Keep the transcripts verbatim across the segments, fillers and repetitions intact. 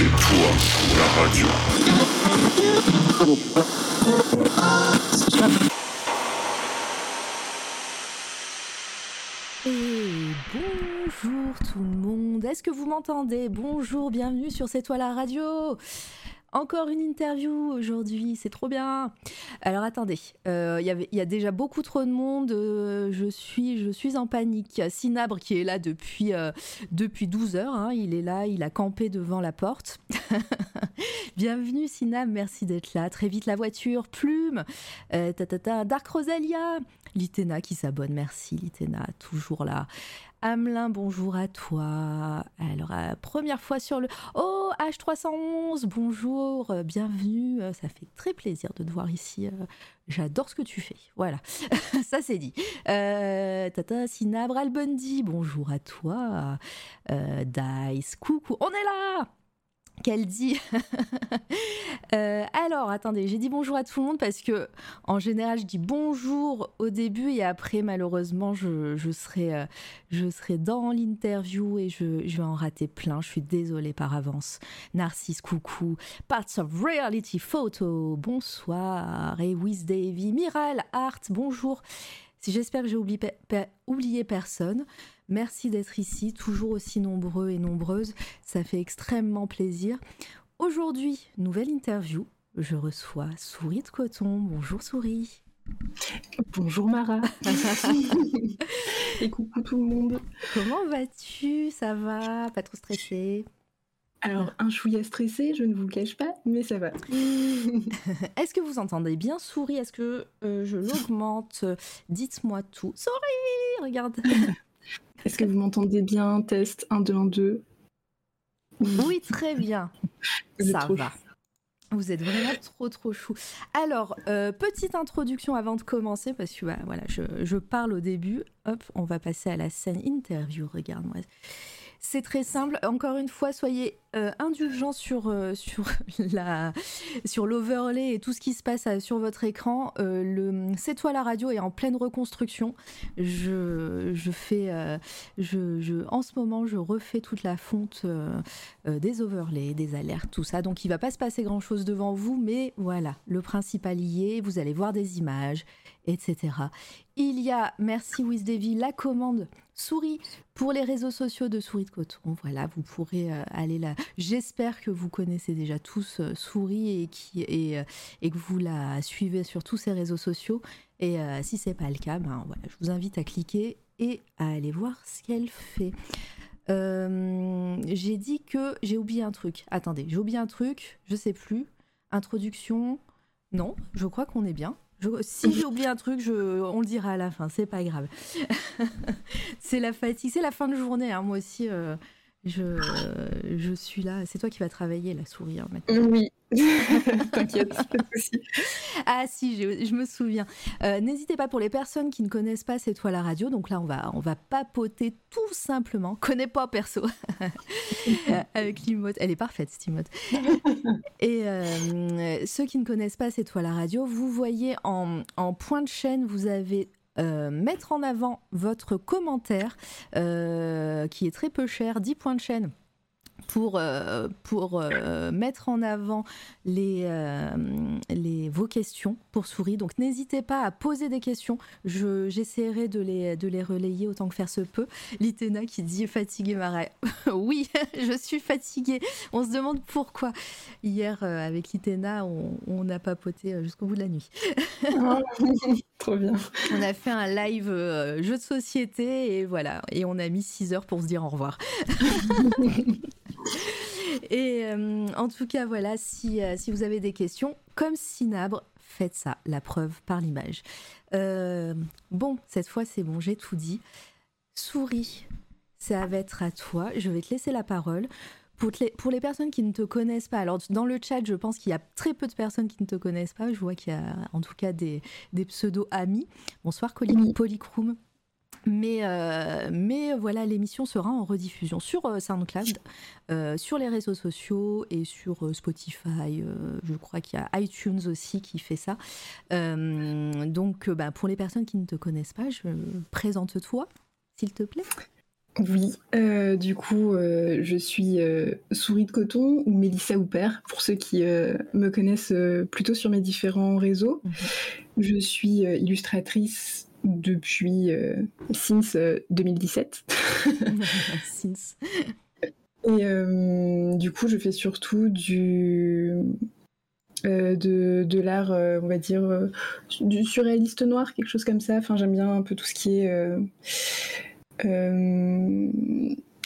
C'est toi, la radio. Et bonjour tout le monde, est-ce que vous m'entendez? Bonjour, bienvenue sur C'est toi la radio. Encore une interview aujourd'hui, c'est trop bien. Alors attendez, euh, y avait, y a déjà beaucoup trop de monde, euh, je suis, je suis en panique. Cinabre qui est là depuis, euh, depuis douze heures, hein, il est là, il a campé devant la porte. Bienvenue Cinabre, merci d'être là. Très vite la voiture, Plume, euh, tatata, Dark Rosalia, Litena qui s'abonne, merci Litena, toujours là. Amelin, bonjour à toi. Alors, euh, première fois sur le... Oh, H trois cent onze, bonjour, euh, bienvenue. Euh, ça fait très plaisir de te voir ici. Euh, j'adore ce que tu fais. Voilà, ça c'est dit. Euh, tata, Cinabre, Albundi, bonjour à toi. Euh, Dice, coucou, on est là. Qu'elle dit. euh, alors, attendez, j'ai dit bonjour à tout le monde parce que, en général, je dis bonjour au début et après, malheureusement, je, je, serai, je serai dans l'interview et je, je vais en rater plein. Je suis désolée par avance. Narcisse, coucou. Parts of Reality Photo, bonsoir. Et With Davy, Miral, Art, bonjour. J'espère que j'ai oublié, pe- oublié personne. Merci d'être ici, toujours aussi nombreux et nombreuses, ça fait extrêmement plaisir. Aujourd'hui, nouvelle interview, je reçois Souris de Coton. Bonjour Souris. Bonjour Mara. Et coucou tout le monde. Comment vas-tu? Ça va? Pas trop stressée? Alors, un chouïa stressé, je ne vous le cache pas, mais ça va. Est-ce que vous entendez bien Souris? Est-ce que euh, je l'augmente? Dites-moi tout. Souris, regarde. Est-ce que vous m'entendez bien? Test un, deux, un, deux. Oui, très bien. Ça va. Vous êtes vraiment trop, trop chou. Alors, euh, petite introduction avant de commencer, parce que bah, voilà, je, je parle au début. Hop, on va passer à la scène interview. Regarde-moi. C'est très simple. Encore une fois, soyez euh, indulgents sur, euh, sur, la, sur l'overlay et tout ce qui se passe à, sur votre écran. Euh, le, c'est toi la radio est en pleine reconstruction. Je, je fais, euh, je, je, en ce moment, je refais toute la fonte euh, euh, des overlays, des alertes, tout ça. Donc, il ne va pas se passer grand-chose devant vous, mais voilà, le principal y est. Vous allez voir des images, et cetera. Il y a, merci With Davy, la commande Souris pour les réseaux sociaux de Souris de Coton. Voilà, vous pourrez euh, aller là. J'espère que vous connaissez déjà tous euh, Souris et, qui, et, euh, et que vous la suivez sur tous ses réseaux sociaux. Et euh, si ce n'est pas le cas, ben, voilà, je vous invite à cliquer et à aller voir ce qu'elle fait. Euh, j'ai dit que j'ai oublié un truc. Attendez, j'ai oublié un truc, je ne sais plus. Introduction, non, je crois qu'on est bien. Je, si j'ai oublié un truc, je, on le dira à la fin, c'est pas grave. C'est la fatigue, c'est la fin de journée. Hein, moi aussi, euh, je, euh, je suis là. C'est toi qui vas travailler, la souris, hein, maintenant. Oui, t'inquiète, pas de souci. Ah si, je, je me souviens. Euh, n'hésitez pas pour les personnes qui ne connaissent pas C'est toi la radio. Donc là, on va, on va papoter tout simplement. Connais pas perso. Avec l'imote, elle est parfaite cette emote. Et euh, ceux qui ne connaissent pas C'est toi la radio, vous voyez en, en point de chaîne, vous avez euh, mettre en avant votre commentaire euh, qui est très peu cher, dix points de chaîne. pour, euh, pour euh, mettre en avant les, euh, les, vos questions pour Souris. Donc, n'hésitez pas à poser des questions. Je, j'essaierai de les, de les relayer autant que faire se peut. Litena qui dit « Fatiguée, Mara ». Oui, je suis fatiguée. On se demande pourquoi. Hier, euh, avec Litena, on, on a papoté jusqu'au bout de la nuit. Trop bien. On a fait un live euh, jeu de société et voilà. Et on a mis six heures pour se dire au revoir. Et euh, en tout cas, voilà, si, euh, si vous avez des questions, comme Cinabre, faites ça, la preuve par l'image. Euh, bon, cette fois, c'est bon, j'ai tout dit. Souris, ça va être à toi. Je vais te laisser la parole. Pour, te les, pour les personnes qui ne te connaissent pas, alors dans le chat, je pense qu'il y a très peu de personnes qui ne te connaissent pas. Je vois qu'il y a en tout cas des, des pseudo-amis. Bonsoir, Coli- Polycroom. Mais, euh, mais voilà, l'émission sera en rediffusion sur euh, SoundCloud, euh, sur les réseaux sociaux et sur euh, Spotify. Euh, je crois qu'il y a iTunes aussi qui fait ça. Euh, donc, euh, bah, pour les personnes qui ne te connaissent pas, je... présente-toi, s'il te plaît. Oui, euh, du coup, euh, je suis euh, Souris de Coton ou Mélissa Houpert, pour ceux qui euh, me connaissent euh, plutôt sur mes différents réseaux. Mmh. Je suis euh, illustratrice depuis euh, since euh, deux mille dix-sept. Since. Et euh, du coup, je fais surtout du... Euh, de, de l'art, euh, on va dire, euh, du surréaliste noir, quelque chose comme ça. Enfin, j'aime bien un peu tout ce qui est euh, euh,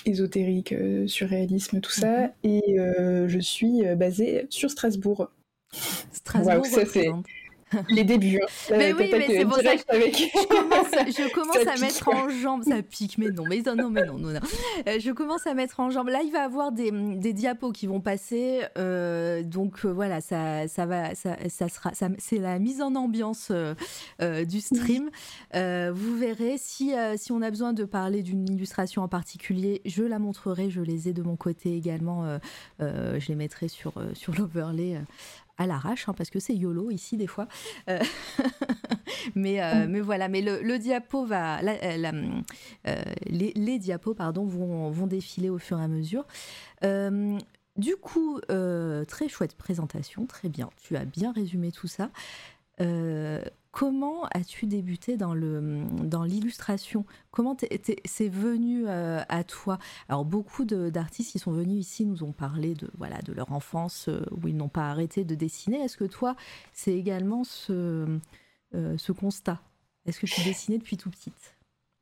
ésotérique, euh, surréalisme, tout ça. Et euh, je suis basée sur Strasbourg. Strasbourg, wow, ça c'est les débuts. Hein. Mais euh, oui, mais c'est pour ça que avec... je commence, je commence à pique. mettre en jambe. Ça pique, mais non, mais non, mais non, non, non. Euh, je commence à mettre en jambe. Là, il va y avoir des, des diapos qui vont passer. Euh, donc euh, voilà, ça, ça va, ça, ça sera, ça, c'est la mise en ambiance euh, euh, du stream. Euh, vous verrez si, euh, si on a besoin de parler d'une illustration en particulier, je la montrerai. Je les ai de mon côté également. Euh, euh, je les mettrai sur, euh, sur l'overlay. Euh. À l'arrache, hein, parce que c'est YOLO ici des fois. Euh... mais, euh, mais voilà, mais le, le diapo va, la, la, euh, les, les diapos pardon, vont, vont défiler au fur et à mesure. Euh, du coup, euh, très chouette présentation, très bien. Tu as bien résumé tout ça. Euh, comment as-tu débuté dans, le, dans l'illustration ? Comment t'es, t'es, c'est venu euh, à toi ? Alors beaucoup de, d'artistes qui sont venus ici nous ont parlé de, voilà, de leur enfance euh, où ils n'ont pas arrêté de dessiner. Est-ce que toi, c'est également ce, euh, ce constat ? Est-ce que tu dessinais depuis tout petite ?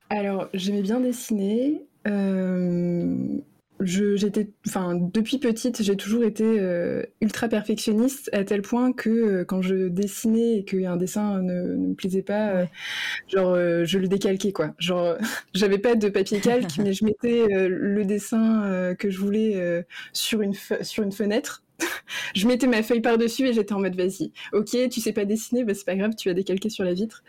Alors j'aimais bien dessiner. Euh... Je, j'étais, enfin, depuis petite, j'ai toujours été euh, ultra perfectionniste à tel point que euh, quand je dessinais et qu'un dessin ne, ne me plaisait pas, euh, ouais. genre euh, je le décalquais quoi. Genre, j'avais pas de papier calque, mais je mettais euh, le dessin euh, que je voulais euh, sur une fe- sur une fenêtre. Je mettais ma feuille par dessus et j'étais en mode vas-y. Ok, tu sais pas dessiner, bah c'est pas grave, tu vas décalquer sur la vitre.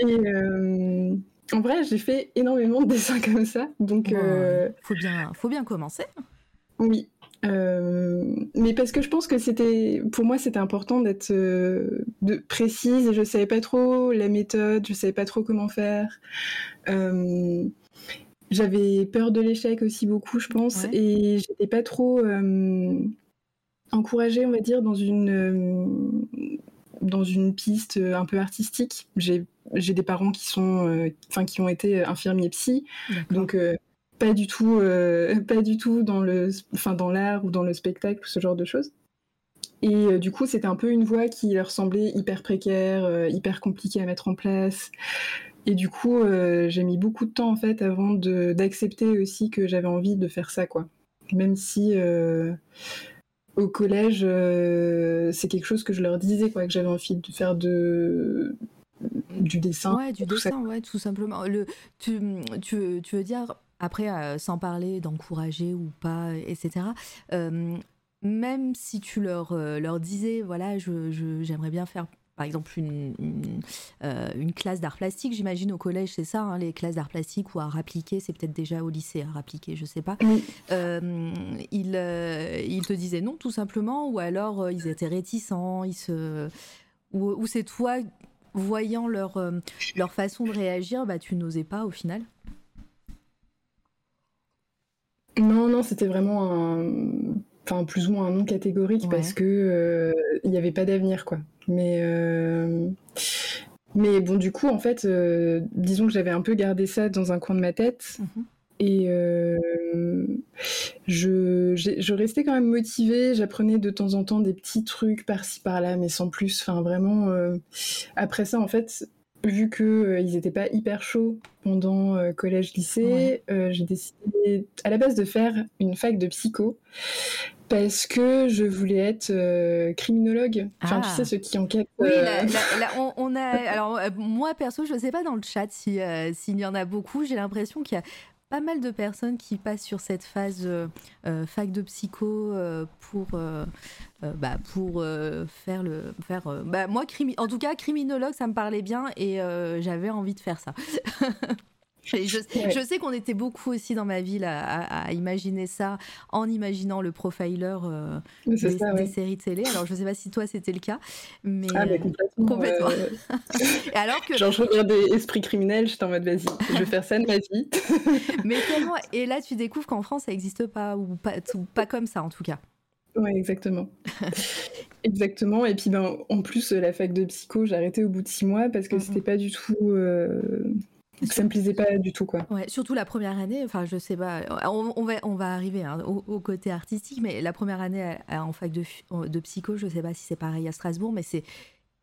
et euh... En vrai, j'ai fait énormément de dessins comme ça, donc... Wow. Euh... Faut bien, faut bien commencer. Oui, euh... mais parce que je pense que c'était... Pour moi, c'était important d'être euh... de... précise, et je savais pas trop la méthode, je savais pas trop comment faire. Euh... J'avais peur de l'échec aussi beaucoup, je pense, ouais. Et j'étais pas trop euh... encouragée, on va dire, dans une... dans une piste un peu artistique. J'ai j'ai des parents qui sont euh, enfin qui ont été infirmiers psy. D'accord. donc euh, pas du tout euh, pas du tout dans le enfin dans l'art ou dans le spectacle ou ce genre de choses. Et euh, du coup, c'était un peu une voie qui leur semblait hyper précaire, euh, hyper compliquée à mettre en place. Et du coup, euh, j'ai mis beaucoup de temps en fait avant de d'accepter aussi que j'avais envie de faire ça quoi. Même si euh, au collège, euh, c'est quelque chose que je leur disais quoi, que j'avais envie de faire de du dessin. Ouais, du dessin, ça. ouais, tout simplement. Le, tu, tu, tu veux dire, après, euh, sans parler d'encourager ou pas, et cetera, euh, même si tu leur, euh, leur disais, voilà, je, je, j'aimerais bien faire, par exemple, une, une, euh, une classe d'art plastique, j'imagine au collège, c'est ça, hein, les classes d'art plastique ou art appliqué, c'est peut-être déjà au lycée, art appliqué, je sais pas. Oui. Euh, ils, euh, ils te disaient non, tout simplement, ou alors euh, ils étaient réticents, ils se... ou, ou c'est toi... voyant leur, euh, leur façon de réagir, bah, tu n'osais pas au final ? Non, non, c'était vraiment un, enfin, plus ou moins un non catégorique, ouais. Parce que il euh, n'y avait pas d'avenir, quoi. Mais, euh, mais bon, du coup, en fait, euh, disons que j'avais un peu gardé ça dans un coin de ma tête. Mmh. Et euh, je, je restais quand même motivée, j'apprenais de temps en temps des petits trucs par-ci par-là, mais sans plus. Enfin, vraiment, euh, après ça, en fait, vu qu'ils euh, n'étaient pas hyper chauds pendant euh, collège-lycée, ouais. euh, j'ai décidé à la base de faire une fac de psycho, parce que je voulais être euh, criminologue. Enfin, ah. Tu sais, ceux qui enquêtent... Euh... Oui, là, là, là, on, on a... Alors, moi, perso, je ne sais pas dans le chat si, euh, s'il y en a beaucoup, j'ai l'impression qu'il y a... pas mal de personnes qui passent sur cette phase euh, fac de psycho euh, pour euh, euh, bah pour euh, faire le faire euh, bah moi crimi- en tout cas criminologue ça me parlait bien et euh, j'avais envie de faire ça. Je, ouais. je sais qu'on était beaucoup aussi dans ma ville à, à, à imaginer ça, en imaginant le profiler euh, des, ça, ouais. des séries télé. Alors je sais pas si toi c'était le cas, mais ah, bah, complètement. complètement. Euh... Et alors que genre je regardais Esprit criminel, j'étais en mode vas-y, je vais faire ça de ma vie. Mais tellement. Et là tu découvres qu'en France ça n'existe pas ou pas, ou pas comme ça en tout cas. Oui, exactement. Exactement. Et puis ben en plus la fac de psycho, j'ai arrêté au bout de six mois parce que mm-hmm. c'était pas du tout. Euh... Donc ça me plaisait pas du tout, quoi. Ouais, surtout la première année, enfin je sais pas, on, on, va, on va arriver hein, au, au côté artistique, mais la première année à, à, en fac de, de psycho, je sais pas si c'est pareil à Strasbourg, mais c'est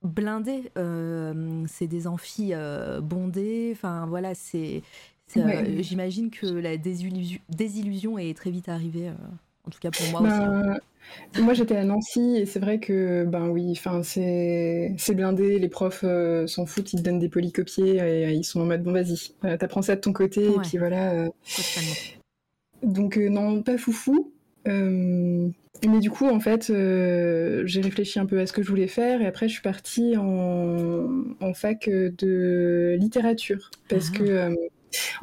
blindé, euh, c'est des amphis euh, bondés, enfin voilà, c'est, c'est euh, ouais. J'imagine que la désillusion, désillusion est très vite arrivée, euh, en tout cas pour moi ben... aussi. Moi j'étais à Nancy et c'est vrai que ben oui, c'est, c'est blindé, les profs euh, s'en foutent, ils te donnent des polycopiés et euh, ils sont en mode bon vas-y, euh, t'apprends ça de ton côté ouais. et puis voilà. Euh... Donc euh, non, pas foufou. Euh... Mais du coup en fait euh, j'ai réfléchi un peu à ce que je voulais faire et après je suis partie en, en fac de littérature parce ah. que... Euh...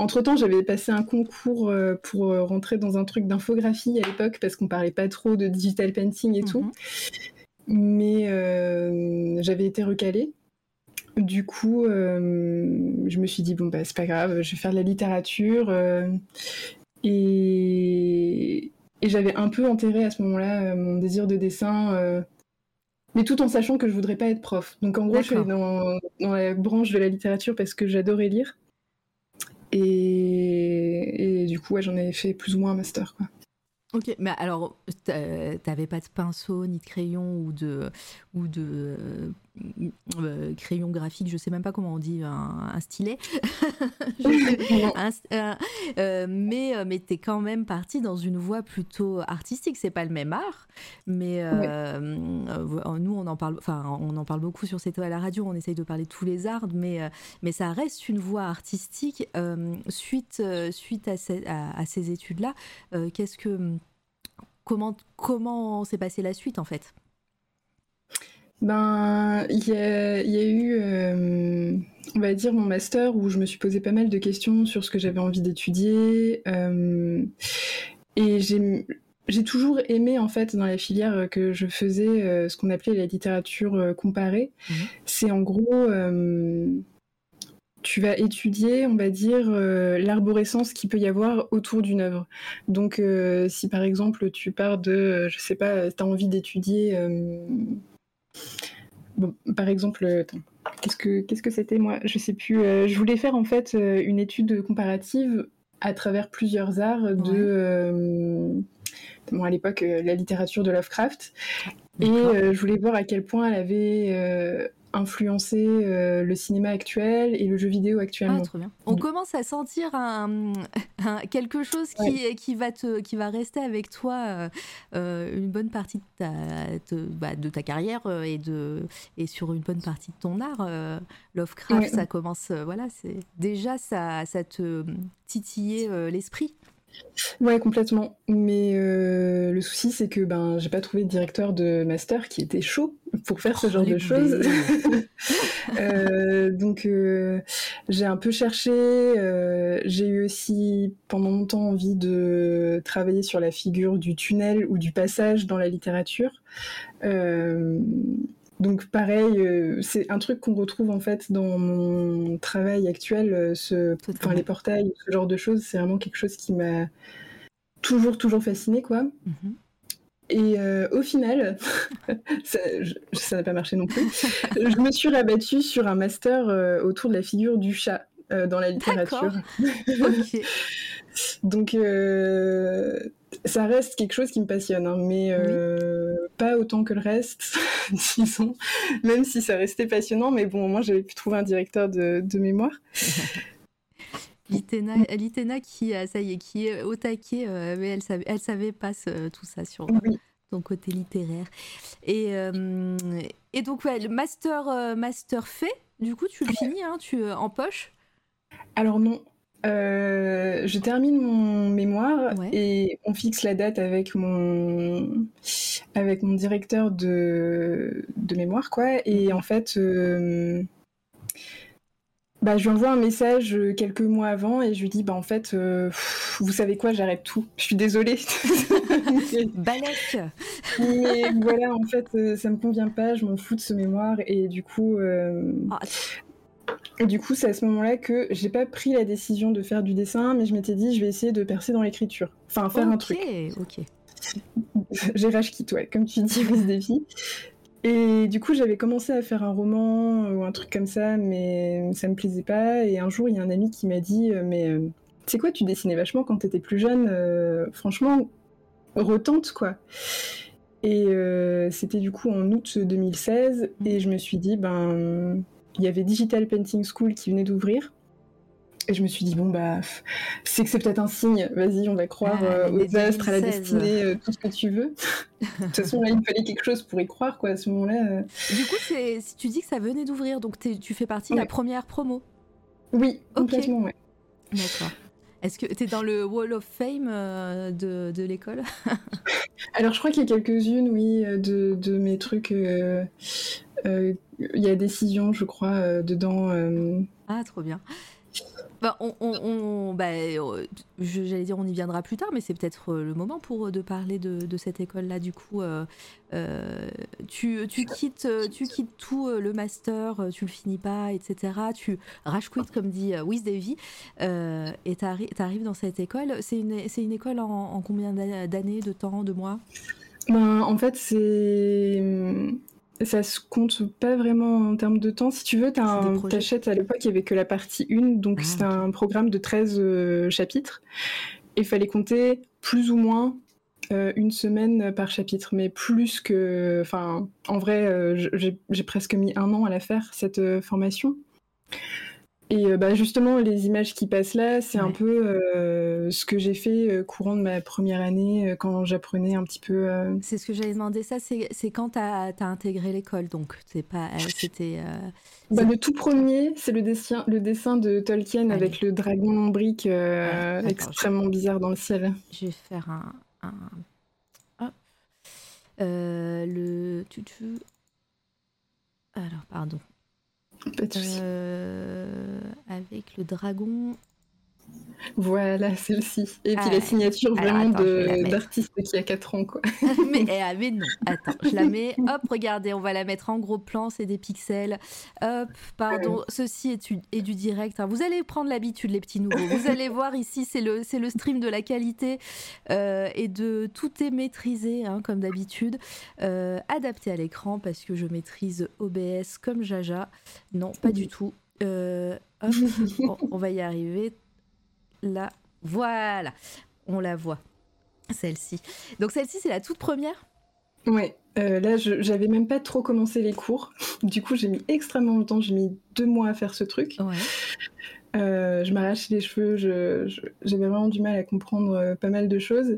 Entre-temps, j'avais passé un concours pour rentrer dans un truc d'infographie à l'époque, parce qu'on parlait pas trop de digital painting et mmh. tout. Mais euh, j'avais été recalée. Du coup, euh, je me suis dit, bon, bah, c'est pas grave, je vais faire de la littérature. Euh, et, et j'avais un peu enterré à ce moment-là mon désir de dessin... Euh, mais tout en sachant que je voudrais pas être prof. Donc en gros, D'accord. je suis allée dans, dans la branche de la littérature parce que j'adorais lire. Et, et du coup, ouais, j'en ai fait plus ou moins un master, quoi. Ok, mais alors, t'avais pas de pinceau, ni de crayon, ou de, ou de euh, crayon graphique, je sais même pas comment on dit, un, un stylet. un, un, euh, mais, mais t'es quand même partie dans une voie plutôt artistique, c'est pas le même art, mais euh, oui. nous, on en, parle, enfin, on en parle beaucoup sur cette à la radio, on essaye de parler de tous les arts, mais, mais ça reste une voie artistique. Euh, suite, suite à, ces, à, à ces études-là, euh, qu'est-ce que... Comment, comment s'est passée la suite en fait ? Ben, il y, y a eu, euh, on va dire, mon master où je me suis posé pas mal de questions sur ce que j'avais envie d'étudier. Euh, et j'ai, j'ai toujours aimé en fait dans la filière que je faisais euh, ce qu'on appelait la littérature comparée. Mmh. C'est en gros, euh, tu vas étudier, on va dire, euh, l'arborescence qu'il peut y avoir autour d'une œuvre. Donc, euh, si par exemple, tu pars de, euh, je sais pas, t'as envie d'étudier... Euh, bon, par exemple, attends, qu'est-ce que, qu'est-ce que c'était, moi ? Je sais plus. Euh, je voulais faire, en fait, euh, une étude comparative à travers plusieurs arts de... Ouais. Euh, bon, à l'époque, euh, la littérature de Lovecraft. D'accord. Et euh, je voulais voir à quel point elle avait... Euh, influencer euh, le cinéma actuel et le jeu vidéo actuellement. Ah, trop bien. On commence à sentir un, un, quelque chose qui, ouais. qui, va te, qui va rester avec toi euh, une bonne partie de ta, de, bah, de ta carrière et, de, et sur une bonne partie de ton art. Euh, Lovecraft, ouais. ça commence... Euh, voilà, c'est, déjà, ça, ça te titillait euh, l'esprit. Ouais, complètement. Mais euh, le souci, c'est que ben, j'ai pas trouvé de directeur de master qui était chaud pour faire oh, ce genre de choses. euh, donc, euh, j'ai un peu cherché. Euh, j'ai eu aussi, pendant longtemps, envie de travailler sur la figure du tunnel ou du passage dans la littérature. Euh, donc, pareil, euh, c'est un truc qu'on retrouve, en fait, dans mon travail actuel. Ce, enfin, les portails, ce genre de choses, c'est vraiment quelque chose qui m'a toujours, toujours fascinée, quoi. Mm-hmm. Et euh, au final, ça, je, ça n'a pas marché non plus, je me suis rabattue sur un master euh, autour de la figure du chat euh, dans la littérature. Okay. Donc, euh, ça reste quelque chose qui me passionne, hein, mais euh, oui. pas autant que le reste, disons, même si ça restait passionnant, mais bon, au moins, j'avais pu trouver un directeur de, de mémoire. Litena, Litena qui, ça y est, qui est au taquet, euh, mais elle savait, elle savait pas ce, tout ça sur oui. ton côté littéraire. Et, euh, et donc, ouais, le master, euh, master fait, du coup, tu le finis, hein, tu euh, en poche ? Alors non, euh, je termine mon mémoire ouais. et on fixe la date avec mon, avec mon directeur de, de mémoire, quoi. Et en fait... Euh, Bah, je lui envoie un message quelques mois avant et je lui dis bah en fait euh, pff, vous savez quoi, j'arrête tout, je suis désolée. Balèque. Mais voilà, en fait euh, ça me convient pas, je m'en fous de ce mémoire et du coup euh, oh. et du coup c'est à ce moment-là que j'ai pas pris la décision de faire du dessin, mais je m'étais dit je vais essayer de percer dans l'écriture, enfin faire okay, un truc. Ok ok. J'ai rage quitte, ouais, comme tu dis, ce défi. Et du coup, j'avais commencé à faire un roman ou un truc comme ça, mais ça me plaisait pas. Et un jour, il y a un ami qui m'a dit « Mais euh, tu sais quoi, tu dessinais vachement quand t'étais plus jeune. Euh, franchement, retente, quoi. » Et euh, c'était du coup en août deux mille seize. Et je me suis dit « Ben, il y avait Digital Painting School qui venait d'ouvrir. » Et je me suis dit « Bon, bah, c'est que c'est peut-être un signe. Vas-y, on va croire ah, euh, aux astres, à la destinée, euh, tout ce que tu veux. » De toute façon, là, il me fallait quelque chose pour y croire, quoi, à ce moment-là. Du coup, c'est... tu dis que ça venait d'ouvrir, donc tu fais partie ouais. de la première promo. Oui, complètement, okay. ouais. D'accord. Est-ce que t'es dans le Wall of Fame euh, de, de l'école? Alors, je crois qu'il y a quelques-unes, oui, de, de mes trucs. Euh, euh, il y a Décision, je crois, euh, dedans. Euh... Ah, trop bien. Bah, on, on, on, bah, je, j'allais dire on y viendra plus tard, mais c'est peut-être le moment pour de parler de, de cette école-là. Du coup, euh, euh, tu, tu, quittes, tu quittes tout, le master, tu le finis pas, et cetera. Tu rage quit, comme dit Wiz Davy, euh, et t'arri- t'arrives dans cette école. C'est une, c'est une école en, en combien d'années, de temps, de mois ? Ben, en fait, c'est... ça se compte pas vraiment en termes de temps. Si tu veux, un, t'achètes à l'époque, il n'y avait que la partie un, donc ah, c'était okay. un programme de treize euh, chapitres. Et il fallait compter plus ou moins euh, une semaine par chapitre. Mais plus que... Enfin, en vrai, euh, j'ai, j'ai presque mis un an à la faire, cette euh, formation. Et euh, bah, justement, les images qui passent là, c'est ouais. un peu euh, ce que j'ai fait euh, courant de ma première année, euh, quand j'apprenais un petit peu... Euh... C'est ce que j'allais demander, ça, c'est, c'est quand t'as, t'as intégré l'école, donc c'est pas, euh, c'était... Euh, bah, le tout premier, c'est le dessin, le dessin de Tolkien Allez. avec le dragon en brique euh, ouais, extrêmement je... bizarre dans le ciel. Je vais faire un... un... Ah. Euh, le... tutu. Alors, pardon. Pas de soucis. Euh, avec le dragon. Voilà, celle-ci. Et ah, puis la signature alors, vraiment attends, de, la d'artiste qui a quatre ans, quoi. mais, eh, mais non, attends, je la mets. Hop, regardez, on va la mettre en gros plan, c'est des pixels. Hop, pardon, ouais. Ceci est, est du direct. Hein. Vous allez prendre l'habitude, les petits nouveaux. Vous allez voir ici, c'est le, c'est le stream de la qualité euh, et de tout est maîtrisé, hein, comme d'habitude. Euh, adapté à l'écran parce que je maîtrise O B S comme Jaja. Non, pas du tout. Euh, hop, on, on va y arriver. Là, voilà, on la voit, celle-ci. Donc celle-ci, c'est la toute première ? Ouais, euh, là, je, j'avais même pas trop commencé les cours. Du coup, j'ai mis extrêmement longtemps, j'ai mis deux mois à faire ce truc. Ouais. Euh, je m'arrachais les cheveux, je, je, j'avais vraiment du mal à comprendre pas mal de choses.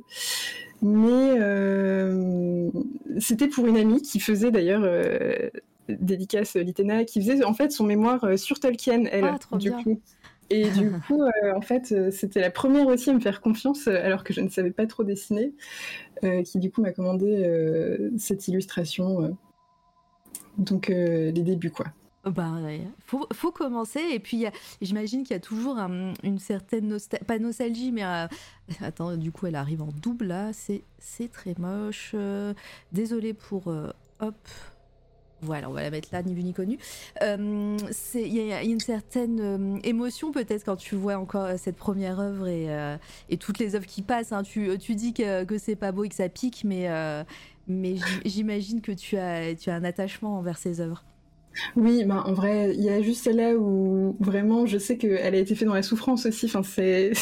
Mais euh, c'était pour une amie qui faisait d'ailleurs... Euh, dédicace Litena, qui faisait en fait son mémoire sur Tolkien, elle, ah, trop du bien. coup. Et du coup, euh, en fait, euh, c'était la première aussi à me faire confiance, euh, alors que je ne savais pas trop dessiner, euh, qui du coup m'a commandé euh, cette illustration. Euh. Donc, euh, les débuts, quoi. Bah, ouais. faut, faut commencer. Et puis, y a, j'imagine qu'il y a toujours un, une certaine, nostal- pas nostalgie, mais... Euh, attends, du coup, elle arrive en double, là. C'est, c'est très moche. Euh, désolée pour... Euh, hop... Voilà, on va la mettre là, ni vu ni connu. Euh, c'est, il y, y a une certaine euh, émotion peut-être quand tu vois encore cette première œuvre et, euh, et toutes les œuvres qui passent. Hein. Tu, tu dis que, que c'est pas beau et que ça pique, mais, euh, mais j'imagine que tu as, tu as un attachement envers ces œuvres. Oui, ben, en vrai, il y a juste celle-là où vraiment, je sais qu'elle a été faite dans la souffrance aussi. Enfin, c'est...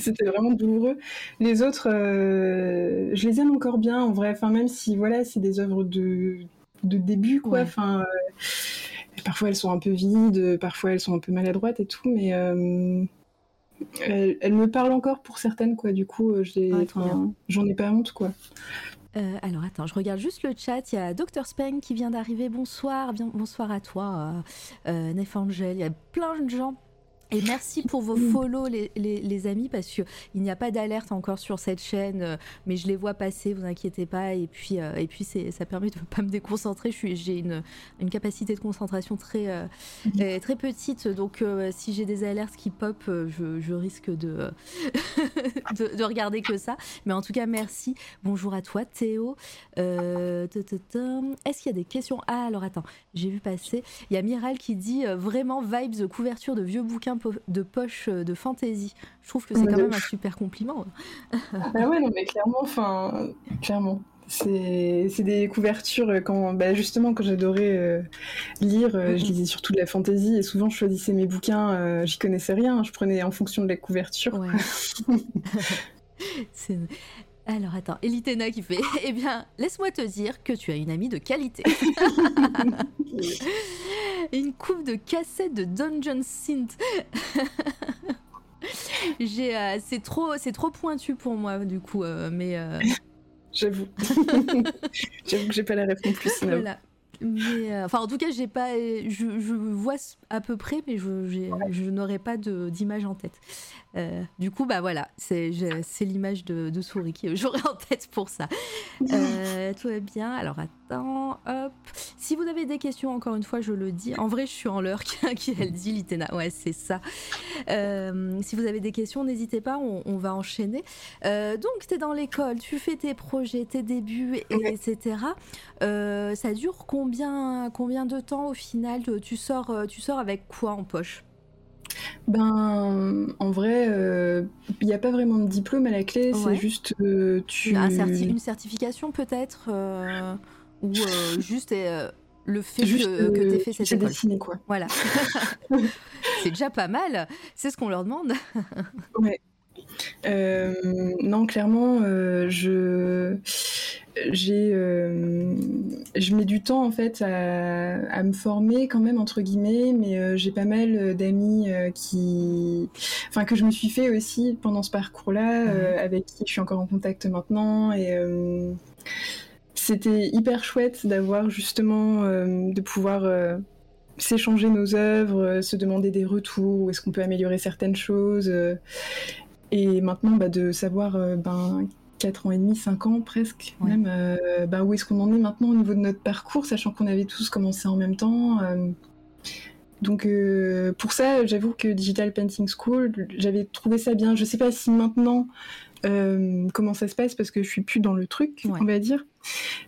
C'était vraiment douloureux. Les autres, euh, je les aime encore bien, en vrai. Enfin, même si, voilà, c'est des œuvres de... de début, quoi. Ouais. Enfin, euh, parfois elles sont un peu vides, parfois elles sont un peu maladroites et tout, mais euh, elles, elles me parlent encore pour certaines, quoi. Du coup, j'ai, ouais, j'en ai pas honte, quoi. Euh, alors attends, je regarde juste le chat. Il y a docteur Speng qui vient d'arriver. Bonsoir, bien, bonsoir à toi, euh, euh, Nef Angel. Il y a plein de gens Et merci pour vos follow les, les, les amis, parce qu'il n'y a pas d'alerte encore sur cette chaîne, euh, mais je les vois passer, vous inquiétez pas, et puis, euh, et puis c'est, ça permet de ne pas me déconcentrer, je suis, j'ai une, une capacité de concentration très, euh, très petite, donc euh, si j'ai des alertes qui pop, euh, je, je risque de, euh, de, de regarder que ça, mais en tout cas merci, bonjour à toi Théo, euh, est-ce qu'il y a des questions? Ah alors attends, j'ai vu passer, il y a Miral qui dit euh, vraiment vibes couverture de vieux bouquins de poche de fantaisie. Je trouve que c'est quand même un super compliment. Ah ouais, non mais clairement, enfin, clairement. C'est, c'est des couvertures quand, bah justement, quand j'adorais euh, lire, euh, je lisais surtout de la fantaisie et souvent je choisissais mes bouquins, euh, j'y connaissais rien, je prenais en fonction de la couverture. Ouais. C'est... Alors attends, Elitena qui fait « Eh bien, laisse-moi te dire que tu as une amie de qualité. » Une coupe de cassettes de Dungeon Synth. J'ai, euh, c'est, trop, c'est trop pointu pour moi, du coup, euh, mais... Euh... J'avoue. J'avoue que j'ai pas la réponse plus. Voilà. Mais, euh, enfin, en tout cas, j'ai pas, je, je vois à peu près, mais je, j'ai, ouais. je n'aurai pas de, d'image en tête. Euh, du coup, bah voilà, c'est, c'est l'image de, de souris que j'aurai en tête pour ça. Euh, tout va bien. Alors attends, hop. Si vous avez des questions, encore une fois, je le dis. En vrai, je suis en l'heure qui elle dit Litena. Ouais, c'est ça. Euh, si vous avez des questions, n'hésitez pas. On, on va enchaîner. Euh, donc, t'es dans l'école, tu fais tes projets, tes débuts, et, ouais. et cetera. Euh, ça dure combien Combien, combien de temps au final tu, tu, sors, tu sors avec quoi en poche? Ben, en vrai, il euh, n'y a pas vraiment de diplôme à la clé, ouais. c'est juste euh, tu... Un certi- une certification peut-être euh, ou euh, juste euh, le fait juste, que, euh, que tu aies fait cette école. Dessiné, quoi. Voilà. C'est déjà pas mal, c'est ce qu'on leur demande. Ouais. Euh, non, clairement, euh, je... J'ai, euh, je mets du temps en fait à, à me former quand même entre guillemets, mais euh, j'ai pas mal d'amis euh, qui, enfin que je me suis fait aussi pendant ce parcours-là, euh, mmh. avec qui je suis encore en contact maintenant, et euh, c'était hyper chouette d'avoir justement euh, de pouvoir euh, s'échanger nos œuvres, euh, se demander des retours, où est-ce qu'on peut améliorer certaines choses, euh, et maintenant bah, de savoir euh, ben quatre ans et demi, cinq ans presque, ouais. même, euh, bah, où est-ce qu'on en est maintenant au niveau de notre parcours, sachant qu'on avait tous commencé en même temps. Euh, donc euh, pour ça, j'avoue que Digital Painting School, j'avais trouvé ça bien. Je sais pas si maintenant, euh, comment ça se passe, parce que je suis plus dans le truc, ouais. on va dire.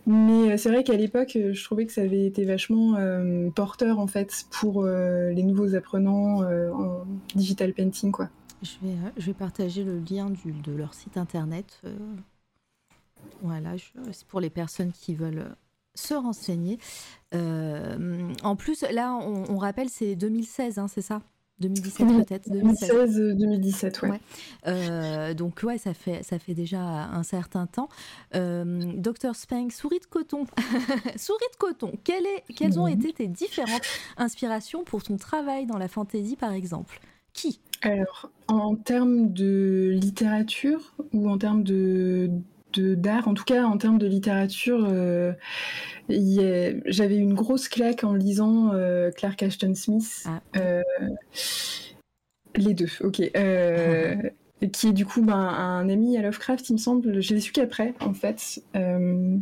Mais c'est vrai qu'à l'époque, je trouvais que ça avait été vachement euh, porteur, en fait, pour euh, les nouveaux apprenants euh, en Digital Painting, quoi. Je vais, je vais partager le lien du, de leur site internet. Euh, voilà, je, c'est pour les personnes qui veulent se renseigner. Euh, en plus, là, on, on rappelle, c'est deux mille seize, hein, c'est ça ? deux mille dix-sept peut-être. deux mille seize deux mille dix-sept, ouais. ouais. Euh, donc ouais, ça fait ça fait déjà un certain temps. Euh, Docteur Spank, souris de coton, souris de coton. Quelle est, quelles ont été tes différentes inspirations pour ton travail dans la fantasy, par exemple ? Qui ? Alors, en termes de littérature, ou en termes de, de, d'art, en tout cas en termes de littérature, euh, y a, j'avais une grosse claque en lisant euh, Clark Ashton Smith. Ah. Euh, les deux, ok. Euh, ah. Qui est du coup ben, un ami à Lovecraft, il me semble. Je l'ai su qu'après, en fait. Euh,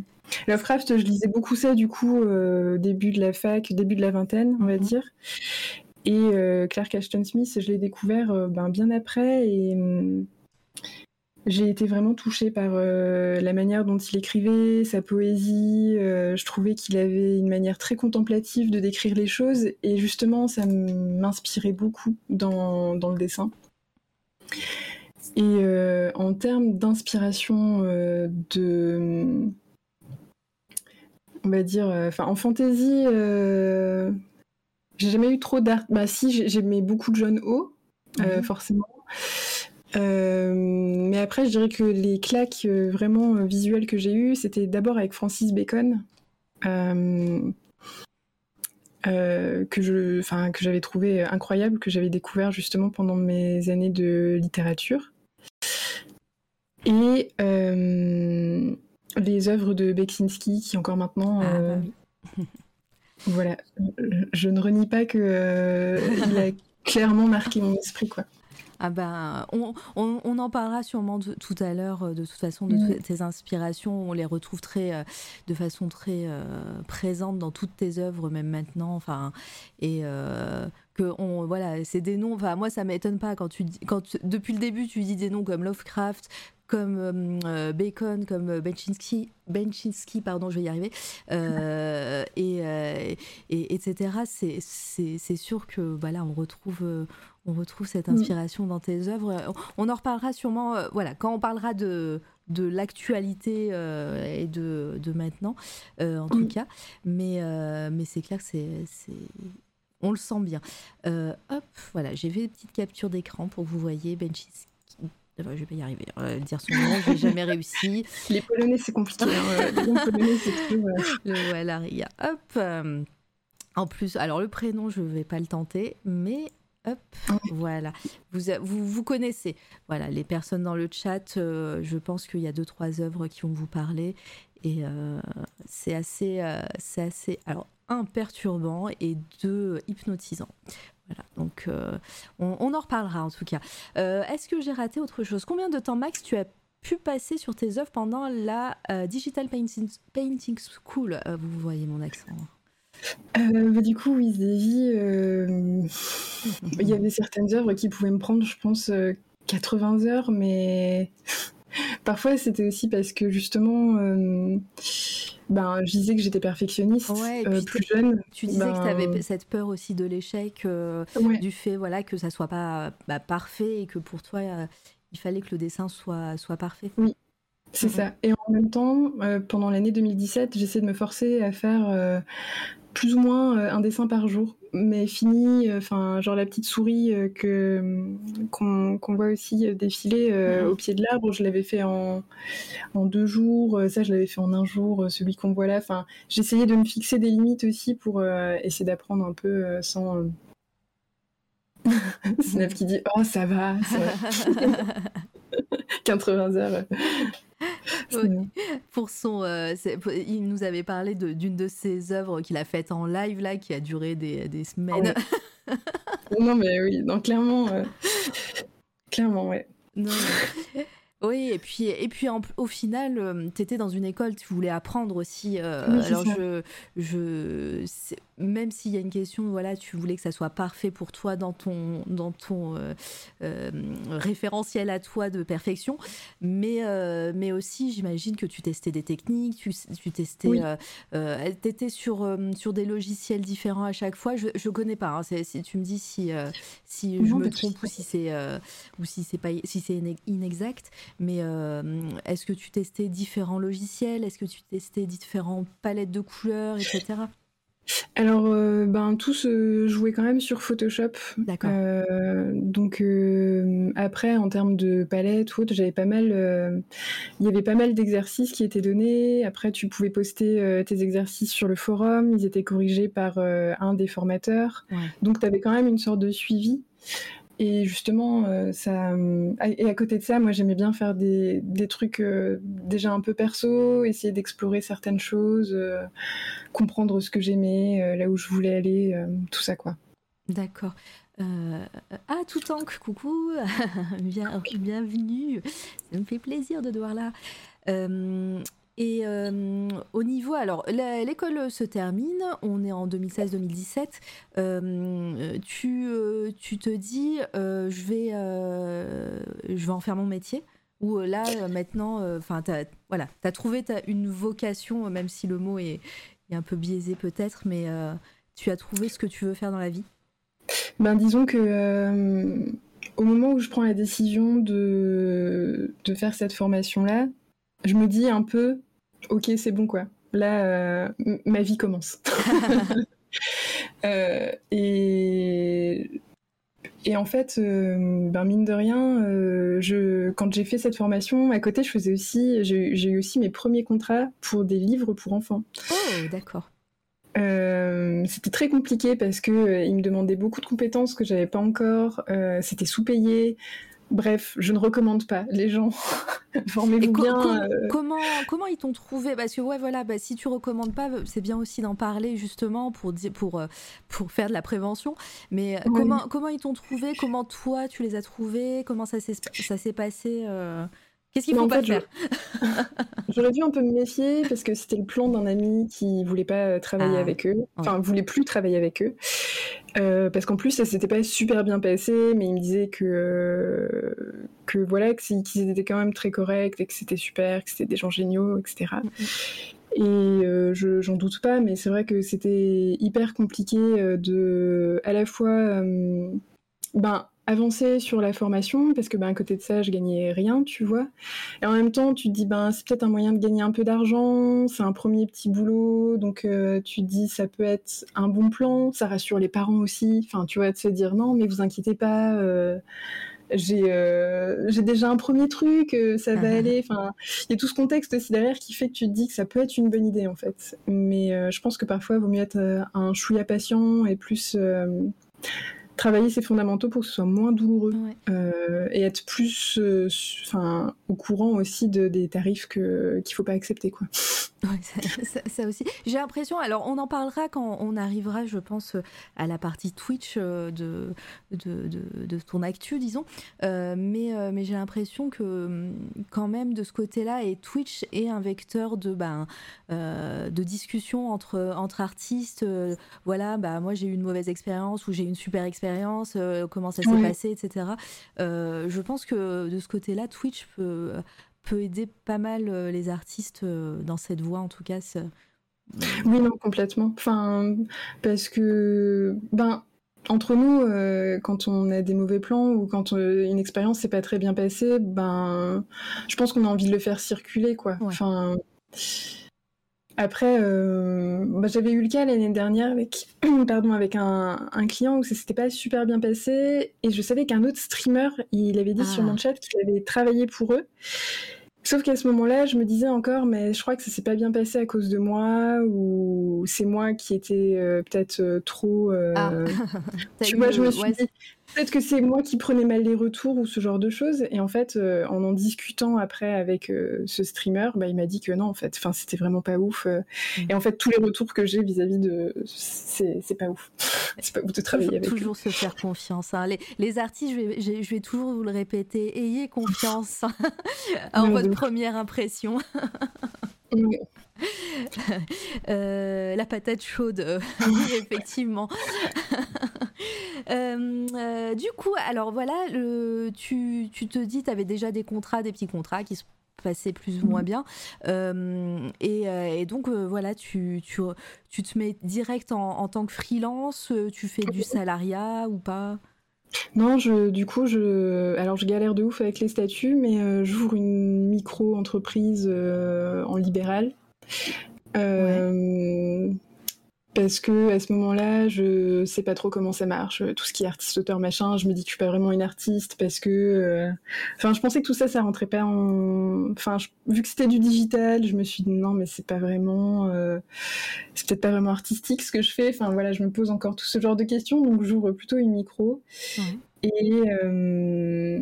Lovecraft, je lisais beaucoup ça, du coup, euh, début de la fac, début de la vingtaine, on va dire. Et euh, Clark Ashton Smith, je l'ai découvert euh, ben, bien après, et euh, j'ai été vraiment touchée par euh, la manière dont il écrivait, sa poésie. Euh, je trouvais qu'il avait une manière très contemplative de décrire les choses, et justement, ça m'inspirait beaucoup dans, dans le dessin. Et euh, en termes d'inspiration euh, de... On va dire... Enfin, euh, en fantasy... Euh, J'ai jamais eu trop d'art. Bah si, j'aimais beaucoup de John O, euh, mmh. forcément. Euh, mais après, je dirais que les claques euh, vraiment euh, visuelles que j'ai eues, c'était d'abord avec Francis Bacon, euh, euh, que je, enfin que j'avais trouvé incroyable, que j'avais découvert justement pendant mes années de littérature. Et euh, les œuvres de Beksiński, qui encore maintenant. Euh, ah, bah oui. Voilà, je ne renie pas qu'il euh, a clairement marqué mon esprit, quoi. Ah ben, on, on, on en parlera sûrement de, tout à l'heure, de toute façon, de mmh. tes inspirations. On les retrouve très, de façon très euh, présente dans toutes tes œuvres, même maintenant. Enfin, et euh, que on, voilà, c'est des noms. Enfin, moi, ça m'étonne pas quand tu, quand tu, depuis le début, tu dis des noms comme Lovecraft, comme euh, Bacon, comme Beksiński, Beksiński, pardon, je vais y arriver, euh, et, euh, et etc. C'est, c'est, c'est sûr que voilà, on retrouve, on retrouve cette inspiration dans tes œuvres. On en reparlera sûrement, euh, voilà, quand on parlera de de l'actualité euh, et de de maintenant, euh, en tout cas. Mais euh, mais c'est clair que c'est, c'est... on le sent bien. Euh, hop, voilà, j'ai fait des petites captures d'écran pour que vous voyez Beksiński. Je vais pas y arriver. Euh, dire son nom, j'ai jamais réussi. Les Polonais, c'est compliqué. Hein. Les Polonais, c'est tout. Ouais. Le, voilà, Ria. Hop. Euh, en plus, alors le prénom, je vais pas le tenter, mais hop, voilà. Vous, vous, vous connaissez. Voilà, les personnes dans le chat, euh, je pense qu'il y a deux, trois œuvres qui vont vous parler. Et euh, c'est assez, euh, c'est assez, alors, un, perturbant, et deux, hypnotisant. Voilà, donc euh, on, on en reparlera en tout cas. Euh, est-ce que j'ai raté autre chose ? Combien de temps, Max, tu as pu passer sur tes œuvres pendant la euh, Digital Painting, Painting School ? euh, Vous voyez mon accent. Euh, bah, du coup, oui, Zévi, euh, il y avait certaines œuvres qui pouvaient me prendre, je pense, quatre-vingts heures, mais... Parfois, c'était aussi parce que justement, euh, ben, je disais que j'étais perfectionniste, ouais, euh, plus jeune. Tu disais ben... que tu avais cette peur aussi de l'échec, euh, ouais. du fait voilà, que ça ne soit pas bah, parfait, et que pour toi, euh, il fallait que le dessin soit, soit parfait. Oui, c'est mmh. ça. Et en même temps, euh, pendant l'année deux mille dix-sept, j'essayais de me forcer à faire euh, plus ou moins euh, un dessin par jour. Mais fini, enfin euh, genre la petite souris euh, que qu'on, qu'on voit aussi défiler euh, mmh. au pied de l'arbre, je l'avais fait en en deux jours, ça je l'avais fait en un jour, celui qu'on voit là. Enfin, j'essayais de me fixer des limites aussi pour euh, essayer d'apprendre un peu euh, sans. Euh... Snap qui dit oh ça va, ça va. quatre-vingts heures. Oui. Pour son, euh, c'est, pour, il nous avait parlé de, d'une de ses œuvres qu'il a faite en live là, qui a duré des, des semaines. Oh, ouais. Non mais oui, donc clairement, euh, clairement ouais. Non, mais... Oui, et puis, et puis en, au final, euh, tu étais dans une école, tu voulais apprendre aussi. Euh, oui, alors, je, je, même s'il y a une question, voilà, tu voulais que ça soit parfait pour toi dans ton, dans ton euh, euh, référentiel à toi de perfection. Mais, euh, mais aussi, j'imagine que tu testais des techniques, tu, tu testais, oui. euh, euh, t'étais sur, euh, sur des logiciels différents à chaque fois. Je ne connais pas, hein, c'est, c'est, tu me dis si, euh, si non, je me trompe ou si c'est, euh, ou si c'est, pas, si c'est inexact. Mais euh, est-ce que tu testais différents logiciels ? Est-ce que tu testais différentes palettes de couleurs, et cetera ? Alors, euh, ben, tout se jouait quand même sur Photoshop. D'accord. Euh, donc, euh, après, en termes de palettes ou autre, j'avais pas mal... Euh, il y avait pas mal d'exercices qui étaient donnés. Après, tu pouvais poster euh, tes exercices sur le forum. Ils étaient corrigés par euh, un des formateurs. Ouais. Donc, tu avais quand même une sorte de suivi. Et justement, euh, ça, et à côté de ça, moi, j'aimais bien faire des, des trucs euh, déjà un peu perso, essayer d'explorer certaines choses, euh, comprendre ce que j'aimais, euh, là où je voulais aller, euh, tout ça, quoi. D'accord. Euh... Ah, Toutank, coucou, bien, okay. Bienvenue, ça me fait plaisir de te voir là. Euh... Et euh, au niveau, alors la, l'école se termine, on est en deux mille seize deux mille dix-sept, euh, tu, euh, tu te dis euh, je, vais, euh, je vais en faire mon métier, ou là maintenant, euh, t'as, voilà, t'as trouvé t'as une vocation, même si le mot est, est un peu biaisé peut-être, mais euh, tu as trouvé ce que tu veux faire dans la vie. Ben disons que... Euh, au moment où je prends la décision de, de faire cette formation-là, je me dis un peu... Ok, c'est bon, quoi. Là, euh, m- ma vie commence. euh, et... et en fait, euh, ben mine de rien, euh, je... quand j'ai fait cette formation, à côté, je faisais aussi... j'ai, j'ai eu aussi mes premiers contrats pour des livres pour enfants. Oh, d'accord. Euh, c'était très compliqué parce que euh, ils me demandaient beaucoup de compétences que j'avais pas encore. Euh, c'était sous-payé. Bref, je ne recommande pas. Les gens, formez-vous co- bien. Com- euh... Comment comment ils t'ont trouvé? Parce que ouais, voilà, bah, si tu recommandes pas, c'est bien aussi d'en parler justement pour di- pour pour faire de la prévention. Mais oui. comment comment ils t'ont trouvé? Comment toi tu les as trouvés? Comment ça s'est ça s'est passé? euh... Qu'est-ce qu'il faut pas faire? J'aurais dû un peu me méfier parce que c'était le plan d'un ami qui voulait pas travailler ah, avec eux, enfin ouais. voulait plus travailler avec eux, euh, parce qu'en plus ça s'était pas super bien passé, mais il me disait que euh, que voilà que c'est, qu'ils étaient quand même très corrects et que c'était super, que c'était des gens géniaux, et cetera. Mm-hmm. Et euh, je, j'en doute pas, mais c'est vrai que c'était hyper compliqué de à la fois euh, ben avancer sur la formation, parce que ben, à côté de ça, je gagnais rien, tu vois. Et en même temps, tu te dis, ben, c'est peut-être un moyen de gagner un peu d'argent, c'est un premier petit boulot, donc euh, tu te dis, ça peut être un bon plan, ça rassure les parents aussi, enfin, tu vois, de se dire, non, mais vous inquiétez pas, euh, j'ai, euh, j'ai déjà un premier truc, euh, ça va ah. aller, enfin, il y a tout ce contexte aussi derrière qui fait que tu te dis que ça peut être une bonne idée, en fait. Mais euh, je pense que parfois, il vaut mieux être euh, un chouïa patient et plus... Euh, travailler ses fondamentaux pour que ce soit moins douloureux ouais. euh, et être plus euh, su, au courant aussi de, des tarifs que, qu'il ne faut pas accepter. Quoi. Ouais, ça, ça, ça aussi. J'ai l'impression, alors on en parlera quand on arrivera, je pense, à la partie Twitch de, de, de, de ton actu, disons, euh, mais, euh, mais j'ai l'impression que quand même de ce côté-là, et Twitch est un vecteur de, ben, euh, de discussion entre, entre artistes. Euh, voilà, ben, moi j'ai eu une mauvaise expérience ou j'ai eu une super expérience, Euh, comment ça s'est oui. passé, et cetera. Euh, je pense que de ce côté-là, Twitch peut, peut aider pas mal les artistes dans cette voie, en tout cas. C'est... Oui, non, complètement. Enfin, parce que, ben, entre nous, euh, quand on a des mauvais plans ou quand euh, une expérience s'est pas très bien passée, ben, je pense qu'on a envie de le faire circuler, quoi. Ouais. Enfin. Après, euh, bah, j'avais eu le cas l'année dernière avec, pardon, avec un, un client où ça s'était pas super bien passé, et je savais qu'un autre streamer, il avait dit ah. sur mon chat qu'il avait travaillé pour eux. Sauf qu'à ce moment-là, je me disais encore, mais je crois que ça s'est pas bien passé à cause de moi, ou c'est moi qui étais euh, peut-être euh, trop... Euh... Ah. Tu vois, je me suis ouais. dit, peut-être que c'est moi qui prenais mal les retours ou ce genre de choses. Et en fait, euh, en en discutant après avec euh, ce streamer, bah, il m'a dit que non, en fait, enfin, c'était vraiment pas ouf. Euh... Mm. Et en fait, tous les retours que j'ai vis-à-vis de... C'est, c'est pas ouf. C'est pas ouf de travailler avec eux. Toujours se faire confiance. Hein. Les, les artistes, je vais, je, je vais toujours vous le répéter, ayez confiance en non, votre non. première impression. Mm. Euh, la patate chaude, euh, effectivement. euh, euh, du coup, alors voilà, le, tu, tu te dis, tu avais déjà des contrats, des petits contrats qui se passaient plus ou moins bien. Euh, et, et donc, euh, voilà, tu, tu, tu te mets direct en, en tant que freelance, tu fais du salariat ou pas ? Non, je, du coup, je, alors je galère de ouf avec les statuts, mais euh, j'ouvre une micro-entreprise euh, en libéral. Euh, ouais. Parce que à ce moment-là, je sais pas trop comment ça marche, tout ce qui est artiste, auteur, machin. Je me dis que je suis pas vraiment une artiste parce que, euh... enfin, je pensais que tout ça, ça rentrait pas en, enfin, je... vu que c'était du digital, je me suis dit non, mais c'est pas vraiment, euh... c'est peut-être pas vraiment artistique ce que je fais. Enfin voilà, je me pose encore tout ce genre de questions, donc j'ouvre plutôt une micro ouais. et. Euh...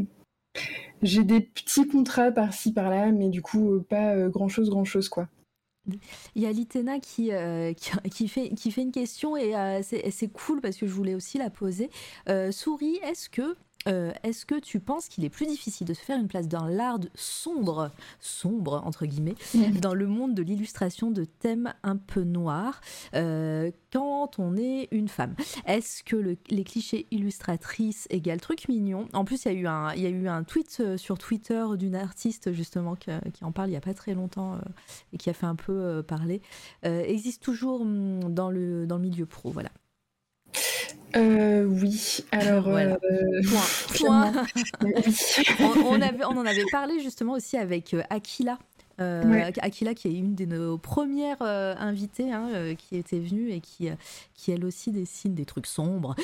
J'ai des petits contrats par-ci par-là, mais du coup pas euh, grand-chose, grand-chose quoi. Il y a Litena qui, euh, qui, qui, fait, qui fait une question et euh, c'est, c'est cool parce que je voulais aussi la poser. Euh, Souris, est-ce que, euh, est-ce que tu penses qu'il est plus difficile de se faire une place dans l'art sombre, sombre entre guillemets, mmh. dans le monde de l'illustration de thèmes un peu noirs euh, quand on est une femme? Est-ce que le, les clichés illustratrices égale truc mignon? En plus, il y, a eu un, il y a eu un tweet sur Twitter d'une artiste, justement, qui, qui en parle il n'y a pas très longtemps euh, et qui a fait un peu euh, parler. Euh, existe toujours dans le, dans le milieu pro, voilà. Euh, oui, alors... Voilà. Euh, Point. Point. on, on, avait, on en avait parlé, justement, aussi avec euh, Akila. Euh, ouais. Akila qui est une de nos premières euh, invitées hein, euh, qui était venue et qui, euh, qui elle aussi dessine des trucs sombres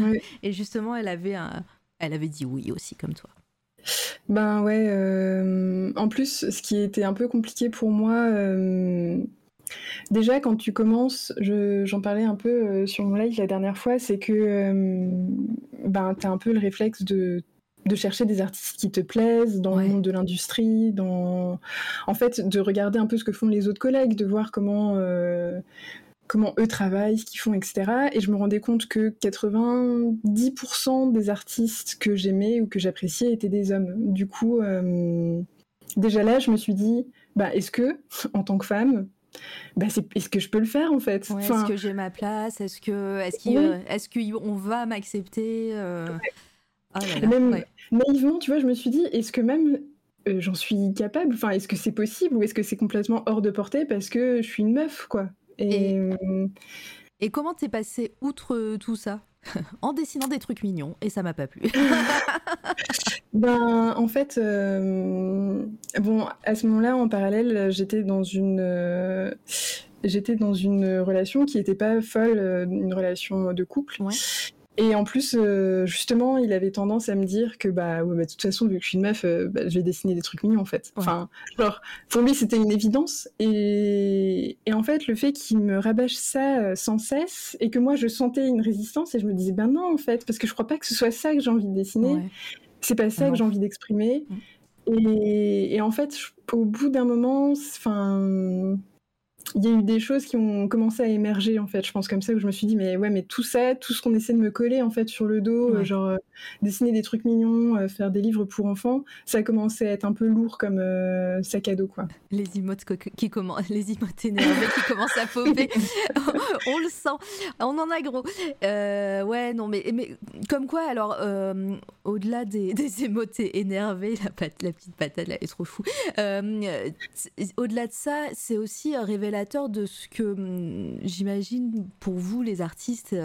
ouais. et justement elle avait, un... elle avait dit oui aussi comme toi. Ben ouais euh... en plus ce qui était un peu compliqué pour moi euh... déjà quand tu commences je... j'en parlais un peu euh, sur mon live la dernière fois c'est que euh... ben, t'as un peu le réflexe de de chercher des artistes qui te plaisent dans ouais. le monde de l'industrie, dans... en fait, de regarder un peu ce que font les autres collègues, de voir comment, euh, comment eux travaillent, ce qu'ils font, et cetera. Et je me rendais compte que quatre-vingt-dix pour cent des artistes que j'aimais ou que j'appréciais étaient des hommes. Du coup, euh, déjà là, je me suis dit, bah, est-ce que, en tant que femme, bah c'est, est-ce que je peux le faire en fait ouais, enfin... Est-ce que j'ai ma place est-ce, que, est-ce, qu'il, oui. est-ce qu'on va m'accepter euh... ouais. Oh là là, même ouais. naïvement, tu vois, je me suis dit, est-ce que même euh, j'en suis capable? Enfin, est-ce que c'est possible ou est-ce que c'est complètement hors de portée parce que je suis une meuf, quoi. Et, et, et comment t'es passée outre tout ça? En dessinant des trucs mignons, et ça m'a pas plu. Ben, en fait, euh, bon, à ce moment-là, en parallèle, j'étais dans une... Euh, j'étais dans une relation qui n'était pas folle, une relation de couple. Ouais. Et en plus, euh, justement, il avait tendance à me dire que, bah, ouais, bah de toute façon, vu que je suis une meuf, euh, bah, je vais dessiner des trucs mignons, en fait. Ouais. Enfin, genre, pour lui, c'était une évidence. Et... et en fait, le fait qu'il me rabâche ça sans cesse, et que moi, je sentais une résistance, et je me disais, ben non, en fait, parce que je crois pas que ce soit ça que j'ai envie de dessiner. Ouais. C'est pas ça ouais. que j'ai envie d'exprimer. Ouais. Et... et en fait, je... au bout d'un moment, enfin... il y a eu des choses qui ont commencé à émerger, en fait, je pense, comme ça, où je me suis dit, mais ouais, mais tout ça, tout ce qu'on essaie de me coller, en fait, sur le dos, ouais. euh, genre, euh, dessiner des trucs mignons, euh, faire des livres pour enfants, ça a commencé à être un peu lourd comme euh, sac à dos, quoi. Les emotes co- qui commencent, les emotes énervés qui commencent à popper, on le sent, on en a gros. Euh, ouais, non, mais, mais comme quoi, alors, euh, au-delà des, des emotes énervés, la, pat- la petite patate, là, elle est trop fou. Euh, t- au-delà de ça, c'est aussi euh, révélateur de ce que j'imagine pour vous les artistes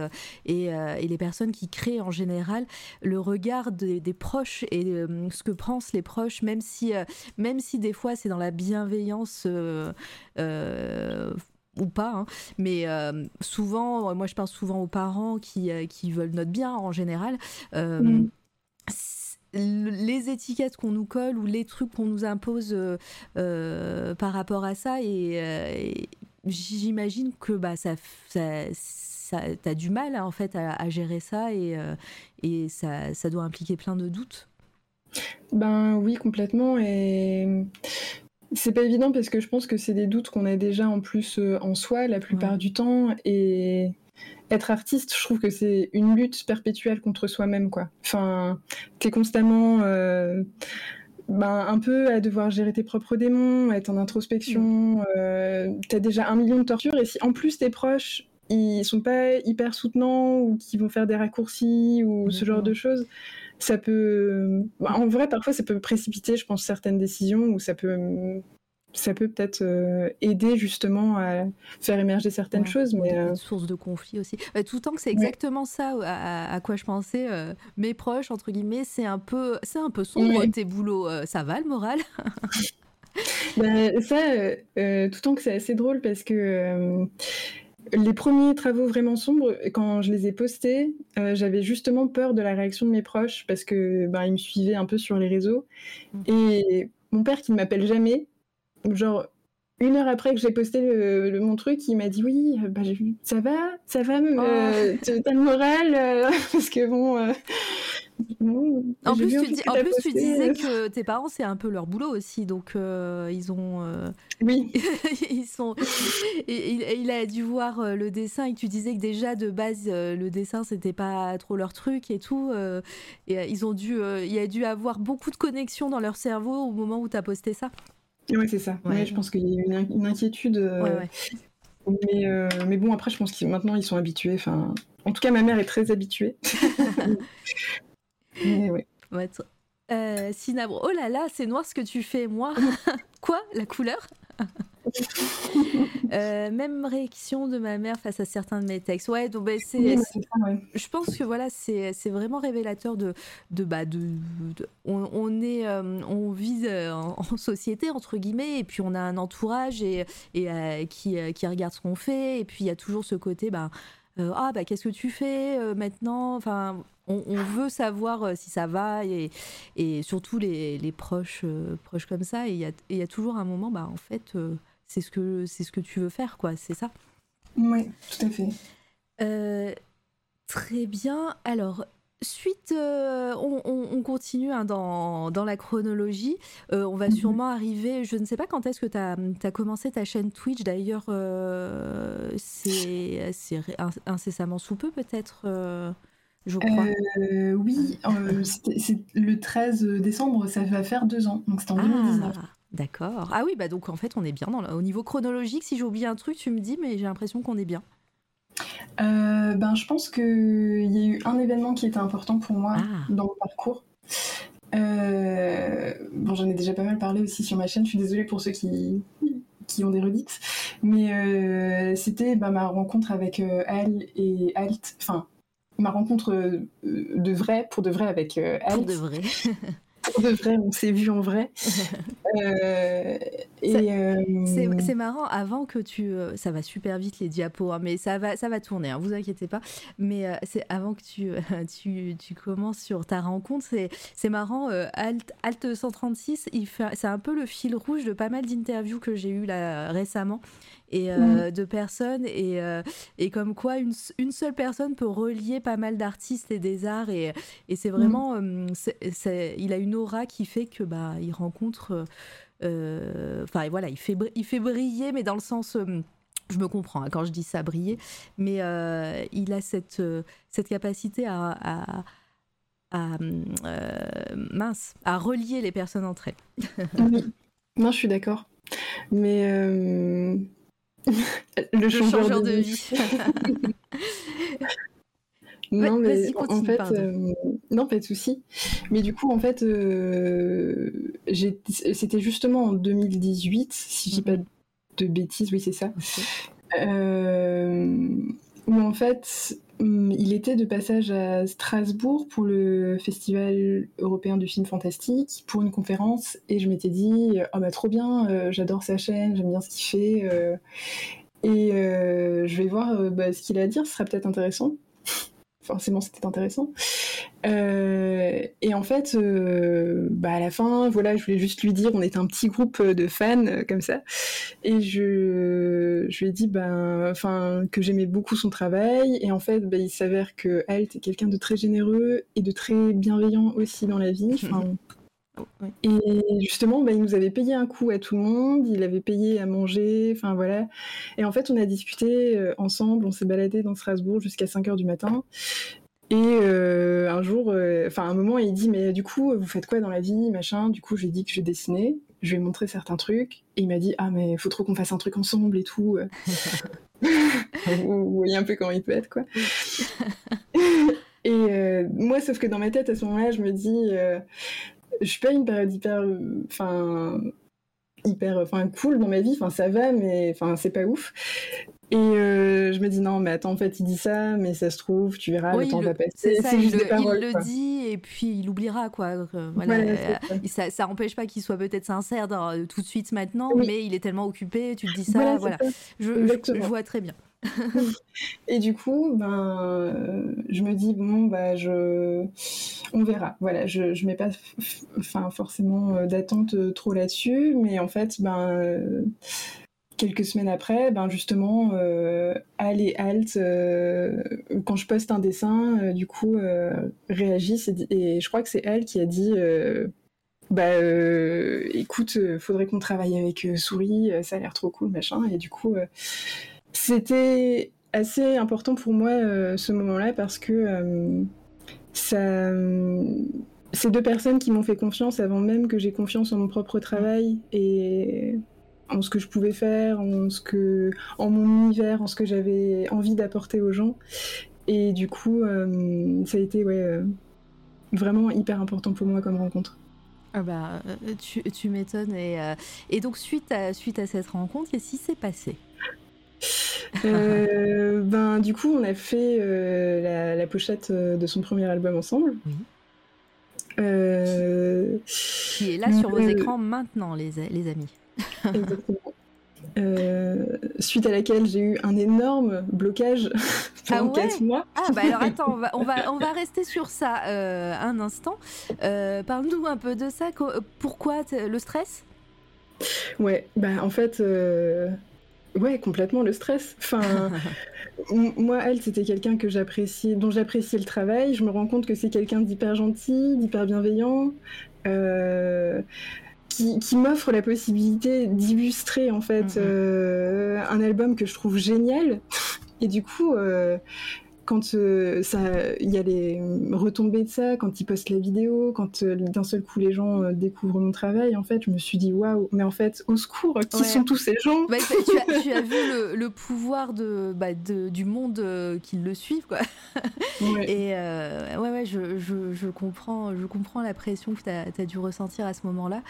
et, et les personnes qui créent en général, le regard des, des proches et ce que pensent les proches, même si, même si des fois c'est dans la bienveillance euh, euh, ou pas, hein. Mais euh, souvent, moi je pense souvent aux parents qui, qui veulent notre bien en général, euh, mmh. les étiquettes qu'on nous colle ou les trucs qu'on nous impose euh, euh, par rapport à ça et, euh, et j'imagine que bah, ça, ça, ça, t'as du mal hein, en fait à, à gérer ça et, euh, et ça, ça doit impliquer plein de doutes. Ben oui, complètement, et c'est pas évident parce que je pense que c'est des doutes qu'on a déjà en plus en soi la plupart ouais. du temps, et être artiste, je trouve que c'est une lutte perpétuelle contre soi-même, quoi. Enfin, t'es constamment euh, ben, un peu à devoir gérer tes propres démons, être en introspection, euh, t'as déjà un million de tortures, et si en plus tes proches, ils sont pas hyper soutenants, ou qu'ils vont faire des raccourcis, ou mmh. ce genre de choses, ça peut... Ben, en vrai, parfois, ça peut précipiter, je pense, certaines décisions, ou ça peut... ça peut peut-être euh, aider justement à faire émerger certaines ouais, choses. Mais euh... une source de conflit aussi. Euh, tout le temps que c'est exactement ouais. ça à, à quoi je pensais. Euh, mes proches, entre guillemets, c'est un peu, c'est un peu sombre ouais. tes boulots. Euh, ça va le moral? Ben, ça, euh, euh, tout le temps que c'est assez drôle parce que... Euh, les premiers travaux vraiment sombres, quand je les ai postés, euh, j'avais justement peur de la réaction de mes proches parce que ben, ils me suivaient un peu sur les réseaux. Mmh. Et mon père, qui ne m'appelle jamais, genre une heure après que j'ai posté le, le, mon truc, il m'a dit oui, bah, ça va, ça va, oh. euh, t'as le moral, euh, parce que bon. Euh, bon en plus, tu, dis, en plus tu disais que tes parents c'est un peu leur boulot aussi, donc euh, ils ont. Euh, oui. ils sont. Et, il, il a dû voir le dessin et tu disais que déjà de base le dessin c'était pas trop leur truc et tout. Euh, et ils ont dû, euh, il a dû avoir beaucoup de connexions dans leur cerveau au moment où t'as posté ça. Oui, c'est ça. Ouais, ouais, je pense qu'il y a une, une inquiétude. Euh, ouais, ouais. Mais, euh, mais bon, après, je pense que maintenant, ils sont habitués. Enfin, en tout cas, ma mère est très habituée. Mais, ouais. Ouais, euh, Cinabre, oh là là, c'est noir ce que tu fais, moi. Quoi? La couleur? euh, même réaction de ma mère face à certains de mes textes. Ouais, donc bah, c'est, oui, c'est ça, ouais. Je pense que voilà, c'est c'est vraiment révélateur de de bah de, de on, on est euh, on vit euh, en, en société entre guillemets et puis on a un entourage et et euh, qui euh, qui regarde ce qu'on fait et puis il y a toujours ce côté bah euh, ah bah qu'est-ce que tu fais euh, maintenant, enfin on, on veut savoir euh, si ça va et et surtout les les proches euh, proches comme ça, et il y a il y a toujours un moment bah en fait euh, c'est ce que c'est ce que tu veux faire, quoi, c'est ça? Oui, tout à fait. Euh, très bien. Alors, Suite, euh, on, on, on continue hein, dans, dans la chronologie. Euh, on va sûrement arriver, je ne sais pas quand est-ce que tu as commencé ta chaîne Twitch, d'ailleurs, euh, c'est, c'est incessamment sous peu peut-être, euh, je crois. Euh, oui, euh, c'est, c'est le treize décembre, ça va faire deux ans, donc c'était en deux mille dix-neuf. Ah, d'accord. Ah oui, bah donc en fait on est bien dans la... au niveau chronologique, si j'oublie un truc, tu me dis, mais j'ai l'impression qu'on est bien. Euh, ben, je pense qu'il y a eu un événement qui était important pour moi ah. dans mon parcours. Euh, bon, j'en ai déjà pas mal parlé aussi sur ma chaîne, je suis désolée pour ceux qui, qui ont des redites, mais euh, c'était ben, ma rencontre avec euh, Al et Halt, enfin, ma rencontre euh, de vrai, pour de vrai avec euh, Halt. Pour de vrai. De vrai, on s'est vu en vrai. euh, et ça, euh... C'est, c'est marrant, avant que tu... Ça va super vite les diapos, hein, mais ça va, ça va tourner, hein, vous inquiétez pas. Mais euh, c'est avant que tu, euh, tu, tu commences sur ta rencontre, c'est, c'est marrant, euh, Alt, Alt deux cent trente-six, il fait, c'est un peu le fil rouge de pas mal d'interviews que j'ai eues là, récemment. Et euh, mmh. de personnes et euh, et comme quoi une une seule personne peut relier pas mal d'artistes et des arts et et c'est vraiment mmh. euh, c'est, c'est, il a une aura qui fait que bah il rencontre euh, enfin voilà il fait il fait briller mais dans le sens euh, je me comprends hein, quand je dis ça briller mais euh, il a cette euh, cette capacité à à, à euh, mince à relier les personnes entre elles. Oui. Non, je suis d'accord mais euh... le, le changeur, changeur de, de vie. Non, ouais, mais continue, en fait, euh, non, pas de souci. Mais du coup, en fait, euh, j'ai, c'était justement en deux mille dix-huit, si je dis pas de bêtises, oui, c'est ça. Okay. Euh, où en fait, il était de passage à Strasbourg pour le Festival européen du film fantastique, pour une conférence, et je m'étais dit « Ah oh bah trop bien, euh, j'adore sa chaîne, j'aime bien ce qu'il fait, euh, et euh, je vais voir euh, bah, ce qu'il a à dire, ce sera peut-être intéressant. » Forcément, c'était intéressant. Euh, et en fait, euh, bah à la fin, voilà, je voulais juste lui dire, on était un petit groupe de fans euh, comme ça, et je, je lui ai dit, ben, enfin, que j'aimais beaucoup son travail. Et en fait, ben, il s'avère que Halt est quelqu'un de très généreux et de très bienveillant aussi dans la vie. Enfin, et justement, bah, il nous avait payé un coup à tout le monde, il avait payé à manger, enfin voilà. Et en fait, on a discuté euh, ensemble, on s'est baladé dans Strasbourg jusqu'à cinq heures du matin. Et euh, un jour, enfin euh, un moment, il dit « Mais du coup, vous faites quoi dans la vie ?» machin. Du coup, je lui ai dit que je dessinais, je lui ai montré certains trucs, et il m'a dit « Ah, mais faut trop qu'on fasse un truc ensemble et tout. » Vous voyez un peu comment il peut être, quoi. Et euh, moi, sauf que dans ma tête, à ce moment-là, je me dis... Euh, je suis pas une période hyper, enfin hyper, enfin cool dans ma vie. Enfin ça va, mais enfin c'est pas ouf. Et euh, je me dis non, mais attends, en fait il dit ça, mais ça se trouve, tu verras, oui, le temps le, va passer. C'est, ça, c'est juste le, des paroles. Il quoi. Le dit et puis il oubliera quoi. Voilà. Voilà, ça, ça empêche pas qu'il soit peut-être sincère dans, tout de suite maintenant, oui. Mais il est tellement occupé, tu te dis ça, voilà. voilà. Ça. Je, je, je vois très bien. Et du coup, ben, je me dis bon, bah, ben, je, on verra. Voilà, je, je mets pas, enfin, forcément d'attente trop là-dessus, mais en fait, ben, quelques semaines après, ben, justement, euh, Al et Halt, euh, quand je poste un dessin, euh, du coup, euh, réagissent et, et je crois que c'est Al qui a dit. Euh, Bah euh, écoute, euh, faudrait qu'on travaille avec euh, Souris, euh, ça a l'air trop cool, machin. Et du coup, euh, c'était assez important pour moi euh, ce moment-là parce que euh, ça, euh, c'est deux personnes qui m'ont fait confiance avant même que j'aie confiance en mon propre travail et en ce que je pouvais faire, en ce que, en mon univers, en ce que j'avais envie d'apporter aux gens. Et du coup, euh, ça a été ouais, euh, vraiment hyper important pour moi comme rencontre. Ah bah, tu, tu m'étonnes. Et, euh, et donc, suite à, suite à cette rencontre, qu'est-ce qui s'est passé ? euh, ben, du coup, on a fait euh, la, la pochette de son premier album ensemble. Oui. Euh... Qui est là sur vos euh... écrans maintenant, les, les amis. Exactement. Euh, suite à laquelle j'ai eu un énorme blocage pendant ah ouais quatre mois. Ah bah alors attends, on va, on va, on va rester sur ça euh, un instant. Euh, parle-nous un peu de ça. Pourquoi le stress ? Ouais, bah en fait, euh, Ouais, complètement, le stress. Enfin, m- moi, Halt, c'était quelqu'un que j'apprécie, dont j'apprécie le travail. Je me rends compte que c'est quelqu'un d'hyper gentil, d'hyper bienveillant, euh, qui, qui m'offre la possibilité d'illustrer, en fait, mm-hmm. euh, un album que je trouve génial. Et du coup, euh, quand il euh, y a les retombées de ça, quand ils postent la vidéo, quand euh, d'un seul coup les gens euh, découvrent mon travail, en fait, je me suis dit waouh, mais en fait, au secours, qui ouais. sont tous ces gens ? Bah, tu, as, tu as vu le, le pouvoir de, bah, de, du monde euh, qui le suit, quoi. Ouais. Et euh, ouais, ouais, je, je, je, comprends, je comprends la pression que tu as dû ressentir à ce moment-là.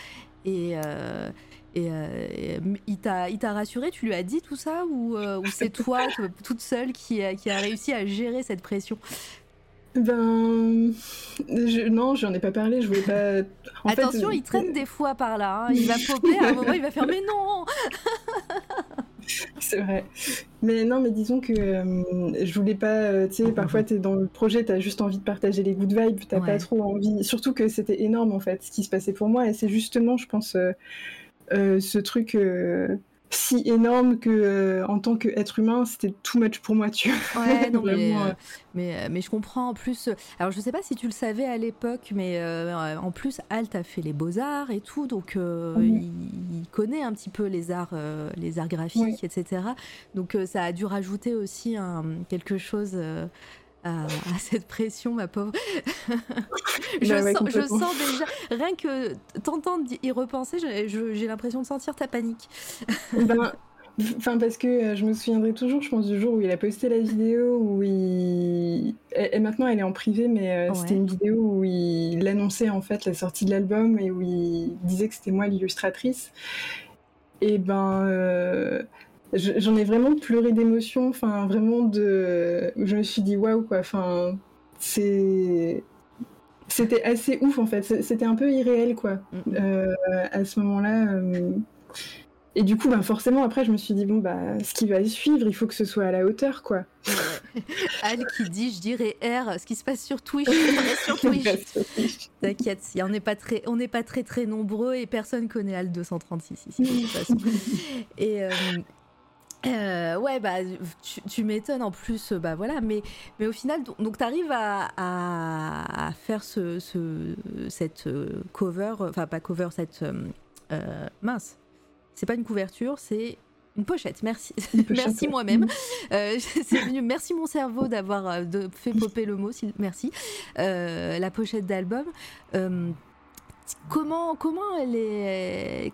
Et. Euh, Et, euh, et il t'a, il t'a rassuré, tu lui as dit tout ça ou, euh, ou c'est toi toute seule qui a, qui a réussi à gérer cette pression? Ben je, non, j'en ai pas parlé, je voulais pas. En Attention, fait, il traîne euh... des fois par là. Hein. Il va popper à un moment, il va faire mais non. C'est vrai. Mais non, mais disons que euh, je voulais pas. Euh, tu sais, parfois t'es dans le projet, t'as juste envie de partager les good vibes, t'as ouais. pas trop envie. Surtout que c'était énorme en fait ce qui se passait pour moi, et c'est justement, je pense. Euh, Euh, ce truc euh, si énorme que euh, en tant qu'être humain c'était too much pour moi, tu vois. Ouais, non, mais, euh, mais, mais je comprends. En plus, alors je sais pas si tu le savais à l'époque, mais euh, en plus Halt a fait les beaux-arts et tout, donc euh, mmh. il, il connaît un petit peu les arts, euh, les arts graphiques, oui. et cetera. Donc euh, ça a dû rajouter aussi hein, quelque chose euh, à, à cette pression, ma pauvre. je, bah ouais, sens, je sens déjà, rien que t'entendre y repenser, je, je, j'ai l'impression de sentir ta panique. ben, enfin, parce que je me souviendrai toujours, je pense, du jour où il a posté la vidéo, où il... Et, et maintenant, elle est en privé, mais euh, ouais. c'était une vidéo où il annonçait, en fait, la sortie de l'album, et où il disait que c'était moi l'illustratrice. Et ben... Euh... J'en ai vraiment pleuré d'émotion, enfin vraiment de. Je me suis dit waouh quoi, enfin c'est. C'était assez ouf en fait, c'était un peu irréel quoi, euh, à ce moment-là. Euh... Et du coup, ben forcément, après, je me suis dit bon bah ce qui va suivre, il faut que ce soit à la hauteur quoi. Al qui dit, je dirais R, ce qui se passe sur Twitch, sur Twitch. T'inquiète, on n'est pas très, on n'est pas très très nombreux et personne connaît Al deux cent trente-six ici de toute façon. Et euh... Euh, ouais bah tu, tu m'étonnes en plus bah voilà mais mais au final donc t'arrives à à, à faire ce ce cette cover enfin pas cover cette euh, mince c'est pas une couverture c'est une pochette merci une pochette. Merci moi-même euh, c'est venu merci mon cerveau d'avoir de, fait popper le mot si, merci euh, la pochette d'album euh, comment comment elle est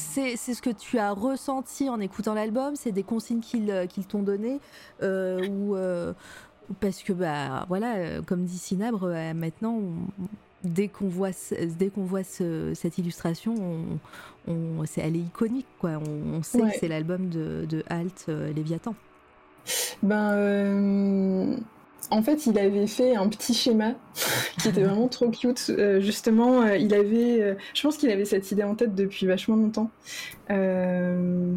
C'est, c'est ce que tu as ressenti en écoutant l'album, c'est des consignes qu'ils, qu'ils t'ont données, euh, ou euh, parce que bah voilà, comme dit Cinabre, euh, maintenant on, dès qu'on voit dès qu'on voit ce, cette illustration, on, on, c'est, elle est iconique quoi. On, on sait ouais. que c'est l'album de, de Halt euh, Léviathan. Ben. Euh... En fait, il avait fait un petit schéma qui était vraiment trop cute. Euh, justement, euh, il avait, euh, je pense qu'il avait cette idée en tête depuis vachement longtemps. Euh,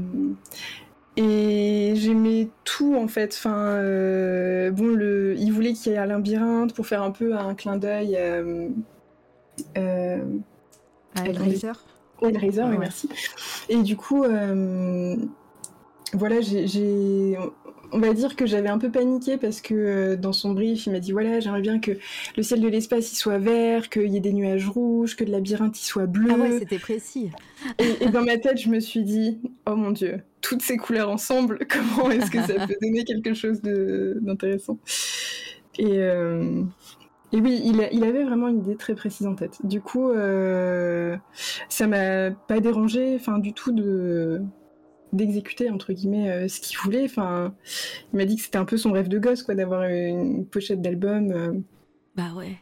et j'aimais tout en fait. Enfin, euh, bon, le, il voulait qu'il y ait un labyrinthe pour faire un peu un clin d'œil euh, euh, à Hellraiser. Hellraiser, oui, merci. Et du coup, euh, voilà, j'ai. j'ai on va dire que j'avais un peu paniqué parce que euh, dans son brief, il m'a dit voilà, j'aimerais bien que le ciel de l'espace il soit vert, qu'il y ait des nuages rouges, que le labyrinthe il soit bleu. Ah ouais, c'était précis. Et, et dans ma tête, je me suis dit oh mon Dieu, toutes ces couleurs ensemble, comment est-ce que ça peut donner quelque chose de, d'intéressant ? Et, euh, et oui, il, a, il avait vraiment une idée très précise en tête. Du coup, euh, ça m'a pas dérangée, enfin du tout de. d'exécuter entre guillemets euh, ce qu'il voulait. Enfin, il m'a dit que c'était un peu son rêve de gosse quoi, d'avoir une pochette d'album. Euh... Bah ouais.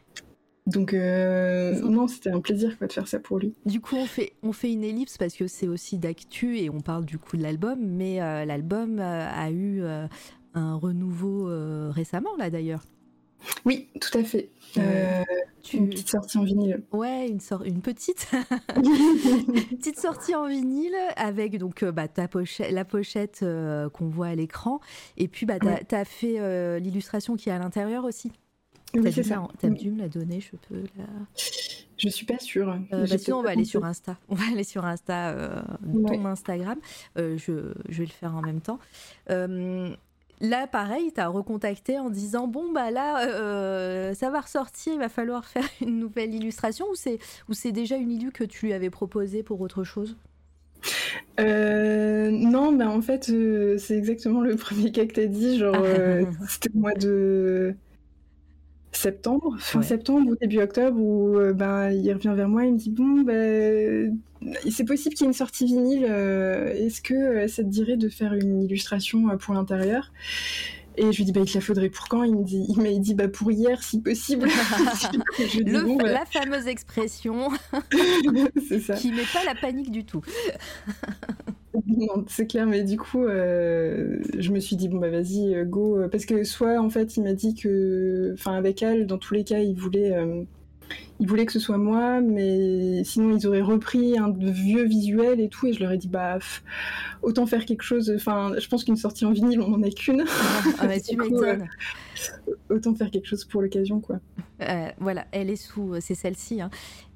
Donc euh, non, c'était un plaisir quoi de faire ça pour lui. Du coup, on fait on fait une ellipse parce que c'est aussi d'actu et on parle du coup de l'album, mais euh, l'album euh, a eu euh, un renouveau euh, récemment là d'ailleurs. Oui, tout à fait. Euh, tu... Une petite sortie en vinyle. Ouais, une, sor- une petite. petite sortie en vinyle avec donc, bah, ta pochette, la pochette euh, qu'on voit à l'écran. Et puis, bah, t'as, t'as fait euh, l'illustration qui est à l'intérieur aussi. Oui, c'est ça. T'as dû me la donner, je peux la... Je suis pas sûre. Euh, bah sinon, on va aller sur Insta. On va aller sur Insta, euh, ouais. Ton Instagram. Euh, je, je vais le faire en même temps. Euh, là, pareil, t'as recontacté en disant, bon, bah là, euh, ça va ressortir, il va falloir faire une nouvelle illustration, ou c'est, ou c'est déjà une illu que tu lui avais proposée pour autre chose ? Euh, non, bah en fait, euh, c'est exactement le premier cas que t'as dit. Genre, ah, euh, c'était au mois de... septembre, fin ouais. septembre ou début octobre, où euh, ben, il revient vers moi, il me dit bon, ben, c'est possible qu'il y ait une sortie vinyle, euh, est-ce que euh, ça te dirait de faire une illustration euh, pour l'intérieur ? Et je lui dis bah, il te la faudrait pour quand ? Il me dit, il m'a dit bah, pour hier si possible. Je dis, Le, bon, bah... La fameuse expression c'est ça. Qui met pas la panique du tout. Non, c'est clair, mais du coup, euh, je me suis dit, bon, bah, vas-y, go. Parce que soit, en fait, il m'a dit que, enfin, avec elle, dans tous les cas, il voulait, euh, il voulait que ce soit moi, mais sinon, ils auraient repris un vieux visuel et tout, et je leur ai dit, bah, pff, autant faire quelque chose. Enfin, je pense qu'une sortie en vinyle, on n'en a qu'une. Ah, bah, tu m'étonnes. Euh, autant faire quelque chose pour l'occasion, quoi. Euh, voilà, elle est sous, c'est celle-ci, hein.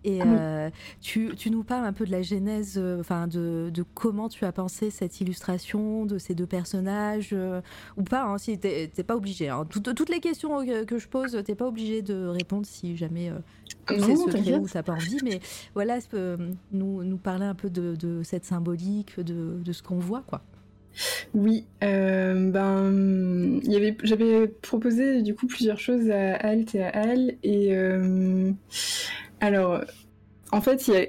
Et euh, tu, tu nous parles un peu de la genèse, enfin euh, de, de comment tu as pensé cette illustration de ces deux personnages, euh, ou pas, hein, si t'es, t'es pas obligé. Hein. Tout, toutes les questions que, que je pose, t'es pas obligé de répondre si jamais euh, tu sais secret ou t'as pas envie, mais voilà, euh, nous, nous parler un peu de, de cette symbolique, de, de ce qu'on voit, quoi. Oui, euh, ben, y avait, j'avais proposé du coup plusieurs choses à Halt et à Al, et euh, alors en fait il y a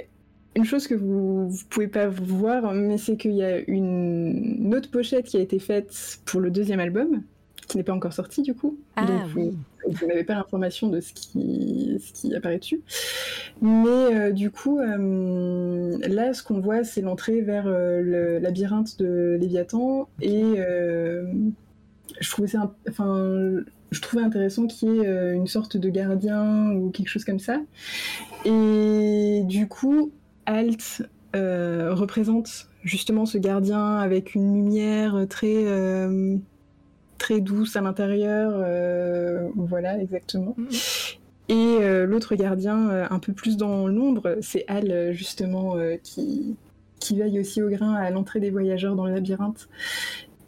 une chose que vous ne pouvez pas voir, mais c'est qu'il y a une, une autre pochette qui a été faite pour le deuxième album, qui n'est pas encore sorti du coup, ah, donc oui. vous, vous n'avez pas l'information de ce qui, ce qui apparaît dessus, mais euh, du coup euh, là ce qu'on voit c'est l'entrée vers euh, le labyrinthe de Léviathan, et euh, je trouvais ça, enfin je trouvais intéressant qu'il y ait euh, une sorte de gardien ou quelque chose comme ça, et du coup Halt euh, représente justement ce gardien avec une lumière très euh, très douce à l'intérieur, euh, voilà, exactement. Mmh. Et euh, l'autre gardien, euh, un peu plus dans l'ombre, c'est Al, justement, euh, qui, qui veille aussi au grain à l'entrée des voyageurs dans le labyrinthe.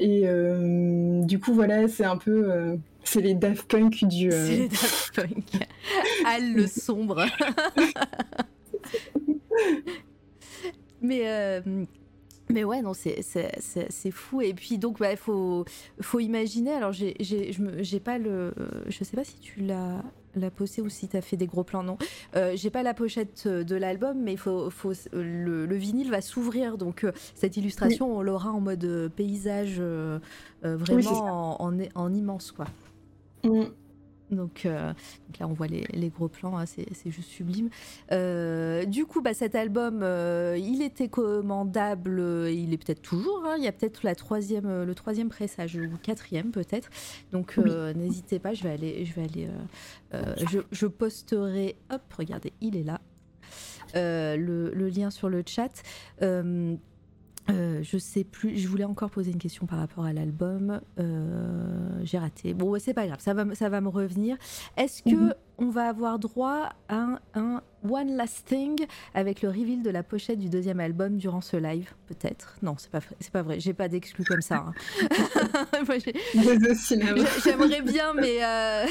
Et euh, du coup, voilà, c'est un peu... Euh, c'est les Daft Punk du... Euh... C'est les Daft Punk. Al, le sombre. Mais... Euh... Mais ouais, non, c'est, c'est, c'est, c'est fou. Et puis, donc, il bah, faut, faut imaginer. Alors, j'ai, j'ai, je me, j'ai pas le. Je sais pas si tu l'as, l'as posté ou si tu as fait des gros plans, non. Euh, j'ai pas la pochette de l'album, mais faut, faut, le, le vinyle va s'ouvrir. Donc, euh, cette illustration, oui. On l'aura en mode paysage, euh, euh, vraiment oui, en, en, en immense, quoi. Mmh. Donc, euh, donc là on voit les, les gros plans, hein, c'est, c'est juste sublime. Euh, du coup bah, cet album euh, il était commandable, euh, il est peut-être toujours, hein, il y a peut-être la troisième, le troisième pressage ou quatrième peut-être, donc euh, oui. N'hésitez pas, je vais aller, je, vais aller, euh, euh, je, je posterai, hop regardez il est là, euh, le, le lien sur le chat. euh, Euh, je sais plus, je voulais encore poser une question par rapport à l'album, euh, j'ai raté. Bon, ouais, c'est pas grave, ça va, ça va me revenir. Est-ce que mm-hmm. on va avoir droit à un One Last Thing avec le reveal de la pochette du deuxième album durant ce live, peut-être ? Non, c'est pas vrai, c'est pas vrai. J'ai pas d'exclus comme ça. Hein. Moi, j'ai... J'aimerais bien, mais euh...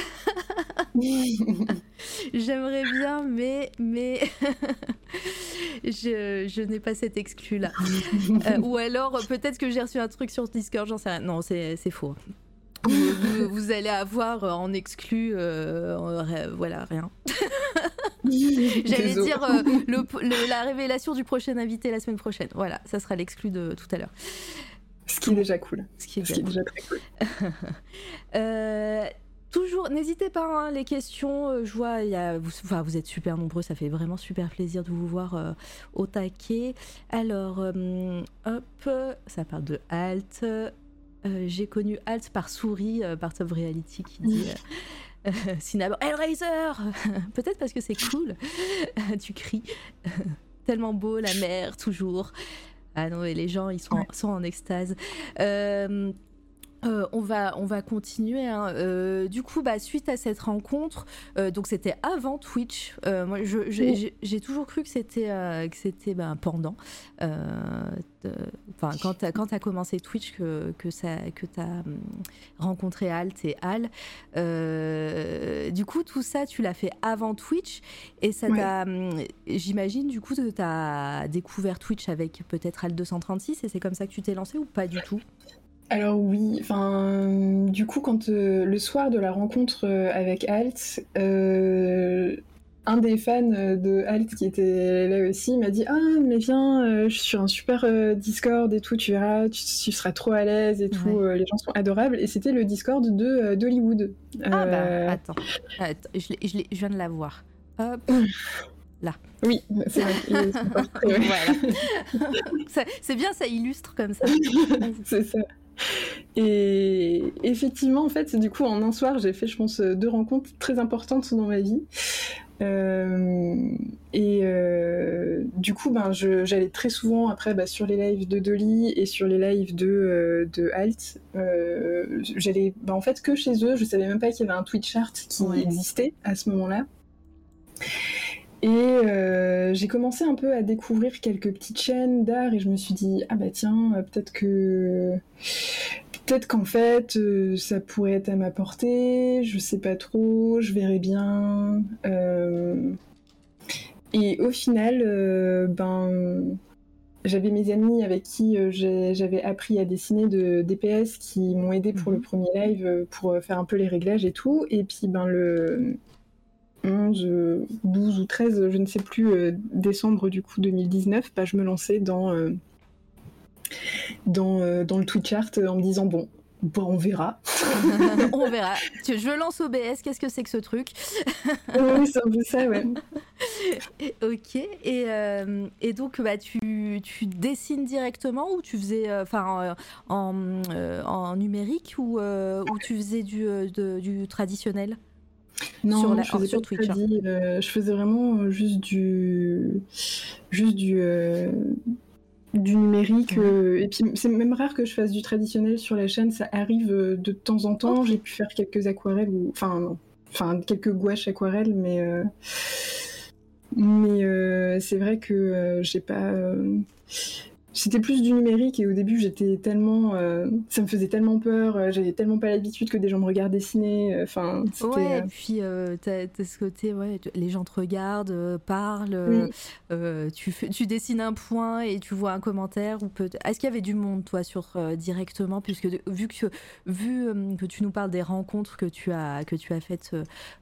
j'aimerais bien, mais mais je je n'ai pas cet exclu là. euh, ou alors peut-être que j'ai reçu un truc sur Discord, j'en sais rien. Non, c'est c'est faux. Vous, vous allez avoir en exclu, euh, euh, voilà, rien. J'allais Désolé. dire euh, le, le, la révélation du prochain invité la semaine prochaine. Voilà, ça sera l'exclu de tout à l'heure. Ce qui est déjà cool. Ce qui est, Ce qui est déjà très cool. euh... Toujours, n'hésitez pas, hein, les questions, je vois, y a, vous, enfin, vous êtes super nombreux, ça fait vraiment super plaisir de vous voir euh, au taquet. Alors, euh, hop, ça parle de Halt, euh, j'ai connu Halt par Souris, euh, par Top Reality qui dit... Euh, Euh, Cinnabon, Hellraiser. Peut-être parce que c'est cool. Tu cries. Tellement beau, la mer, toujours. Ah non, et les gens, ils sont, ouais. en, sont en extase. Euh, Euh, on va on va continuer. Hein. Euh, du coup, bah suite à cette rencontre, euh, donc c'était avant Twitch. Euh, moi, je, j'ai, j'ai, j'ai toujours cru que c'était euh, que c'était ben bah, pendant. Enfin, euh, quand t'as, quand t'as commencé Twitch que que ça que t'as rencontré Halt et Hal. Euh, du coup, tout ça, tu l'as fait avant Twitch et ça ouais. t'a. J'imagine du coup que t'as découvert Twitch avec peut-être Alt deux cent trente-six et c'est comme ça que tu t'es lancé ou pas du tout? Alors oui, enfin, du coup, quand euh, le soir de la rencontre euh, avec Halt, euh, un des fans de Halt qui était là aussi m'a dit « Ah, mais viens, euh, je suis sur un super euh, Discord et tout, tu verras, tu, tu seras trop à l'aise et tout, ouais. euh, les gens sont adorables. » Et c'était le Discord de, euh, d'Hollywood. Euh... Ah bah, attends, attends je, l'ai, je, l'ai, je viens de la voir. Hop là. Oui, c'est vrai. Portrait, voilà. ça, c'est bien, ça illustre comme ça. C'est ça. Et effectivement, en fait, du coup, en un soir, j'ai fait, je pense, deux rencontres très importantes dans ma vie. Euh, et euh, du coup, ben, je, j'allais très souvent après ben, sur les lives de Dolly et sur les lives de, euh, de Halt. Euh, j'allais, ben, en fait, que chez eux. Je savais même pas qu'il y avait un Twitch Art qui ouais. existait à ce moment-là. Et euh, j'ai commencé un peu à découvrir quelques petites chaînes d'art et je me suis dit ah bah tiens peut-être que peut-être qu'en fait euh, ça pourrait être à ma portée, je sais pas trop, je verrai bien. Euh... Et au final euh, ben j'avais mes amis avec qui euh, j'ai, j'avais appris à dessiner de D P S qui m'ont aidé pour le premier live pour faire un peu les réglages et tout et puis ben le onze, douze ou treize, je ne sais plus, euh, décembre du coup deux mille dix-neuf, bah, je me lançais dans, euh, dans, euh, dans le Twitch Art en me disant bon, bah, on verra. on verra. Je lance O B S, qu'est-ce que c'est que ce truc? Oui, c'est un peu ça, ouais. Ok, et, euh, et donc bah, tu, tu dessines directement ou tu faisais euh, euh, en, euh, en numérique ou, euh, ou tu faisais du, euh, de, du traditionnel? Non, sur la, je, faisais sur Twitch, tradis, hein. euh, je faisais vraiment juste du, juste du, euh, du numérique. Mmh. Euh, et puis c'est même rare que je fasse du traditionnel sur la chaîne. Ça arrive de temps en temps. Okay. J'ai pu faire quelques aquarelles, ou, enfin, enfin quelques gouaches aquarelles, mais euh, mais euh, c'est vrai que euh, j'ai pas. Euh, C'était plus du numérique et au début j'étais tellement, euh, ça me faisait tellement peur, euh, j'avais tellement pas l'habitude que des gens me regardent dessiner. Enfin, euh, ouais, et puis euh, t'as, t'as ce côté, ouais, t- les gens te regardent, euh, parlent, euh, oui. euh, tu, f- tu dessines un point et tu vois un commentaire ou peut. Est-ce qu'il y avait du monde toi sur euh, directement puisque de, vu que vu euh, que tu nous parles des rencontres que tu as que tu as faites.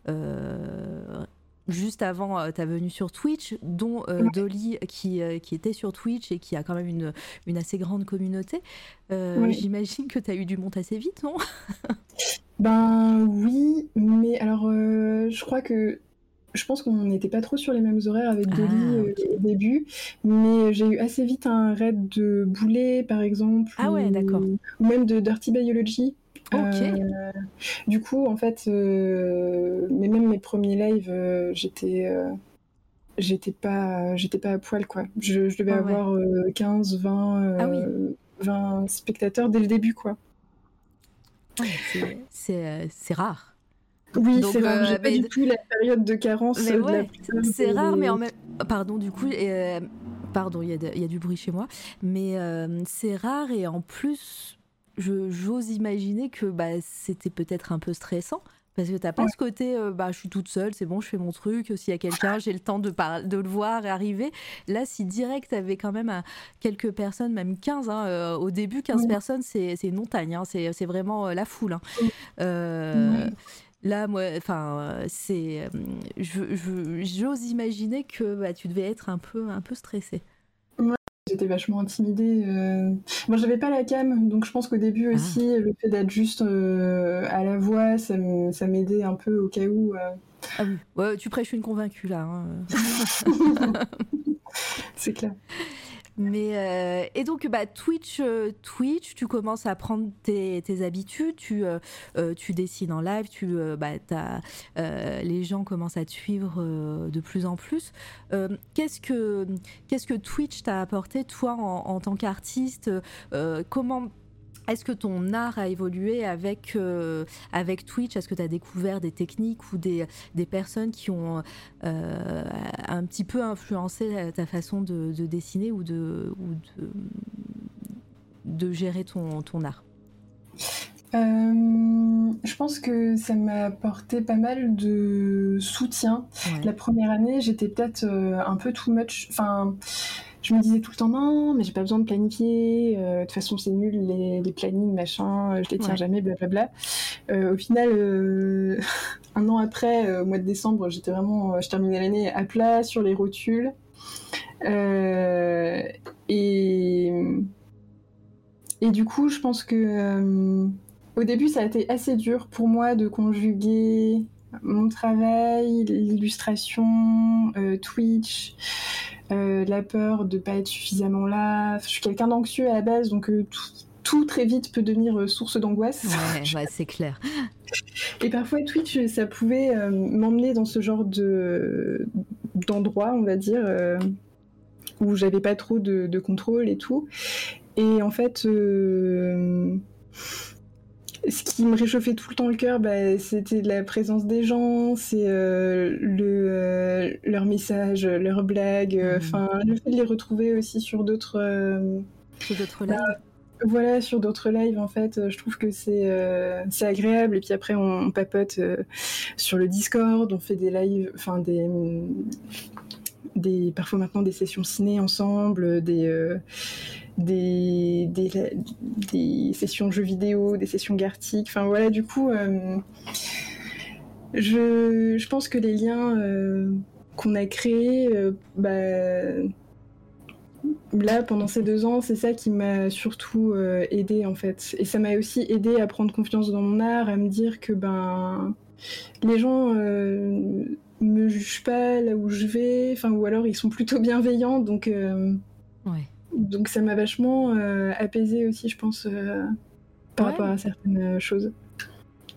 Euh, Juste avant euh, ta venue sur Twitch, dont euh, ouais. Dolly qui, euh, qui était sur Twitch et qui a quand même une, une assez grande communauté. Euh, ouais. J'imagine que tu as eu du monde assez vite, non? Ben oui, mais alors euh, je crois que. Je pense qu'on n'était pas trop sur les mêmes horaires avec Dolly ah, okay. euh, au début, mais j'ai eu assez vite un raid de Boulet, par exemple. Ah ouais, ou, d'accord. Ou même de Dirty Biology. Ok. Euh, du coup, en fait, euh, mais même mes premiers lives, euh, j'étais, euh, j'étais, pas, j'étais pas à poil, quoi. Je, je devais ah, avoir ouais. euh, quinze, vingt, euh, ah, oui. vingt spectateurs dès le début, quoi. Ouais, c'est, c'est, c'est rare. Oui, donc, c'est rare, euh, j'ai pas du tout la période de carence. Mais ouais, de la... c'est rare, mais en même... Pardon, du coup, euh, pardon, il y, y a du bruit chez moi, mais euh, c'est rare et en plus, je, j'ose imaginer que bah, c'était peut-être un peu stressant, parce que t'as pas ouais. ce côté, euh, bah, je suis toute seule, c'est bon, je fais mon truc, s'il y a quelqu'un, j'ai le temps de, par- de le voir arriver. Là, si direct, t'avais quand même à quelques personnes, même quinze, hein, euh, au début, quinze ouais. personnes, c'est, c'est une montagne, hein, c'est, c'est vraiment euh, la foule. Hein. Ouais. Euh, ouais. Là, moi, enfin, c'est, je, je, j'ose imaginer que bah, tu devais être un peu, un peu stressée. Ouais, j'étais vachement intimidée. Euh... Bon, j'avais pas la cam, donc je pense qu'au début ah. aussi, le fait d'être juste euh, à la voix, ça, me, ça m'aidait un peu au cas où. Euh... Ah oui, ouais, tu prêches une convaincue là. Hein. C'est clair. Mais euh, et donc bah Twitch, euh, Twitch, tu commences à prendre tes, tes habitudes, tu euh, tu dessines en live, tu euh, bah t'as, euh, les gens commencent à te suivre euh, de plus en plus. Euh, qu'est-ce que qu'est-ce que Twitch t'a apporté toi en, en tant qu'artiste? euh, Comment Est-ce que ton art a évolué avec, euh, avec Twitch? Est-ce que tu as découvert des techniques ou des, des personnes qui ont euh, un petit peu influencé ta façon de, de dessiner ou de, ou de, de gérer ton, ton art? Euh, je pense que ça m'a apporté pas mal de soutien. Ouais. La première année, j'étais peut-être euh, un peu too much. Enfin, je me disais tout le temps non, mais j'ai pas besoin de planifier. Euh, de toute façon, c'est nul les, les plannings, machin. Je les tiens ouais. jamais, blablabla. Euh, au final, euh, un an après, euh, au mois de décembre, j'étais vraiment, euh, je terminais l'année à plat sur les rotules euh, et et du coup, je pense que euh, au début, ça a été assez dur pour moi de conjuguer mon travail, l'illustration, euh, Twitch, euh, la peur de ne pas être suffisamment là. Enfin, je suis quelqu'un d'anxieux à la base, donc euh, tout, tout très vite peut devenir euh, source d'angoisse. Ouais, ouais, c'est clair. Et parfois, Twitch, ça pouvait euh, m'emmener dans ce genre de, d'endroit, on va dire, euh, où j'avais pas trop de, de contrôle et tout. Et en fait... Euh, ce qui me réchauffait tout le temps le cœur, bah, c'était la présence des gens, c'est euh, le, euh, leurs messages, leurs blagues, enfin euh, mmh. le fait de les retrouver aussi sur d'autres, euh, sur d'autres lives. Euh, voilà, sur d'autres lives en fait, euh, je trouve que c'est euh, c'est agréable. Et puis après on, on papote euh, sur le Discord, on fait des lives, enfin des des parfois maintenant des sessions ciné ensemble, des euh, Des, des, des sessions jeux vidéo, des sessions Gartic, enfin voilà, du coup euh, je, je pense que les liens euh, qu'on a créés euh, bah, là pendant ces deux ans, c'est ça qui m'a surtout euh, aidée en fait, et ça m'a aussi aidée à prendre confiance dans mon art, à me dire que ben les gens euh, me jugent pas là où je vais, enfin, ou alors ils sont plutôt bienveillants, donc euh, ouais. Donc ça m'a vachement euh, apaisée aussi, je pense, euh, par ouais. rapport à certaines choses.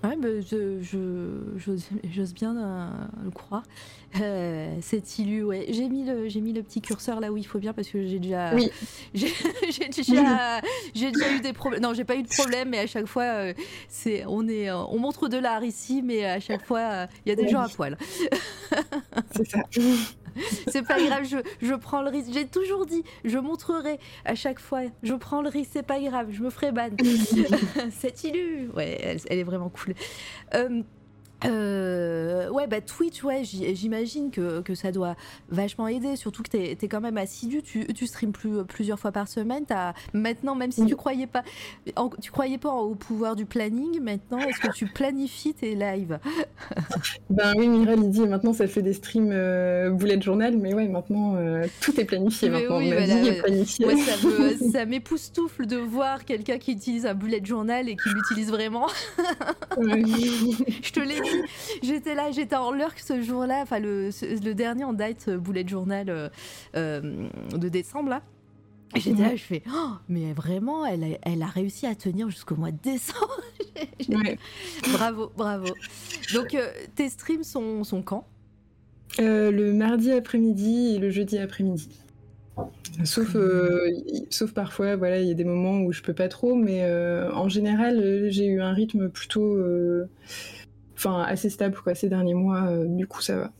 Ouais, bah, je, je, j'ose, j'ose bien euh, le croire. Euh, c'est ilu, ouais. J'ai mis, le, j'ai mis le petit curseur là où il faut bien parce que j'ai déjà... Oui. J'ai, j'ai, déjà, j'ai déjà eu des problèmes. Non, j'ai pas eu de problème, mais à chaque fois, euh, c'est, on, est, euh, on montre de l'art ici, mais à chaque fois, euh, y a des ouais. gens à poil. C'est ça. C'est pas grave, je, je prends le risque. J'ai toujours dit, je montrerai à chaque fois. Je prends le risque, c'est pas grave, je me ferai ban. C'est ilu. Ouais, elle, elle est vraiment cool. Euh, euh, ouais, bah Twitch, ouais, j'imagine que, que ça doit vachement aider. Surtout que t'es, t'es quand même assidu. Tu, tu streams plus, plusieurs fois par semaine. T'as, maintenant, même si tu croyais pas, en, tu croyais pas au pouvoir du planning, maintenant, est-ce que tu planifies tes lives ? Ben oui, Mireille, il dit maintenant ça fait des streams euh, boulet de journal, mais ouais, maintenant euh, tout est planifié. Mais maintenant, oui, ma voilà, vie est planifiée. Ouais, ça, me, ça m'époustoufle de voir quelqu'un qui utilise un boulet de journal et qui l'utilise vraiment. Je te l'ai dit, j'étais là, j'étais en lurk ce jour-là, enfin le, le dernier en date boulet de journal euh, euh, de décembre là. Et j'étais là, je fais, oh, mais vraiment, elle a, elle a réussi à tenir jusqu'au mois de décembre. Ouais. Bravo, bravo. Donc, euh, tes streams sont, sont quand ? euh, Le mardi après-midi et le jeudi après-midi. Sauf, euh, y, sauf parfois, voilà, il y a des moments où je peux pas trop, mais euh, en général, j'ai eu un rythme plutôt, enfin, euh, assez stable quoi, ces derniers mois, euh, du coup, ça va.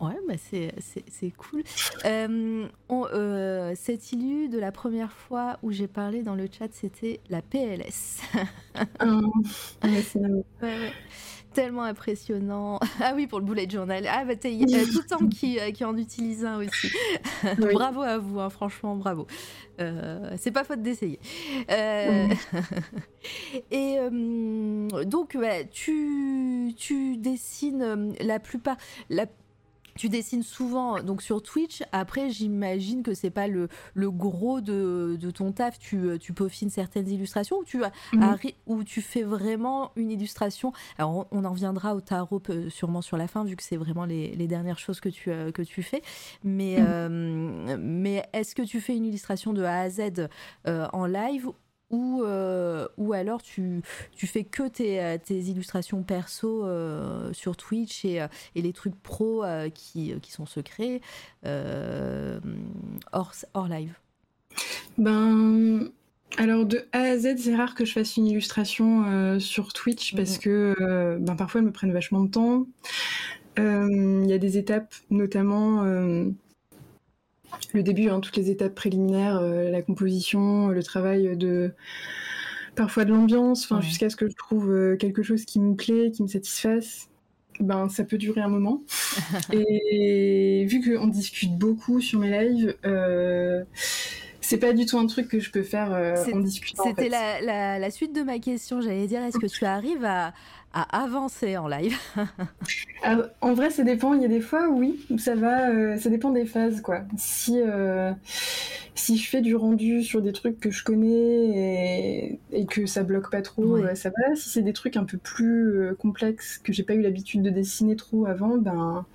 Ouais, bah c'est, c'est, c'est cool. Euh, on, euh, cette ilu de la première fois où j'ai parlé dans le chat, c'était la P L S. Oh, ouais, c'est... Ouais, ouais. Tellement impressionnant. Ah oui, pour le bullet journal. Ah bah t'es, y a tout le temps qui, qui en utilise un aussi. Oui. Bravo à vous, hein, franchement, bravo. Euh, c'est pas faute d'essayer. Euh, oui. Et euh, donc, bah, tu, tu dessines la plupart... La, Tu dessines souvent donc sur Twitch. Après, j'imagine que c'est pas le, le gros de, de ton taf. Tu, tu peaufines certaines illustrations ou tu, mmh. ou tu fais vraiment une illustration. Alors, on en reviendra au tarot sûrement sur la fin, vu que c'est vraiment les, les dernières choses que tu, que tu fais. Mais, mmh. euh, mais est-ce que tu fais une illustration de A à Z euh, en live ou, euh, ou alors tu, tu fais que tes, tes illustrations perso euh, sur Twitch et, et les trucs pro euh, qui, qui sont secrets euh, hors, hors live? Ben, Alors de A à Z, c'est rare que je fasse une illustration euh, sur Twitch, mmh. parce que euh, ben, parfois elles me prennent vachement de temps. Il euh, y a des étapes, notamment euh, le début, hein, toutes les étapes préliminaires, euh, la composition, le travail de... parfois de l'ambiance, ouais. jusqu'à ce que je trouve quelque chose qui me plaît, qui me satisfasse. Ben, ça peut durer un moment. Et vu qu'on discute beaucoup sur mes lives, euh, c'est pas du tout un truc que je peux faire euh, en discutant. C'était en fait. la, la, la suite de ma question, j'allais dire, est-ce que tu arrives à, à avancer en live? Alors, en vrai, ça dépend. Il y a des fois, oui, ça va. Euh, ça dépend des phases, quoi. Si euh, si je fais du rendu sur des trucs que je connais et, et que ça bloque pas trop, ouais. euh, ça va. Si c'est des trucs un peu plus euh, complexes que j'ai pas eu l'habitude de dessiner trop avant, ben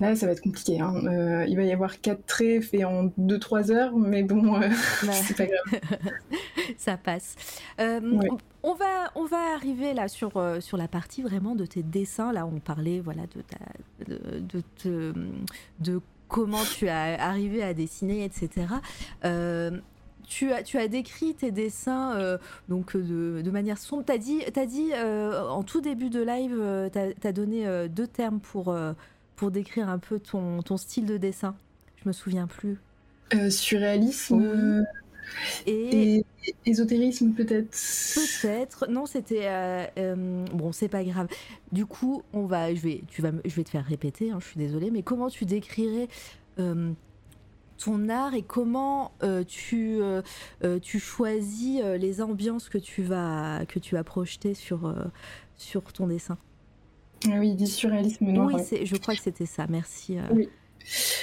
là, ça va être compliqué. Hein. Euh, il va y avoir quatre traits faits en deux trois heures, mais bon, euh, ouais. c'est pas grave. Ça passe. Euh, ouais. On va, on va arriver là sur, sur la partie vraiment de tes dessins. Là, on parlait voilà, de, ta, de, de, de, de comment tu as arrivé à dessiner, et cetera. Euh, tu, as, tu as décrit tes dessins euh, donc de, de manière sombre. Tu as dit, t'as dit euh, en tout début de live, euh, tu as donné euh, deux termes pour, euh, pour décrire un peu ton, ton style de dessin. Je ne me souviens plus. Euh, surréalisme euh... Et... et ésotérisme peut-être. Peut-être. Non, c'était euh, euh, bon, c'est pas grave. Du coup, on va, je vais, tu vas, je vais te faire répéter. Hein, je suis désolée, mais comment tu décrirais euh, ton art et comment euh, tu euh, tu choisis euh, les ambiances que tu vas que tu vas projeter sur euh, sur ton dessin. Oui, du surréalisme noir. Oui, c'est, je crois que c'était ça. Merci. Euh, oui.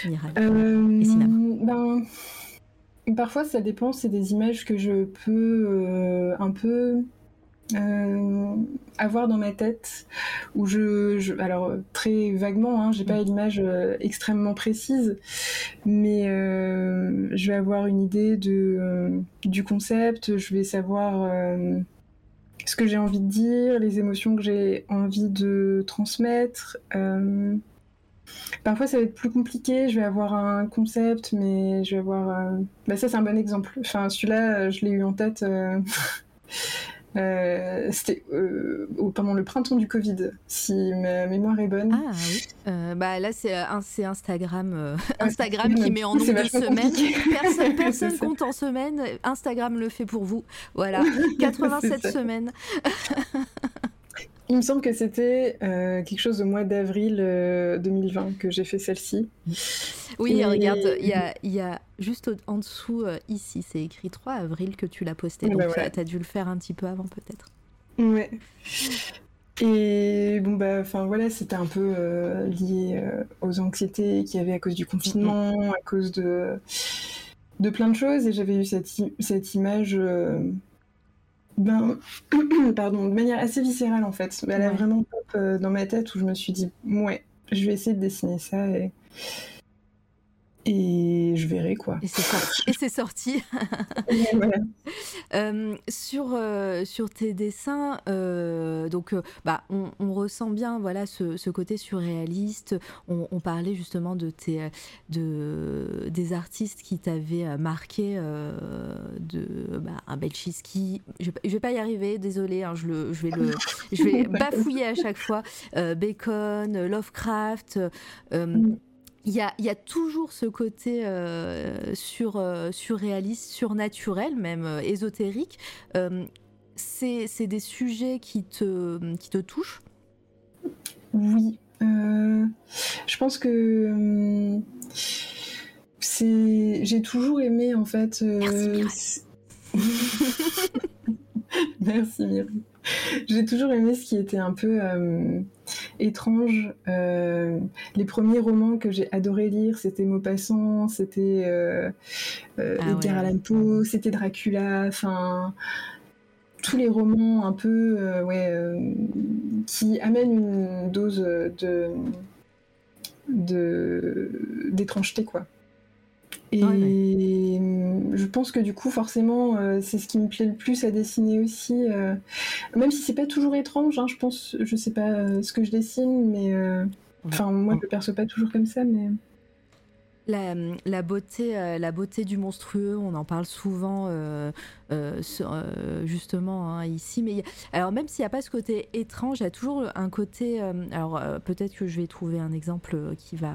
Miracle. Euh, et Sina. Ben. Parfois, ça dépend, c'est des images que je peux euh, un peu euh, avoir dans ma tête, où je, je alors très vaguement, hein, j'ai pas l'image euh, extrêmement précise, mais euh, je vais avoir une idée de euh, du concept, je vais savoir euh, ce que j'ai envie de dire, les émotions que j'ai envie de transmettre. Euh, Parfois, ça va être plus compliqué. Je vais avoir un concept, mais je vais avoir. Euh... Bah, ça, c'est un bon exemple. Enfin, celui-là, je l'ai eu en tête. Euh... euh, c'était euh, pendant le printemps du Covid, si ma mémoire est bonne. Ah oui. Euh, bah là, c'est, un, c'est Instagram, euh... ah, Instagram c'est qui même. met en nombre de semaines. Personne compte en semaine. Instagram le fait pour vous. Voilà, quatre-vingt-sept semaines. Il me semble que c'était euh, quelque chose au mois d'avril euh, deux mille vingt que j'ai fait celle-ci. Oui, et... regarde, il y a, y a juste au- en dessous, euh, ici, c'est écrit trois avril que tu l'as posté, donc bah ouais. tu as dû le faire un petit peu avant peut-être. Ouais. Et bon, bah, enfin voilà, c'était un peu euh, lié euh, aux anxiétés qu'il y avait à cause du confinement, mmh. à cause de, de plein de choses, et j'avais eu cette, i- cette image... Euh... Ben, pardon, de manière assez viscérale en fait. Elle a ouais. vraiment pop euh, dans ma tête où je me suis dit, ouais, je vais essayer de dessiner ça et, et je verrai quoi. Et c'est sorti. Et c'est sorti. Et voilà. euh, sur, euh, sur tes dessins, euh, donc, euh, bah, on, on ressent bien voilà, ce, ce côté surréaliste. On, on parlait justement de tes, de, des artistes qui t'avaient marqué. Euh, de bah, un Beksiński, je, je vais pas y arriver, désolée, hein, je le, je vais le, je vais bafouiller à chaque fois. Euh, Bacon, Lovecraft, il euh, mm. y a, il y a toujours ce côté euh, sur, euh, surréaliste, surnaturel, même euh, ésotérique. Euh, c'est, c'est des sujets qui te, qui te touchent. Oui, euh, je pense que. Euh... C'est... J'ai toujours aimé, en fait... Euh... Merci, Merci, Myriam. J'ai toujours aimé ce qui était un peu euh, étrange. Euh, les premiers romans que j'ai adoré lire, c'était Maupassant, c'était euh, euh, ah, Edgar ouais. Allan Poe, c'était Dracula, enfin... Tous les romans un peu... Euh, ouais, euh, qui amènent une dose de... de... d'étrangeté, quoi. Et ouais, ouais. je pense que du coup, forcément, euh, c'est ce qui me plaît le plus à dessiner aussi. Euh, même si c'est pas toujours étrange, hein, je pense, je sais pas euh, ce que je dessine, mais enfin, euh, ouais. moi, je le perçois pas toujours comme ça, mais. La, la, beauté, euh, la beauté du monstrueux, on en parle souvent euh, euh, sur, euh, justement hein, ici. Mais y a, alors même s'il n'y a pas ce côté étrange, il y a toujours un côté. Euh, alors euh, peut-être que je vais trouver un exemple qui va,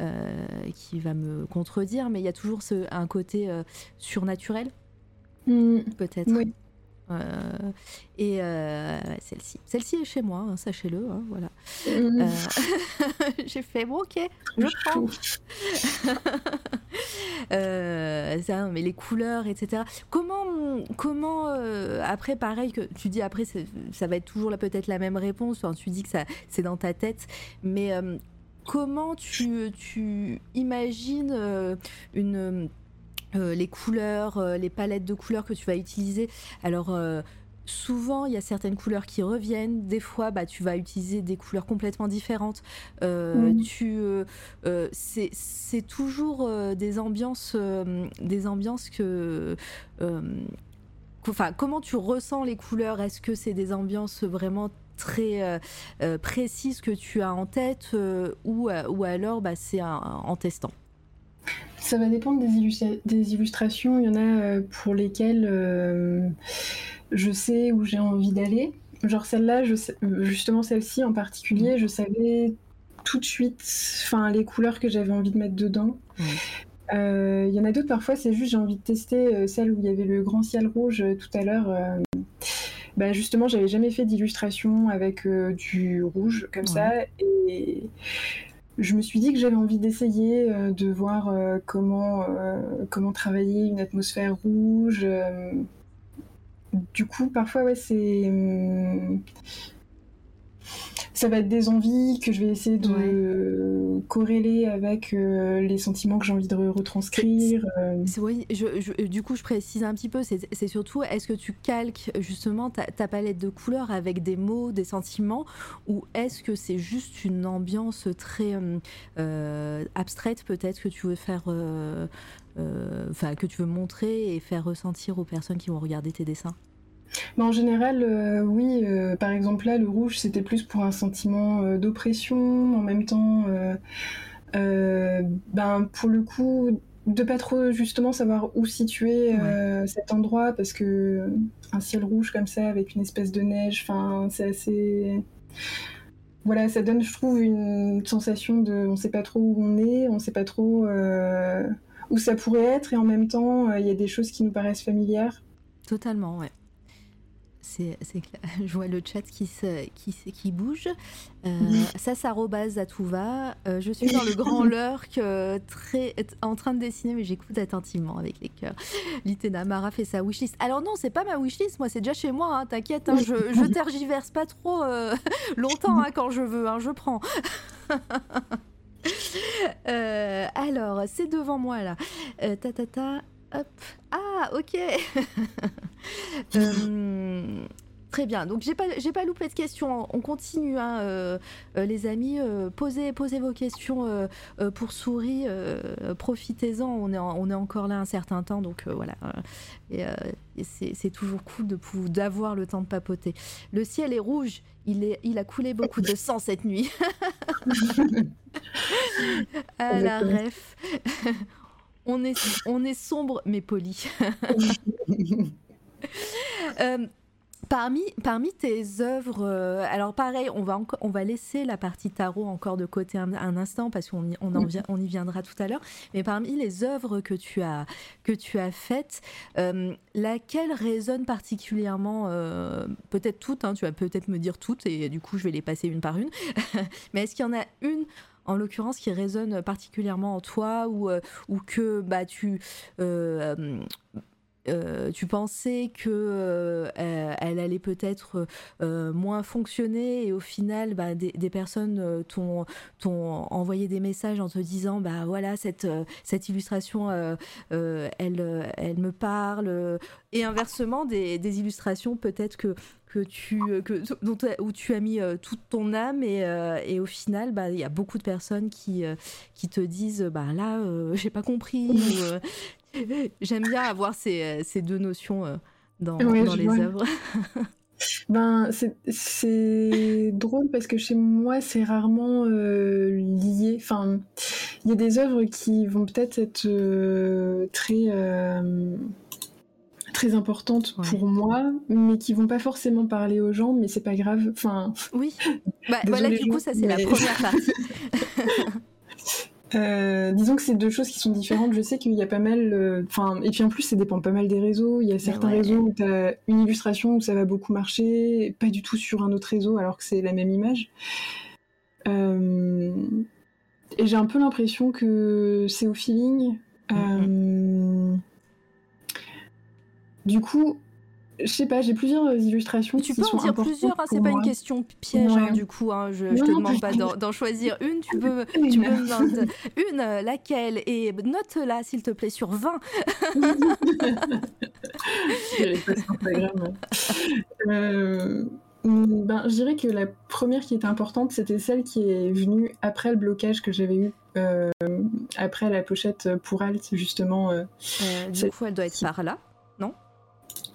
euh, qui va me contredire, mais il y a toujours ce, un côté euh, surnaturel, mmh, peut-être. Oui. Euh, et euh, celle-ci, celle-ci est chez moi, hein, sachez-le. Hein, voilà. Mmh. Euh, j'ai fait bon, ok, je prends. euh, ça, mais les couleurs, et cetera. Comment, comment euh, après, pareil que tu dis après, ça va être toujours là, peut-être la même réponse. Hein, tu dis que ça, c'est dans ta tête, mais euh, comment tu, tu imagines euh, une Euh, les couleurs, euh, les palettes de couleurs que tu vas utiliser. Alors euh, souvent il y a certaines couleurs qui reviennent, des fois bah, tu vas utiliser des couleurs complètement différentes, euh, mmh. tu, euh, euh, c'est, c'est toujours euh, des ambiances, euh, des ambiances que... Euh, enfin, comment tu ressens les couleurs ? Est-ce que c'est des ambiances vraiment très euh, précises que tu as en tête euh, ou, ou alors bah, c'est un, un, en testant ? Ça va dépendre des, illus- des illustrations. Il y en a pour lesquelles euh, je sais où j'ai envie d'aller. Genre celle-là, je sais, justement celle-ci en particulier, je savais tout de suite les couleurs que j'avais envie de mettre dedans. Mmh. Euh, il y en a d'autres parfois, c'est juste j'ai envie de tester celle où il y avait le grand ciel rouge tout à l'heure. Euh, bah justement, j'avais jamais fait d'illustration avec euh, du rouge comme mmh. ça. Et... je me suis dit que j'avais envie d'essayer, euh, de voir euh, comment, euh, comment travailler une atmosphère rouge. Euh... Du coup, parfois, ouais, c'est... ça va être des envies que je vais essayer de ouais. corréler avec euh, les sentiments que j'ai envie de re- retranscrire. C'est, c'est, oui, je, je, du coup, je précise un petit peu, c'est, c'est surtout, est-ce que tu calques justement ta, ta palette de couleurs avec des mots, des sentiments, ou est-ce que c'est juste une ambiance très euh, abstraite peut-être que tu veux faire, euh, euh, que tu veux montrer et faire ressentir aux personnes qui vont regarder tes dessins ? Bah en général, euh, oui, euh, par exemple là, le rouge, c'était plus pour un sentiment euh, d'oppression, en même temps, euh, euh, ben, pour le coup, de pas trop justement savoir où situer euh, ouais. cet endroit, parce que un ciel rouge comme ça, avec une espèce de neige, enfin, c'est assez... Voilà, ça donne, je trouve, une sensation de... on sait pas trop où on est, on sait pas trop euh, où ça pourrait être, et en même temps, il euh, y a des choses qui nous paraissent familières. Totalement, ouais. C'est, c'est clair. Je vois le chat qui, se, qui, qui bouge. Euh, ça s'arrobase à tout va. Euh, je suis dans le grand lurk, euh, très, en train de dessiner, mais j'écoute attentivement avec les cœurs. Litena Mara fait sa wishlist. Alors non, c'est pas ma wishlist, moi, c'est déjà chez moi, hein, t'inquiète, hein, je, je tergiverse pas trop euh, longtemps hein, quand je veux, hein, je prends. euh, alors, c'est devant moi, là. Euh, ta ta ta. Hop. Ah, ok. euh, très bien. Donc, j'ai pas, j'ai pas loupé de questions. On continue, hein, euh, euh, les amis. Euh, posez, posez vos questions euh, euh, pour Souris. Euh, profitez-en. On est, en, on est encore là un certain temps. Donc, euh, voilà. Et, euh, et c'est, c'est toujours cool de pouvoir, d'avoir le temps de papoter. Le ciel est rouge. Il, est, il a coulé beaucoup de sang cette nuit. À la ref. On est, on est sombre mais poli. euh, parmi, parmi tes œuvres, euh, alors pareil, on va, enco- on va laisser la partie tarot encore de côté un, un instant parce qu'on y, on en vi- on y viendra tout à l'heure. Mais parmi les œuvres que tu as, que tu as faites, euh, laquelle résonne particulièrement, euh, peut-être toutes, hein, tu vas peut-être me dire toutes et du coup je vais les passer une par une. Mais est-ce qu'il y en a une en l'occurrence qui résonne particulièrement en toi ou, euh, ou que bah, tu, euh, euh, tu pensais qu'elle euh, allait peut-être euh, moins fonctionner et au final bah, des, des personnes t'ont, t'ont envoyé des messages en te disant bah, voilà cette, cette illustration euh, euh, elle, elle me parle et inversement des, des illustrations peut-être que que tu que dont, où tu as mis euh, toute ton âme et euh, et au final bah il y a beaucoup de personnes qui euh, qui te disent bah là euh, j'ai pas compris ou, euh, j'aime bien avoir ces ces deux notions euh, dans ouais, dans les œuvres. Ben, c'est, c'est drôle parce que chez moi, c'est rarement euh, lié. Enfin, il y a des œuvres qui vont peut-être être euh, très, euh, très importantes ouais. pour moi, mais qui vont pas forcément parler aux gens, mais c'est pas grave. Enfin, oui, bah, voilà, du coup, ça, c'est mais... la première partie. Euh, disons que c'est deux choses qui sont différentes. Je sais qu'il y a pas mal, enfin, euh, et puis en plus ça dépend pas mal des réseaux. Il y a certains ouais. réseaux où t'as une illustration où ça va beaucoup marcher, pas du tout sur un autre réseau alors que c'est la même image. Euh, et j'ai un peu l'impression que c'est au feeling. Euh, mm-hmm. Du coup, je sais pas, j'ai plusieurs illustrations. Tu peux en dire plusieurs, hein, c'est pas moi. Une question piège ouais. hein, du coup. Hein, je, non, je te non, demande pas d'en, d'en choisir une. Tu peux, tu peux me dire une, laquelle, et note-la s'il te plaît sur vingt. euh, ben, je dirais que la première qui était importante, c'était celle qui est venue après le blocage que j'avais eu euh, après la pochette pour Alt justement. Euh, euh, du coup, elle doit être par là.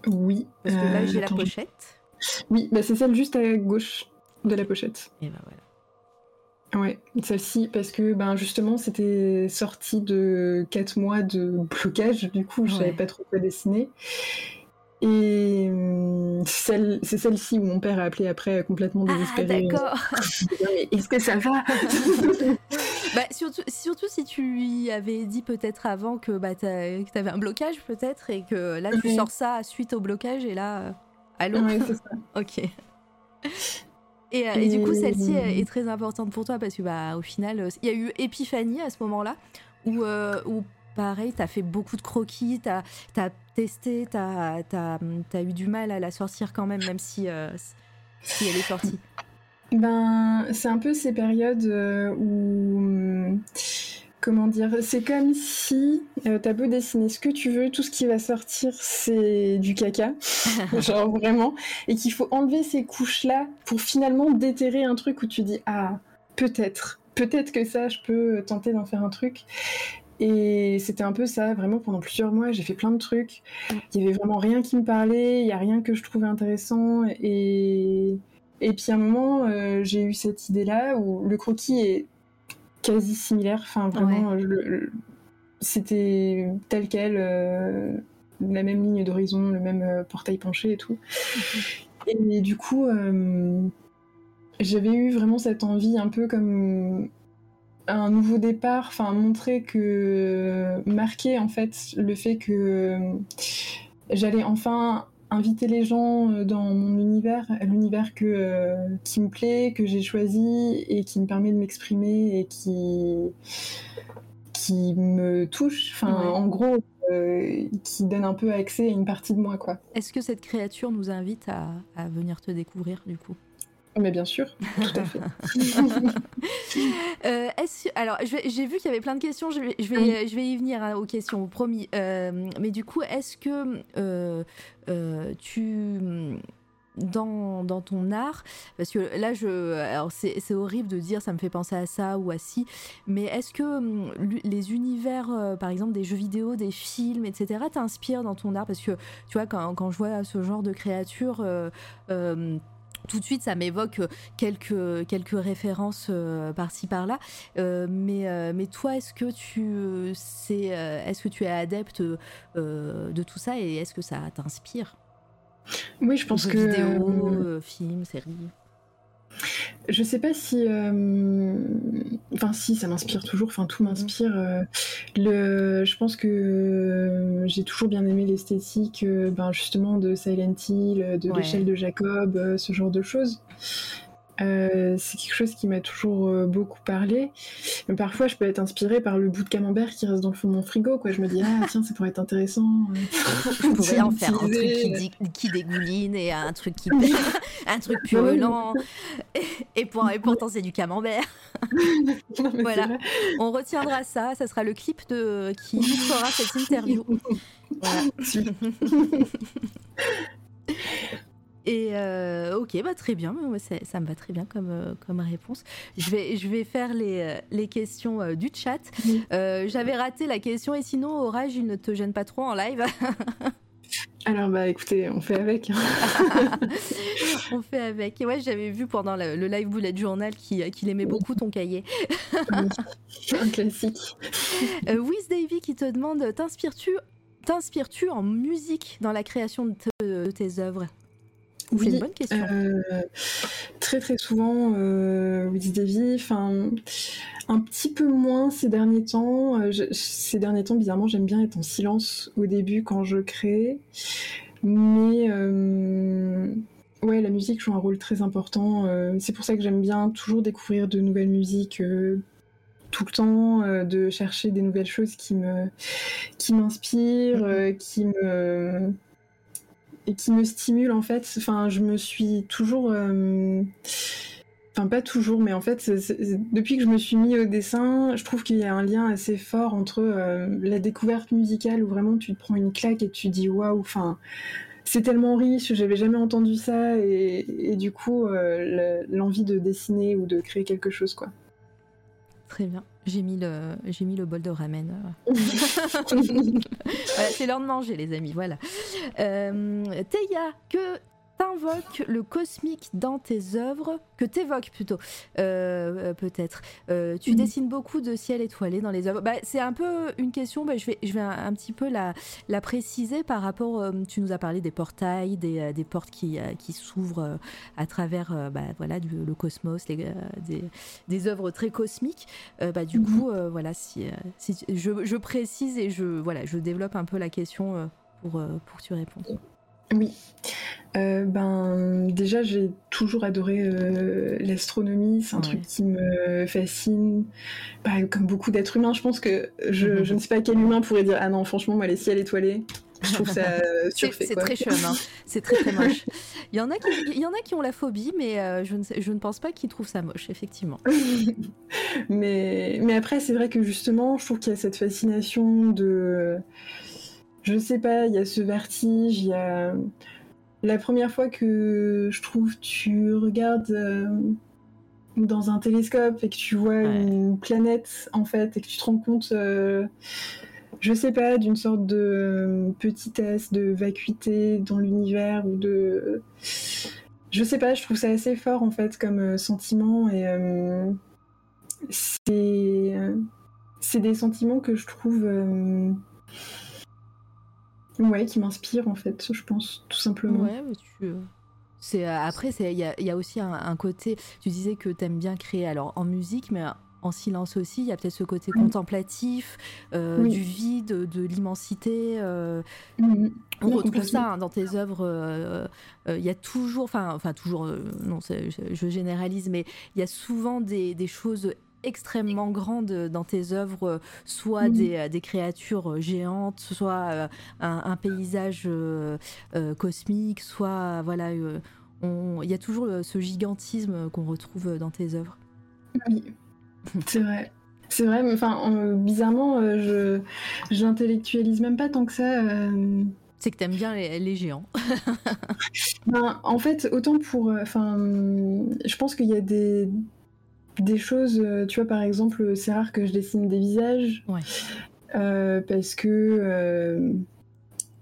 Oui. Parce que là, euh, j'ai la pochette. Oui, bah c'est celle juste à gauche de la pochette. Et ben voilà. Ouais, celle-ci, parce que ben justement, c'était sorti de quatre mois de blocage, du coup, je savais pas trop quoi dessiner. Et celle, c'est celle-ci où mon père a appelé après complètement désespéré. Ah, d'accord. Est-ce que ça va? Bah, surtout, surtout si tu lui avais dit peut-être avant que, bah, t'as, que t'avais un blocage peut-être et que là tu ouais. sors ça suite au blocage et là, euh, allô ouais, c'est ça. Ok. Et, et, et du coup celle-ci est très importante pour toi parce que bah, au final, il y a eu épiphanie à ce moment-là où, euh, où pareil, t'as fait beaucoup de croquis, t'as, t'as testé, t'as, t'as, t'as eu du mal à la sortir quand même, même si, euh, si elle est sortie. Ben, c'est un peu ces périodes où, comment dire, c'est comme si euh, t'as beau dessiner ce que tu veux, tout ce qui va sortir, c'est du caca, genre vraiment, et qu'il faut enlever ces couches-là pour finalement déterrer un truc où tu dis « Ah, peut-être, peut-être que ça, je peux tenter d'en faire un truc ». Et c'était un peu ça, vraiment pendant plusieurs mois, j'ai fait plein de trucs. Il n'y avait vraiment rien qui me parlait, il n'y a rien que je trouvais intéressant. Et, et puis à un moment, euh, j'ai eu cette idée-là où le croquis est quasi similaire. Enfin, vraiment, ouais. le, le, c'était tel quel, euh, la même ligne d'horizon, le même euh, portail penché et tout. Okay. Et du coup, euh, j'avais eu vraiment cette envie un peu comme... un nouveau départ, enfin montrer que, marquer en fait le fait que j'allais enfin inviter les gens dans mon univers, l'univers que, euh, qui me plaît, que j'ai choisi et qui me permet de m'exprimer et qui, qui me touche, enfin ouais. en gros euh, qui donne un peu accès à une partie de moi quoi. Est-ce que cette créature nous invite à, à venir te découvrir du coup ? Mais bien sûr, tout à fait. euh, est-ce, alors, je vais, j'ai vu qu'il y avait plein de questions, je vais, je vais, je vais y venir hein, aux questions, promis. Euh, mais du coup, est-ce que euh, euh, tu... Dans, dans ton art, parce que là, je, alors c'est, c'est horrible de dire ça me fait penser à ça ou à ci, mais est-ce que les univers, euh, par exemple, des jeux vidéo, des films, et cetera, t'inspirent dans ton art ? Parce que, tu vois, quand, quand je vois ce genre de créatures... Euh, euh, tout de suite, ça m'évoque quelques, quelques références euh, par-ci, par-là. Euh, mais, euh, mais toi, est-ce que tu, c'est, euh, est-ce que tu es adepte euh, de tout ça et est-ce que ça t'inspire ? Oui, je pense que... Vidéos, euh, films, séries... Je sais pas si... Euh... Enfin, si, ça m'inspire toujours. Enfin, tout m'inspire. Euh... Le... Je pense que j'ai toujours bien aimé l'esthétique, euh, ben, justement, de Silent Hill, de ouais. l'échelle de Jacob, euh, ce genre de choses. Euh, c'est quelque chose qui m'a toujours euh, beaucoup parlé. Mais parfois, je peux être inspirée par le bout de camembert qui reste dans le fond de mon frigo. Quoi. Je me dis, ah, tiens, ça pourrait être intéressant. Euh... Je pourrais en faire un truc qui, dit, qui dégouline et un truc qui... un truc purulent. Et, et, pour, et pourtant, c'est du camembert. Non, voilà. On retiendra ça. Ça sera le clip de... qui fera cette interview. Voilà. Et euh, ok, bah très bien, ça, ça me va très bien comme, euh, comme réponse. Je vais, je vais faire les, les questions euh, du chat. Euh, j'avais raté la question, et sinon, Orage, il ne te gêne pas trop en live? Alors bah écoutez, on fait avec. on fait avec. Et ouais, j'avais vu pendant le, le live bullet journal qu'il, qu'il aimait beaucoup ton cahier. Un classique. Euh, Wiz Davy qui te demande, t'inspires-tu, t'inspires-tu en musique dans la création de, te, de tes œuvres? Oui, c'est une bonne question. Euh, très très souvent, euh, Wiz Davy, enfin un petit peu moins ces derniers temps. Euh, je, ces derniers temps, bizarrement, j'aime bien être en silence au début quand je crée, mais euh, ouais, la musique joue un rôle très important. Euh, c'est pour ça que j'aime bien toujours découvrir de nouvelles musiques. Euh, tout le temps, euh, de chercher des nouvelles choses qui me, qui m'inspirent, euh, qui me et qui me stimule en fait. Enfin, je me suis toujours... Euh... Enfin, pas toujours, mais en fait, c'est, c'est... depuis que je me suis mis au dessin, je trouve qu'il y a un lien assez fort entre euh, la découverte musicale, où vraiment tu te prends une claque et tu dis waouh, enfin, c'est tellement riche, j'avais jamais entendu ça, et, et du coup, euh, l'envie de dessiner ou de créer quelque chose, quoi. Très bien. J'ai mis le, j'ai mis le bol de ramen. Voilà, c'est l'heure de manger, les amis. Voilà. Euh, Théa, que t'invoque le cosmique dans tes œuvres, que t'évoques plutôt, euh, peut-être. Euh, tu mmh. dessines beaucoup de ciel étoilé dans les œuvres. Bah, c'est un peu une question, bah, je vais, je vais un, un petit peu la, la préciser par rapport... Euh, tu nous as parlé des portails, des, des portes qui, qui s'ouvrent à travers bah, voilà, du, le cosmos, les, des, des œuvres très cosmiques. Euh, bah, du mmh. coup, euh, voilà, si, si, je, je précise et je, voilà, je développe un peu la question pour, pour que tu répondes. Oui, euh, ben déjà j'ai toujours adoré euh, l'astronomie, c'est un ouais. truc qui me fascine, bah, comme beaucoup d'êtres humains. Je pense que je, je ne sais pas quel humain pourrait dire ah non franchement moi les ciels étoilés, je trouve ça surfait. C'est, c'est très chum, hein. C'est très très moche. Il y en a qui, il y en a qui ont la phobie, mais euh, je ne sais, je ne pense pas qu'ils trouvent ça moche effectivement. mais mais après c'est vrai que justement je trouve qu'il y a cette fascination de Je sais pas, il y a ce vertige, il y a... La première fois que, je trouve, tu regardes euh, dans un télescope et que tu vois ouais. une planète, en fait, et que tu te rends compte, euh, je sais pas, d'une sorte de euh, petitesse, de vacuité dans l'univers, ou de... Je sais pas, je trouve ça assez fort, en fait, comme euh, sentiment, et euh, c'est... C'est des sentiments que je trouve... Euh, Ouais, qui m'inspire en fait, je pense, tout simplement. Ouais, mais tu... c'est, euh, après, il y a, y a aussi un, un côté... Tu disais que t'aimes bien créer alors en musique, mais en silence aussi, il y a peut-être ce côté oui. contemplatif, euh, oui. du vide, de, de l'immensité. Euh, oui. On oui, retrouve ça hein, dans tes œuvres. Il euh, euh, y a toujours... Enfin, toujours... Euh, non, c'est, je, je généralise, mais il y a souvent des, des choses extrêmement grande dans tes œuvres, soit mmh. des, des créatures géantes, soit un, un paysage euh, euh, cosmique, soit voilà, il euh, y a toujours ce gigantisme qu'on retrouve dans tes œuvres. Oui, c'est vrai. C'est vrai, mais enfin, euh, bizarrement, euh, je j'intellectualise même pas tant que ça. Euh... C'est que t'aimes bien les, les géants. ben, en fait, autant pour, enfin, euh, je pense qu'il y a des Des choses, tu vois, par exemple, c'est rare que je dessine des visages, ouais. euh, parce que euh,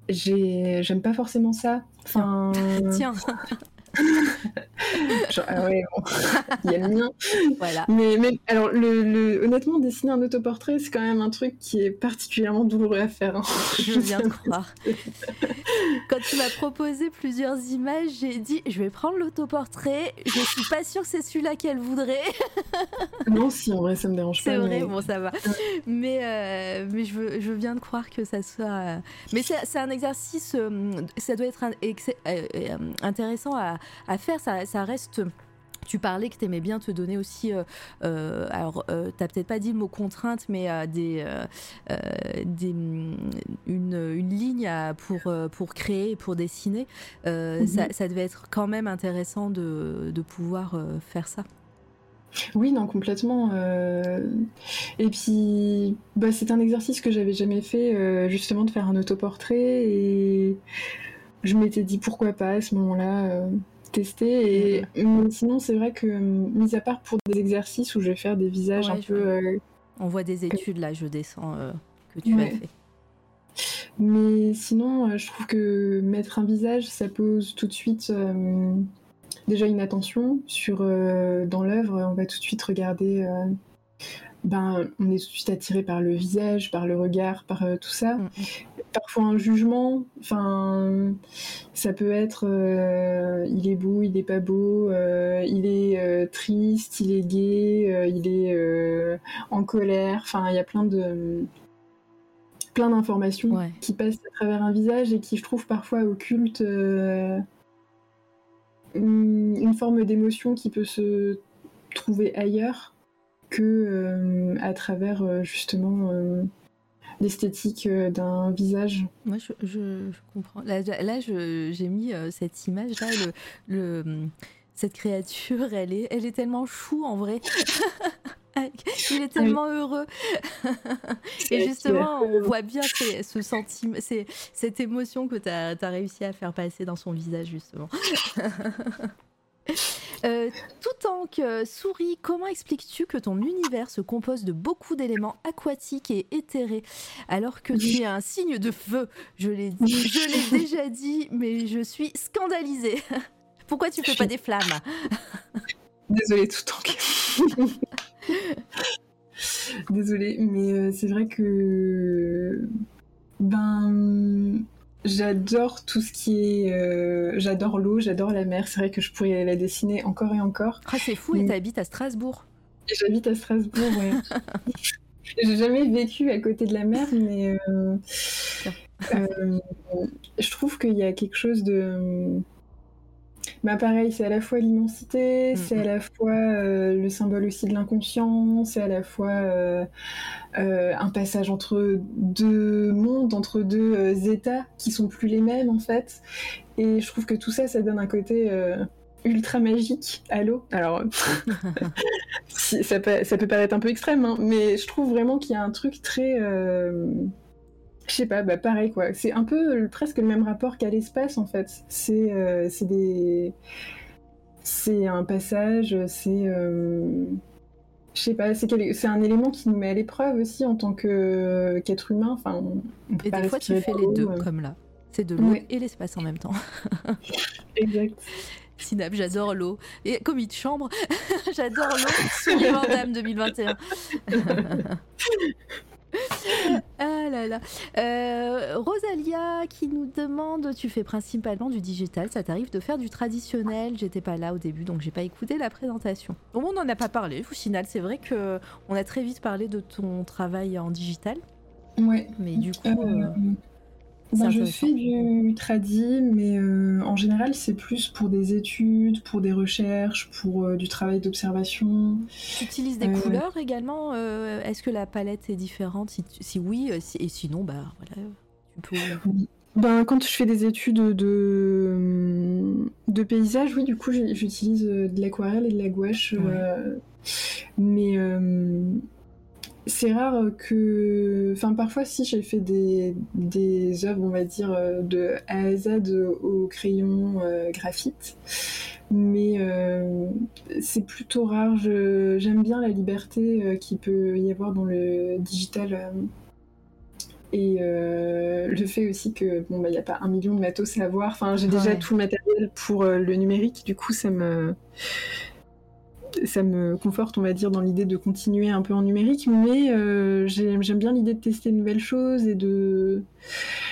j'ai, j'aime pas forcément ça. Enfin... Tiens. Genre, ah ouais, bon, il y a le mien. Voilà. Mais, mais alors, le, le, honnêtement, dessiner un autoportrait, c'est quand même un truc qui est particulièrement douloureux à faire. Hein. Je viens de croire. Quand tu m'as proposé plusieurs images, j'ai dit je vais prendre l'autoportrait. Je suis pas sûre que c'est celui-là qu'elle voudrait. Non, si en vrai, ça me dérange c'est pas. C'est vrai, mais... bon, ça va. Mais euh, mais je veux, je viens de croire que ça soit. Mais c'est, c'est un exercice. Ça doit être un, euh, intéressant à. à faire, ça, ça reste... Tu parlais que t'aimais bien te donner aussi euh, euh, alors euh, t'as peut-être pas dit le mot contrainte, mais euh, des, euh, des une, une ligne à, pour, pour créer et pour dessiner euh, mm-hmm. ça, ça devait être quand même intéressant de, de pouvoir euh, faire ça. Oui, non, complètement. Euh... Et puis, bah, c'est un exercice que j'avais jamais fait, euh, justement de faire un autoportrait, et je m'étais dit pourquoi pas à ce moment-là euh, tester. Et euh, sinon c'est vrai que mis à part pour des exercices où je vais faire des visages ouais, un peu. Euh, on voit des études euh, là, je descends euh, que tu ouais. as fait. Mais sinon, euh, je trouve que mettre un visage, ça pose tout de suite euh, déjà une attention sur euh, dans l'œuvre. On va tout de suite regarder. Euh, ben, on est tout de suite attiré par le visage, par le regard, par euh, tout ça. Mmh. Parfois un jugement. Enfin, ça peut être euh, il est beau, il est pas beau, euh, il est euh, triste, il est gai, euh, il est euh, en colère. Enfin, il y a plein de plein d'informations ouais. qui passent à travers un visage et qui, je trouve, parfois occultent euh, une, une forme d'émotion qui peut se trouver ailleurs que euh, à travers euh, justement euh, l'esthétique euh, d'un visage. Moi, je, je, je comprends. Là, là je, j'ai mis euh, cette image là, le, le, cette créature, elle est, elle est tellement chou en vrai. Il est tellement oui. heureux. Et justement, on voit bien ces, ce sentiment, ces, cette émotion que tu as réussi à faire passer dans son visage, justement. euh, tout en que souris, comment expliques-tu que ton univers se compose de beaucoup d'éléments aquatiques et éthérés, alors que tu es un signe de feu? Je l'ai, dit, je l'ai déjà dit, mais je suis scandalisée. Pourquoi tu fais pas des flammes? Désolée, tout en que... Désolée, mais euh, c'est vrai que ben j'adore tout ce qui est euh, j'adore l'eau, j'adore la mer. C'est vrai que je pourrais la dessiner encore et encore. Ah, c'est fou. Mais... Et t'habites à Strasbourg. Et j'habite à Strasbourg, ouais. J'ai jamais vécu à côté de la mer, mais euh, euh, je trouve qu'il y a quelque chose de Bah pareil, c'est à la fois l'immensité, mmh. c'est à la fois euh, le symbole aussi de l'inconscient, c'est à la fois euh, euh, un passage entre deux mondes, entre deux euh, états qui sont plus les mêmes en fait. Et je trouve que tout ça, ça donne un côté euh, ultra magique à l'eau. Alors, si, ça, peut, ça peut paraître un peu extrême, hein, mais je trouve vraiment qu'il y a un truc très... Euh... Je sais pas, bah pareil quoi. C'est un peu le, presque le même rapport qu'à l'espace en fait. C'est, euh, c'est des, c'est un passage, c'est, euh... je sais pas, c'est, quel... c'est un élément qui nous met à l'épreuve aussi en tant que euh, qu'être humain. Enfin, on peut et pas des fois tu fais les deux euh... comme là. C'est de l'eau ouais. et l'espace en même temps. Exact. Synapse, j'adore l'eau. Et commis de chambre, j'adore l'eau. Souris Vandame deux mille vingt et un. Ah là là. Euh, Rosalia qui nous demande: tu fais principalement du digital, ça t'arrive de faire du traditionnel? J'étais pas là au début donc j'ai pas écouté la présentation. Au moins on n'en a pas parlé. Au final, c'est vrai que on a très vite parlé de ton travail en digital. Ouais. Mais du coup, euh, euh, ben je fais du tradi, mais euh, en général c'est plus pour des études, pour des recherches, pour euh, du travail d'observation. Tu utilises des euh... couleurs également. Euh, est-ce que la palette est différente? Si, si oui, si, et sinon, bah voilà, tu peux. Ben quand je fais des études de de, de paysage, oui, du coup j'utilise de l'aquarelle et de la gouache, ouais. euh, mais. Euh, C'est rare que... Enfin, parfois, si, j'ai fait des, des œuvres, on va dire, de A à Z au crayon euh, graphite. Mais euh, c'est plutôt rare. Je, j'aime bien la liberté euh, qu'il peut y avoir dans le digital. Euh, et euh, le fait aussi que, bon, bah, y a pas un million de matos à avoir. Enfin, j'ai ouais. déjà tout le matériel pour euh, le numérique. Du coup, ça me... ça me conforte, on va dire, dans l'idée de continuer un peu en numérique, mais euh, j'aime, j'aime bien l'idée de tester de nouvelles choses et de...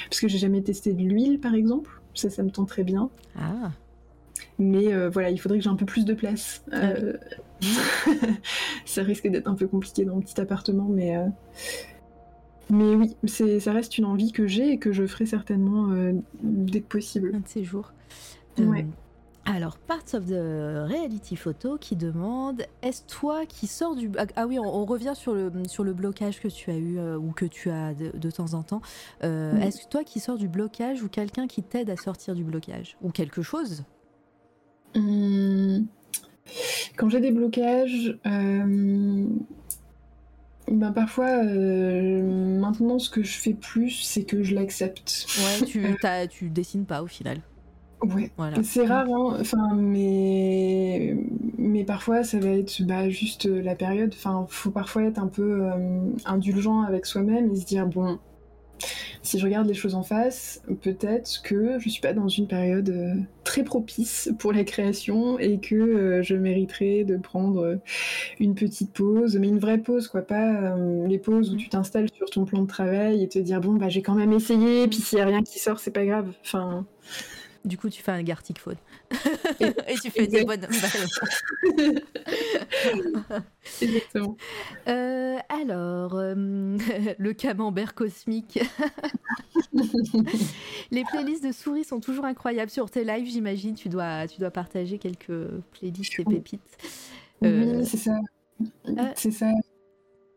Parce que j'ai jamais testé de l'huile, par exemple. Ça, ça me tente très bien. Ah. Mais euh, voilà, il faudrait que j'ai un peu plus de place. Ah euh... oui. Ça risque d'être un peu compliqué dans mon petit appartement, mais... Euh... Mais oui, c'est, ça reste une envie que j'ai et que je ferai certainement euh, dès que possible. Un de ces jours. Ouais. Euh... Alors, Parts of the Reality Photo qui demande: est-ce toi qui sors du... Ah oui, on, on revient sur le, sur le blocage que tu as eu euh, ou que tu as de, de temps en temps. Euh, mmh. Est-ce toi qui sors du blocage ou quelqu'un qui t'aide à sortir du blocage? Ou quelque chose? mmh. Quand j'ai des blocages... Euh... Ben parfois, euh, maintenant, ce que je fais plus, c'est que je l'accepte. Ouais, tu, tu dessines pas au final. Ouais, voilà. C'est rare, hein. Enfin, mais... mais parfois ça va être bah, juste la période. Enfin, faut parfois être un peu euh, indulgent avec soi-même et se dire bon, Si je regarde les choses en face, peut-être que je suis pas dans une période très propice pour la création et que je mériterais de prendre une petite pause, mais une vraie pause, quoi, pas les pauses où tu t'installes sur ton plan de travail et te dire bon bah j'ai quand même essayé, puis s'il y a rien qui sort c'est pas grave. Enfin. Du coup, tu fais un Gartic Phone. Et, et tu fais des bonnes balles. Exactement. Euh, alors, euh, le camembert cosmique. Les playlists de Souris sont toujours incroyables. Sur tes lives, j'imagine, tu dois, tu dois partager quelques playlists et pépites. Euh, oui, c'est ça. Euh, c'est ça.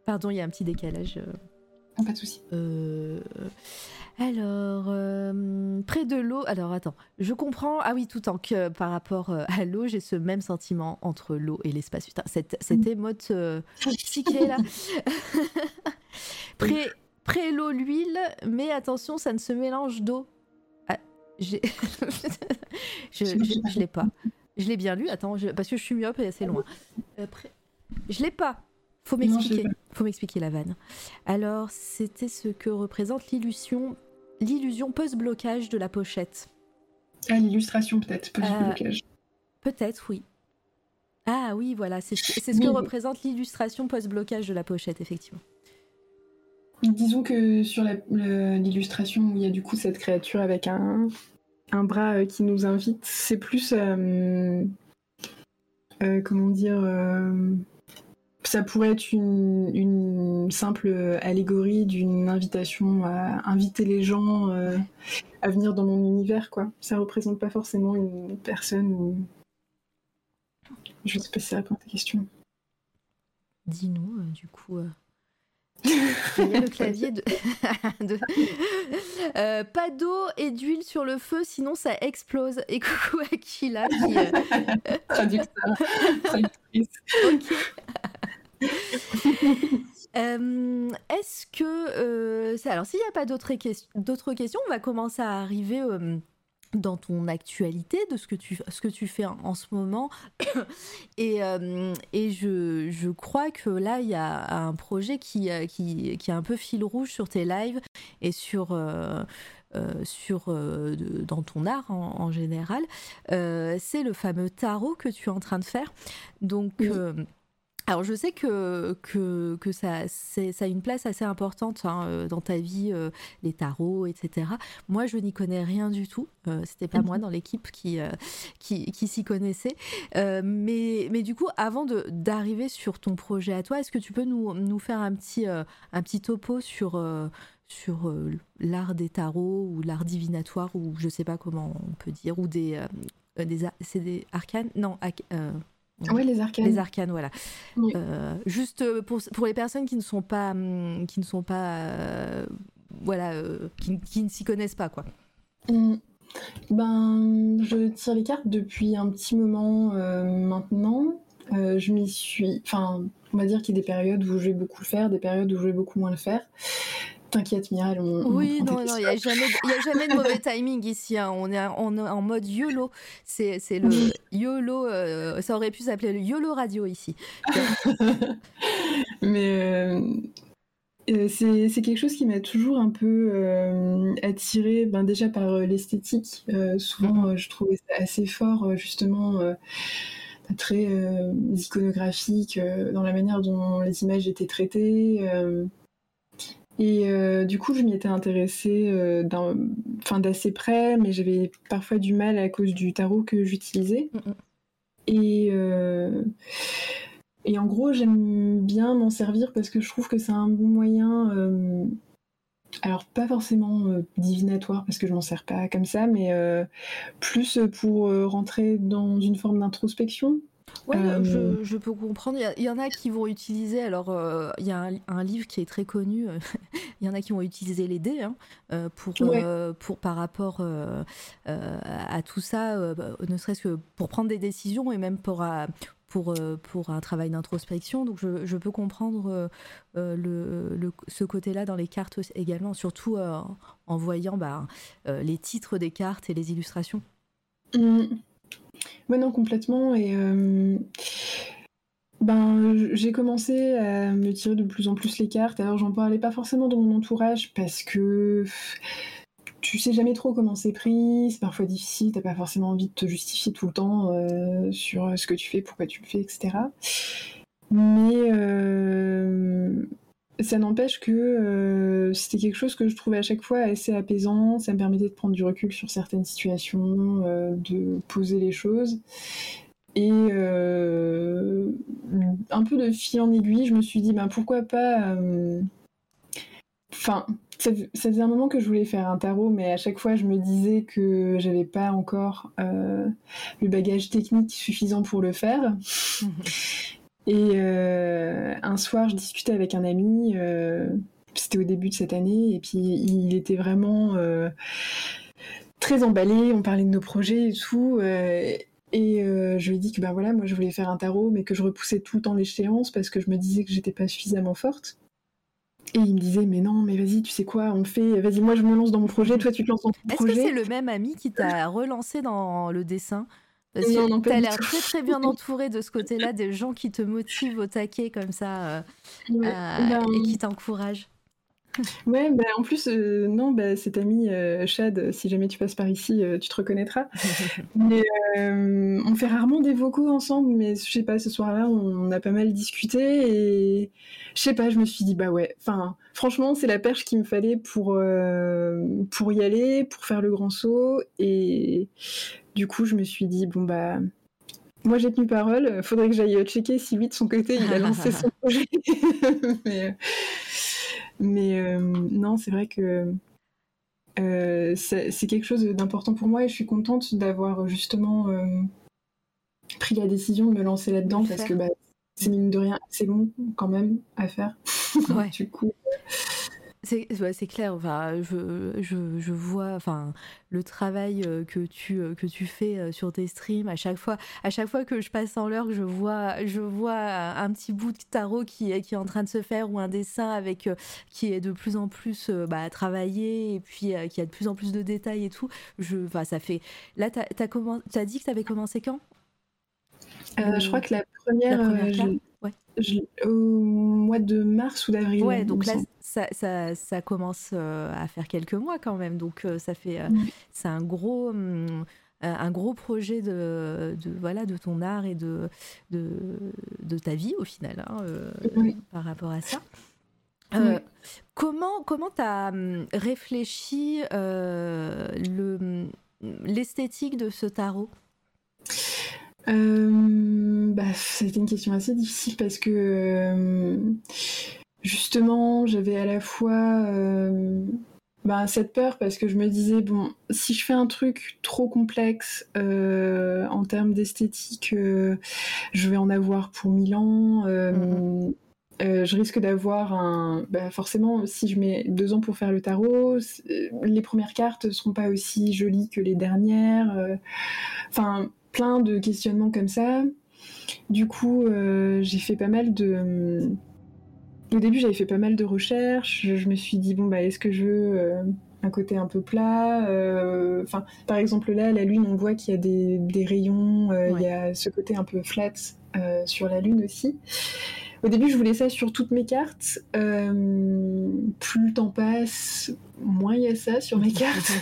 Pardon, il y a un petit décalage. Oh, pas de souci. Euh, alors, euh, près de l'eau. Alors, attends, je comprends. Ah oui, tout en que par rapport à l'eau, j'ai ce même sentiment entre l'eau et l'espace. Putain, cette, cette émote euh, psyché là. Près, près l'eau, l'huile, mais attention, ça ne se mélange d'eau. Ah, j'ai... je, je, je, je l'ai pas. Je l'ai bien lu. Attends, je... parce que je suis myope et assez loin. Euh, près... Je l'ai pas. Faut m'expliquer. Non, Faut m'expliquer la vanne. Alors, c'était ce que représente l'illusion, l'illusion post-blocage de la pochette. Ah, l'illustration peut-être, post-blocage. Euh, peut-être, oui. Ah oui, voilà, c'est, c'est ce que oui. représente l'illustration post-blocage de la pochette, effectivement. Disons que sur la, le, l'illustration où il y a du coup cette créature avec un, un bras qui nous invite, c'est plus... Euh, euh, comment dire... Euh, ça pourrait être une, une simple allégorie d'une invitation à inviter les gens euh, à venir dans mon univers, quoi. Ça représente pas forcément une personne ou... Je sais pas si ça répond à ta question. Dis-nous, euh, du coup... Euh... Il y a le clavier de... de... Euh, pas d'eau et d'huile sur le feu, sinon ça explose. Et coucou Akila qui... Euh... Traducteur. Traductrice. Ok. euh, est-ce que euh, ça, alors s'il n'y a pas d'autres, que- d'autres questions, on va commencer à arriver euh, dans ton actualité de ce que tu, ce que tu fais en, en ce moment et, euh, et je, je crois que là il y a un projet qui, qui, qui est un peu fil rouge sur tes lives et sur, euh, euh, sur, euh, dans ton art en, en général, euh, c'est le fameux tarot que tu es en train de faire, donc oui. euh, Alors, je sais que, que, que ça, c'est, ça a une place assez importante hein, dans ta vie, euh, les tarots, et cetera. Moi, je n'y connais rien du tout. Euh, c'était pas moi dans l'équipe qui, euh, qui, qui s'y connaissait. Euh, mais, mais du coup, avant de, d'arriver sur ton projet à toi, est-ce que tu peux nous, nous faire un petit, euh, un petit topo sur, euh, sur euh, l'art des tarots ou l'art divinatoire ou je sais pas comment on peut dire, ou des... Euh, des c'est des arcanes ? Non, euh, oui, les arcanes. Les arcanes, voilà. Oui. Euh, juste pour, pour les personnes qui ne sont pas, qui ne sont pas, euh, voilà, euh, qui, qui ne s'y connaissent pas, quoi. Mmh. Ben, je tire les cartes depuis un petit moment euh, maintenant. Euh, je m'y suis, enfin, on va dire qu'il y a des périodes où je vais beaucoup le faire, des périodes où je vais beaucoup moins le faire. T'inquiète, Mireille, on... Oui, on non, non, il n'y a, a jamais de mauvais timing ici. Hein. On, est en, on est en mode YOLO. C'est, c'est le YOLO... Euh, ça aurait pu s'appeler le YOLO Radio ici. Mais euh, c'est, c'est quelque chose qui m'a toujours un peu euh, attirée, ben, déjà par l'esthétique. Euh, souvent, mm-hmm. je trouvais ça assez fort, justement... Euh, très euh, iconographique, euh, dans la manière dont les images étaient traitées... Euh, Et euh, du coup, je m'y étais intéressée euh, d'un, enfin, d'assez près, mais j'avais parfois du mal à cause du tarot que j'utilisais. Mmh. Et, euh, et en gros, j'aime bien m'en servir parce que je trouve que c'est un bon moyen... Euh, alors, pas forcément euh, divinatoire, parce que je m'en sers pas comme ça, mais euh, plus pour euh, rentrer dans une forme d'introspection. Ouais, euh... je, je peux comprendre. Il y, y en a qui vont utiliser. Alors, il euh, y a un, un livre qui est très connu. Il y en a qui vont utiliser les dés hein, pour, ouais. euh, pour par rapport euh, euh, à tout ça, euh, ne serait-ce que pour prendre des décisions et même pour à, pour euh, pour un travail d'introspection. Donc, je, je peux comprendre euh, le, le ce côté-là dans les cartes également, surtout euh, en voyant bah, euh, les titres des cartes et les illustrations. Mmh. Ouais, non, complètement, et euh, Ben, j'ai commencé à me tirer de plus en plus les cartes. Alors, j'en parlais pas forcément dans mon entourage parce que tu sais jamais trop comment c'est pris. C'est parfois difficile, t'as pas forcément envie de te justifier tout le temps euh, sur ce que tu fais, pourquoi tu le fais, et cetera. Mais euh, ça n'empêche que euh, c'était quelque chose que je trouvais à chaque fois assez apaisant. Ça me permettait de prendre du recul sur certaines situations, euh, de poser les choses. Et euh, un peu de fil en aiguille, je me suis dit, ben pourquoi pas... Euh... Enfin, ça, ça faisait un moment que je voulais faire un tarot, mais à chaque fois, je me disais que j'avais pas encore euh, le bagage technique suffisant pour le faire. Mmh. Et euh, un soir, je discutais avec un ami, euh, c'était au début de cette année, et puis il était vraiment euh, très emballé, on parlait de nos projets et tout... Euh, Et euh, je lui ai dit que ben voilà, moi je voulais faire un tarot, mais que je repoussais tout le temps l'échéance parce que je me disais que j'étais pas suffisamment forte. Et il me disait, mais non, mais vas-y, tu sais quoi, on fait, vas-y, moi je me lance dans mon projet, toi tu te lances dans ton Est-ce projet. Est-ce que c'est le même ami qui t'a relancé dans le dessin ? Parce non, que non, t'as l'air très très bien entourée de ce côté-là, des gens qui te motivent au taquet comme ça, euh, ouais, euh, ben... et qui t'encouragent. Ouais, bah en plus, euh, non, bah, cet ami euh, Chad, si jamais tu passes par ici, euh, tu te reconnaîtras. Mais euh, on fait rarement des vocaux ensemble, mais je sais pas, ce soir-là, on a pas mal discuté et je sais pas, je me suis dit, bah ouais, enfin, franchement, c'est la perche qu'il me fallait pour, euh, pour y aller, pour faire le grand saut. Et du coup, je me suis dit, bon, bah. Moi, j'ai tenu parole, faudrait que j'aille checker si lui, de son côté, il a lancé son projet. mais. Euh... Mais euh, non, c'est vrai que euh, c'est, c'est quelque chose d'important pour moi et je suis contente d'avoir justement euh, pris la décision de me lancer là-dedans de parce que bah, c'est mine de rien assez long quand même à faire. Ouais. Du coup... C'est, ouais, c'est clair, enfin, je, je, je vois enfin, le travail que tu, que tu fais sur tes streams, à chaque fois, à chaque fois que je passe en l'heure, je vois, je vois un petit bout de tarot qui est, qui est en train de se faire ou un dessin avec, qui est de plus en plus bah, travaillé et puis qui a de plus en plus de détails et tout. Je, enfin, ça fait... Là, t'as, t'as, commen... t'as dit que t'avais commencé quand ? Euh, je crois que la première, la première euh, je, ouais. je, au mois de mars ou d'avril. Ouais, donc là, ça, ça, ça commence euh, à faire quelques mois quand même. Donc euh, ça fait, euh, mmh. c'est un gros, euh, un gros projet de, de, voilà, de ton art et de, de, de ta vie au final, hein, euh, oui. par rapport à ça. Euh, oui. Comment, comment t'as réfléchi euh, le, l'esthétique de ce tarot ? Euh, bah, c'était une question assez difficile parce que euh, justement j'avais à la fois euh, bah, cette peur parce que je me disais bon si je fais un truc trop complexe euh, en termes d'esthétique euh, je vais en avoir pour mille ans euh, mmh. Euh, je risque d'avoir un... Bah, forcément, si je mets deux ans pour faire le tarot, c'est... les premières cartes ne seront pas aussi jolies que les dernières. Euh... Enfin, plein de questionnements comme ça. Du coup, euh, j'ai fait pas mal de... Au début, j'avais fait pas mal de recherches. Je, je me suis dit, bon, bah, est-ce que je veux euh, un côté un peu plat euh... Enfin, par exemple, là, la lune, on voit qu'il y a des, des rayons. Euh, ouais. Il y a ce côté un peu flat euh, sur la lune aussi. Au début, je voulais ça sur toutes mes cartes. Euh, plus le temps passe, moins il y a ça sur mes cartes.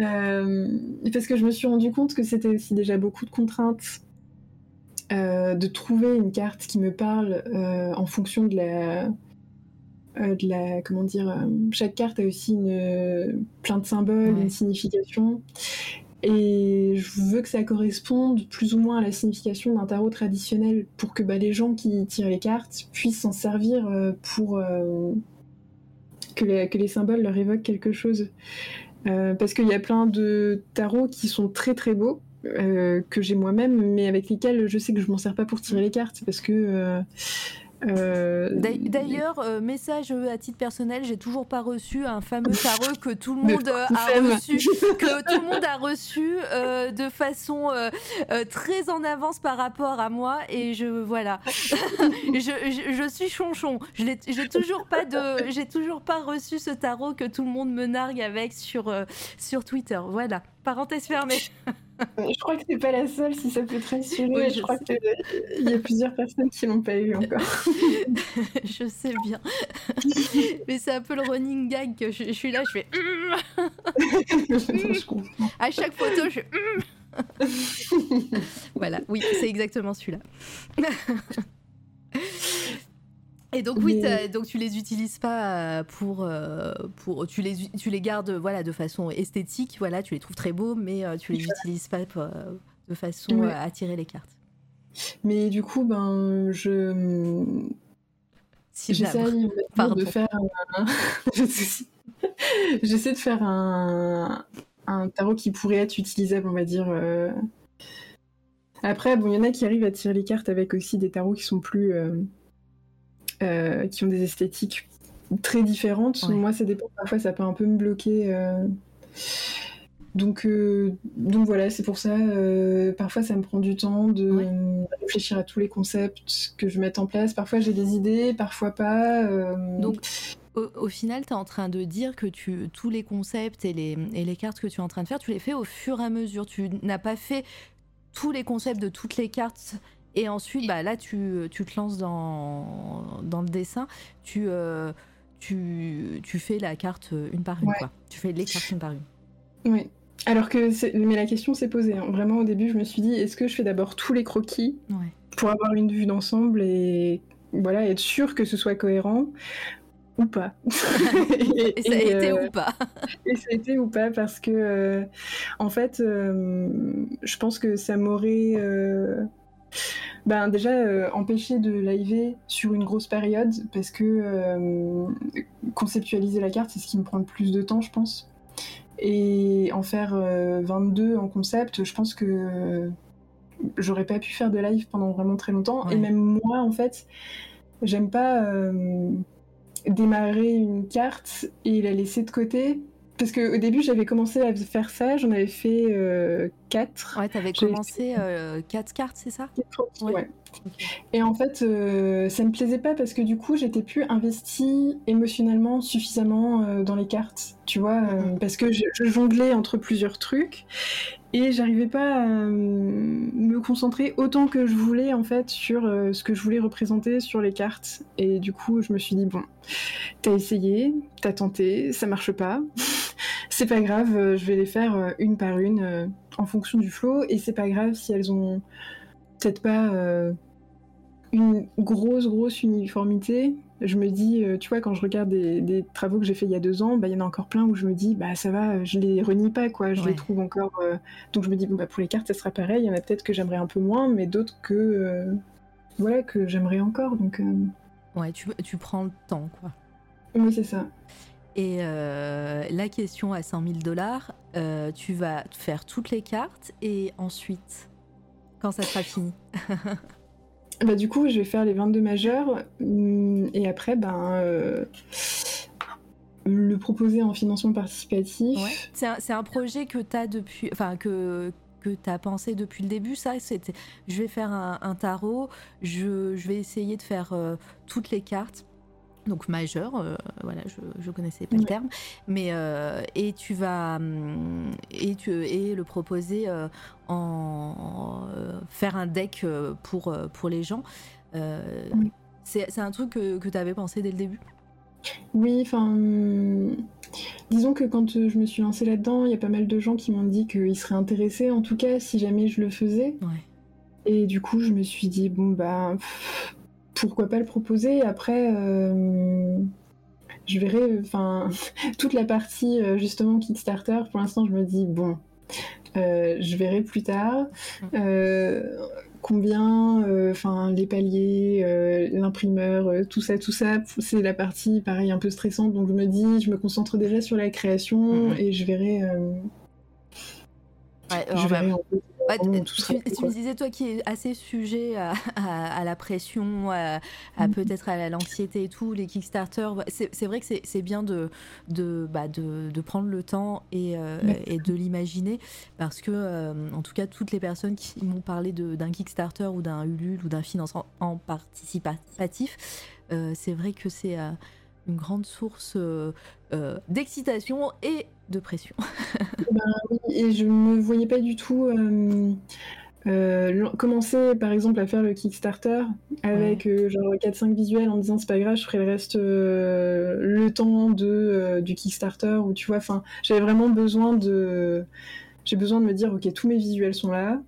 euh, parce que je me suis rendu compte que c'était aussi déjà beaucoup de contraintes euh, de trouver une carte qui me parle euh, en fonction de la... Euh, de la comment dire... Euh, chaque carte a aussi une, plein de symboles, ouais. une signification. Et je veux que ça corresponde plus ou moins à la signification d'un tarot traditionnel pour que bah, les gens qui tirent les cartes puissent s'en servir pour euh, que, les, que les symboles leur évoquent quelque chose. Euh, parce qu'il y a plein de tarots qui sont très très beaux, euh, que j'ai moi-même, mais avec lesquels je sais que je m'en sers pas pour tirer les cartes, parce que... Euh, Euh... D'ailleurs, euh, message à titre personnel, j'ai toujours pas reçu un fameux tarot que tout le monde euh, a reçu, que tout le monde a reçu euh, de façon euh, euh, très en avance par rapport à moi. Et je voilà, je, je, je suis chonchon. Je l'ai, j'ai toujours pas de, j'ai toujours pas reçu ce tarot que tout le monde me nargue avec sur euh, sur Twitter. Voilà, parenthèse fermée. Je crois que c'est pas la seule, si ça peut te rassurer. Oui, je, je crois qu'il y a plusieurs personnes qui l'ont pas eu encore. Je sais bien. Mais c'est un peu le running gag que je, je suis là, je fais. Je comprends. À chaque photo, je fais. Voilà, oui, c'est exactement celui-là. Et donc oui, donc tu les utilises pas pour pour tu les tu les gardes voilà de façon esthétique, voilà, tu les trouves très beaux mais tu les utilises pas pour, de façon oui. à attirer les cartes. Mais du coup ben je si j'essaie de faire un... j'essaie de faire un un tarot qui pourrait être utilisable, on va dire. Après bon, il y en a qui arrivent à tirer les cartes avec aussi des tarots qui sont plus euh... Euh, qui ont des esthétiques très différentes. Ouais. Moi, ça dépend. Parfois, ça peut un peu me bloquer. Euh... Donc, euh... donc voilà, c'est pour ça. Euh... Parfois, ça me prend du temps de ouais. réfléchir à tous les concepts que je mette en place. Parfois, j'ai des idées, parfois pas. Euh... Donc, au, au final, t'es en train de dire que tu, tous les concepts et les, et les cartes que tu es en train de faire, tu les fais au fur et à mesure. Tu n'as pas fait tous les concepts de toutes les cartes. Et ensuite, bah, là, tu, tu te lances dans, dans le dessin, tu, euh, tu, tu fais la carte une par une, ouais. quoi. Tu fais les cartes une par une. Oui, alors que c'est... Mais la question s'est posée. Hein. Vraiment, au début, je me suis dit, est-ce que je fais d'abord tous les croquis ouais. pour avoir une vue d'ensemble et voilà, être sûre que ce soit cohérent ou pas. et, et ça a et, été euh, ou pas. Et ça a été ou pas, parce que, euh, en fait, euh, je pense que ça m'aurait... Euh, Ben déjà euh, empêcher de liver sur une grosse période, parce que euh, conceptualiser la carte, c'est ce qui me prend le plus de temps, je pense, et en faire euh, vingt-deux en concept, je pense que j'aurais pas pu faire de live pendant vraiment très longtemps. Ouais. Et même moi, en fait, j'aime pas euh, démarrer une carte et la laisser de côté. Parce qu'au début, j'avais commencé à faire ça, j'en avais fait euh, quatre. Ouais, t'avais j'avais commencé fait... euh, quatre cartes, c'est ça ? Quatre, ouais. ouais. Okay. Et en fait, euh, ça me plaisait pas, parce que du coup, j'étais plus investie émotionnellement suffisamment euh, dans les cartes, tu vois, euh, mm-hmm. parce que je, je jonglais entre plusieurs trucs et j'arrivais pas à euh, me concentrer autant que je voulais, en fait, sur euh, ce que je voulais représenter sur les cartes. Et du coup, je me suis dit, bon, t'as essayé, t'as tenté, ça marche pas. C'est pas grave, je vais les faire une par une euh, en fonction du flow, et c'est pas grave si elles ont peut-être pas euh, une grosse grosse uniformité. Je me dis, euh, tu vois, quand je regarde des, des travaux que j'ai fait il y a deux ans, bah, y en a encore plein où je me dis, bah ça va, je les renie pas, quoi, je ouais. les trouve encore. Euh, donc je me dis, bon, bah, pour les cartes, ça sera pareil, il y en a peut-être que j'aimerais un peu moins, mais d'autres que, euh, voilà, que j'aimerais encore. Donc, euh... Ouais, tu, tu prends le temps, quoi. Oui, c'est ça. Et euh, la question à cent mille dollars, euh, tu vas faire toutes les cartes, et ensuite, quand ça sera fini? Bah, du coup, je vais faire les vingt-deux majeurs, et après, ben, euh, le proposer en financement participatif. Ouais. C'est, un, c'est un projet que t'as depuis, enfin, que, que t'as pensé depuis le début, ça. C'était, je vais faire un, un tarot, je, je vais essayer de faire euh, toutes les cartes. Donc majeur, euh, voilà, je ne connaissais pas ouais. le terme, mais euh, et tu vas et tu et le proposer euh, en euh, faire un deck euh, pour pour les gens. Euh, oui. C'est c'est un truc que que tu avais pensé dès le début. Oui, enfin, euh, disons que quand je me suis lancée là-dedans, il y a pas mal de gens qui m'ont dit qu'ils seraient intéressés, en tout cas si jamais je le faisais. Ouais. Et du coup, je me suis dit bon bah. Pff, pourquoi pas le proposer. Après, euh, je verrai. Enfin, toute la partie justement Kickstarter. Pour l'instant, je me dis bon, euh, je verrai plus tard euh, combien. Enfin, euh, les paliers, euh, l'imprimeur, euh, tout ça, tout ça. C'est la partie pareil un peu stressante. Donc je me dis, je me concentre déjà sur la création mmh. et je verrai. Euh, ouais, je verrai. Bah... En fait. Bah, tu, tu me disais, toi qui es assez sujet à, à, à la pression, à, à peut-être à l'anxiété et tout, les Kickstarter, c'est, c'est vrai que c'est, c'est bien de, de, bah, de, de prendre le temps et, euh, et de l'imaginer, parce que, euh, en tout cas, toutes les personnes qui m'ont parlé de, d'un Kickstarter ou d'un Ulule ou d'un financement participatif, euh, c'est vrai que c'est, euh, une grande source euh, euh, d'excitation et de pression. Ben, oui, et je me voyais pas du tout euh, euh, commencer par exemple à faire le Kickstarter avec ouais. euh, genre quatre cinq visuels en disant c'est pas grave, je ferai le reste euh, le temps de, euh, du Kickstarter, ou tu vois, enfin j'avais vraiment besoin de j'ai besoin de me dire ok, tous mes visuels sont là.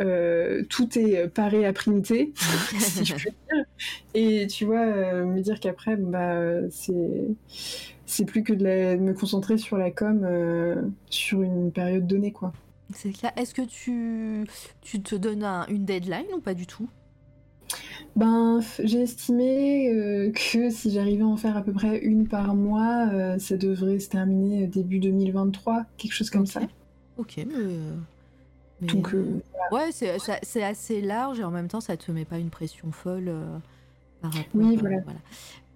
Euh, tout est paré à printer, si je peux dire. Et tu vois, euh, me dire qu'après, bah, c'est, c'est plus que de, la... de me concentrer sur la com euh, sur une période donnée, quoi. C'est clair. Est-ce que tu, tu te donnes un... une deadline ou pas du tout ? Ben, j'ai estimé euh, que si j'arrivais à en faire à peu près une par mois, euh, ça devrait se terminer début deux mille vingt-trois, quelque chose comme okay. ça. Ok, mais... Mais, Donc, euh, voilà. ouais, c'est, ça, c'est assez large et en même temps, ça te met pas une pression folle euh, par rapport. Oui, voilà. Euh, voilà.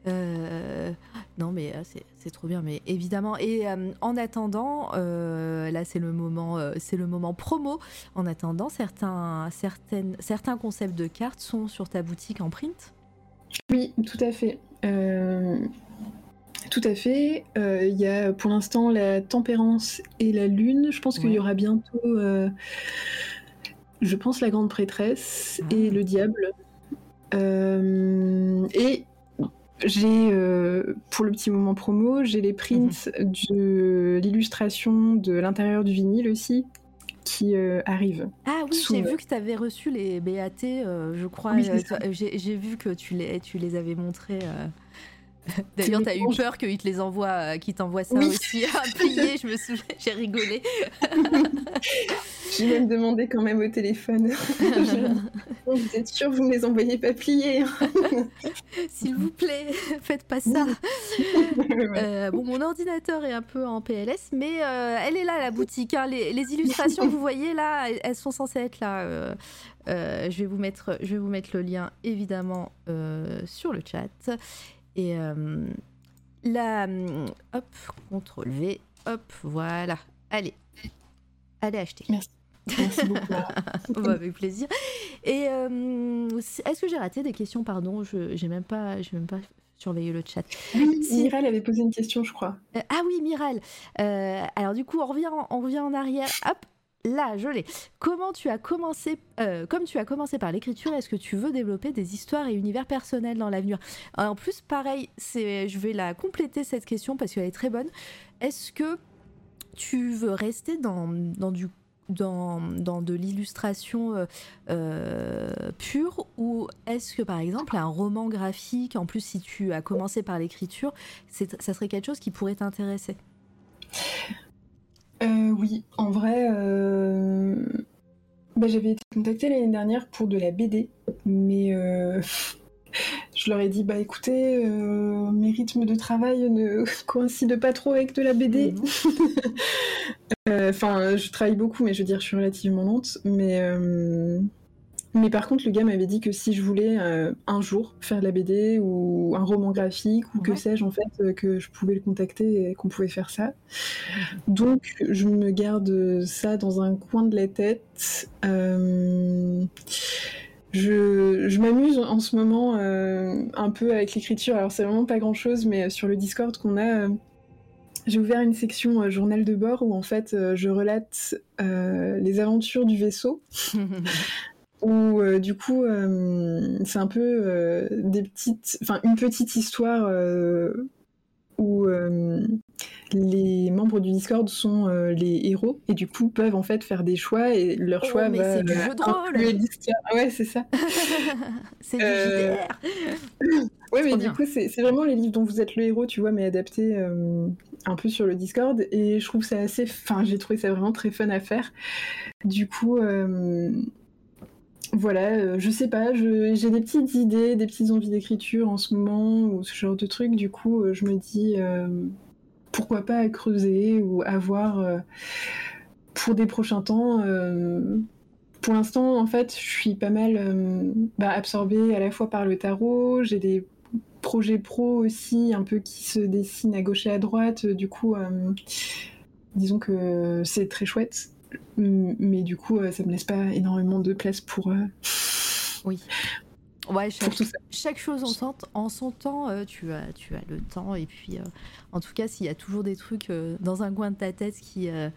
Euh, non, mais c'est, c'est trop bien, mais évidemment. Et euh, en attendant, euh, là, c'est le moment, euh, c'est le moment promo. En attendant, certains, certaines, certains concepts de cartes sont sur ta boutique en print. Oui, tout à fait. Euh... Tout à fait. Il euh, y a pour l'instant la tempérance et la lune. Je pense ouais. qu'il y aura bientôt, euh, je pense, la grande prêtresse ouais. et le diable. Euh, et j'ai, euh, pour le petit moment promo, j'ai les prints mm-hmm. de l'illustration de l'intérieur du vinyle aussi qui euh, arrive. Ah oui, sous... j'ai vu que tu avais reçu les B A T, euh, je crois. Oui, euh, toi, j'ai, j'ai vu que tu les, tu les avais montrés. Euh... D'ailleurs, t'as eu peur qu'ils te les envoient, qu'ils t'envoient ça oui. aussi plié. Je me souviens, j'ai rigolé. J'ai même demandé quand même au téléphone. Je... Vous êtes sûr, vous ne les envoyez pas pliés? S'il vous plaît, faites pas ça. euh, bon, mon ordinateur est un peu en P L S, mais euh, elle est là, la boutique. Hein. Les, les illustrations que vous voyez là, elles sont censées être là. Euh, euh, je vais vous mettre, je vais vous mettre le lien évidemment euh, sur le chat. Et euh, là, hop, contrôle V, hop, voilà. Allez, allez acheter. Merci, merci beaucoup. Bah, avec plaisir. Et euh, est-ce que j'ai raté des questions ? Pardon, je j'ai même pas, j'ai même pas surveillé le chat. Oui, si... Miral avait posé une question, je crois. Euh, ah oui, Miral. Euh, alors du coup, on revient, on revient en arrière. Hop. Là, je l'ai. Comment tu as commencé, euh, comme tu as commencé par l'écriture, est-ce que tu veux développer des histoires et univers personnels dans l'avenir ? En plus, pareil, c'est, je vais la compléter cette question parce qu'elle est très bonne. Est-ce que tu veux rester dans, dans, du, dans, dans de l'illustration euh, euh, pure, ou est-ce que, par exemple, un roman graphique, en plus, si tu as commencé par l'écriture, c'est, ça serait quelque chose qui pourrait t'intéresser ? Euh, oui, en vrai, euh... bah, j'avais été contactée l'année dernière pour de la B D, mais euh... je leur ai dit, bah écoutez, euh, mes rythmes de travail ne coïncident pas trop avec de la B D. Enfin, euh, je travaille beaucoup, mais je veux dire, je suis relativement lente, mais... Euh... Mais par contre, le gars m'avait dit que si je voulais euh, un jour faire de la B D ou un roman graphique ou ouais. que sais-je, en fait, euh, que je pouvais le contacter et qu'on pouvait faire ça. Donc, je me garde ça dans un coin de la tête. Euh... Je, je m'amuse en ce moment euh, un peu avec l'écriture. Alors, c'est vraiment pas grand-chose, mais sur le Discord qu'on a... Euh... J'ai ouvert une section euh, journal de bord où, en fait, euh, je relate euh, les aventures du vaisseau. Où euh, du coup euh, c'est un peu euh, des petites, enfin une petite histoire euh, où euh, les membres du Discord sont euh, les héros et du coup peuvent en fait faire des choix et leur choix oh, mais va c'est du jeu de rôle. Ouais, c'est ça. C'est euh... du J D R. Ouais, mais bien. Du coup c'est, c'est vraiment les livres dont vous êtes le héros, tu vois, mais adaptés euh, un peu sur le Discord, et je trouve ça assez, enfin j'ai trouvé ça vraiment très fun à faire. Du coup euh... Voilà, euh, je sais pas, je, j'ai des petites idées, des petites envies d'écriture en ce moment, ou ce genre de truc, du coup, euh, je me dis, euh, pourquoi pas creuser, ou avoir, euh, pour des prochains temps, euh, pour l'instant, en fait, je suis pas mal euh, bah, absorbée à la fois par le tarot, j'ai des projets pro aussi, un peu qui se dessinent à gauche et à droite, du coup, euh, disons que c'est très chouette. Mais du coup, ça me laisse pas énormément de place pour, euh, oui. Ouais, chaque, chaque chose en son, en son temps, euh, tu, as, tu as le temps. Et puis, euh, en tout cas, s'il y a toujours des trucs euh, dans un coin de ta tête qui, euh,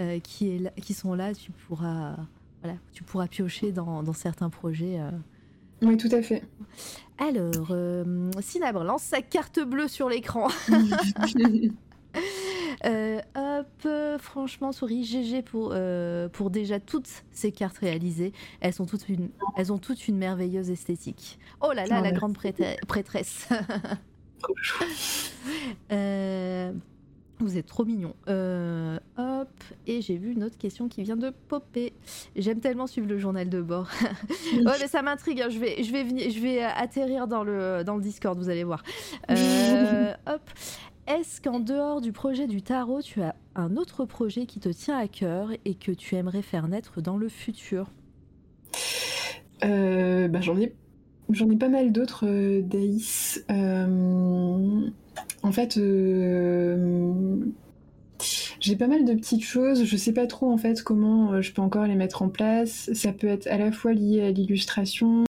euh, qui, est là, qui sont là, tu pourras, voilà, tu pourras piocher dans, dans certains projets. Euh. Oui, tout à fait. Alors, euh, Cinabre lance sa carte bleue sur l'écran. Euh, hop, franchement, Souris, G G pour, euh, pour déjà toutes ces cartes réalisées. Elles, sont toutes une, elles ont toutes une merveilleuse esthétique. Oh là là, non, la merci. Grande prêta- prêtresse. euh, vous êtes trop mignons. Euh, hop, et j'ai vu une autre question qui vient de popper. J'aime tellement suivre le journal de bord. Ouais, mais ça m'intrigue. Hein. Je vais, je vais venir, je vais atterrir dans le, dans le Discord, vous allez voir. Euh, hop. Est-ce qu'en dehors du projet du tarot, tu as un autre projet qui te tient à cœur et que tu aimerais faire naître dans le futur ? euh, bah j'en ai, j'en ai pas mal d'autres, euh, Daïs. Euh, en fait, euh, j'ai pas mal de petites choses. Je sais pas trop en fait comment je peux encore les mettre en place. Ça peut être à la fois lié à l'illustration.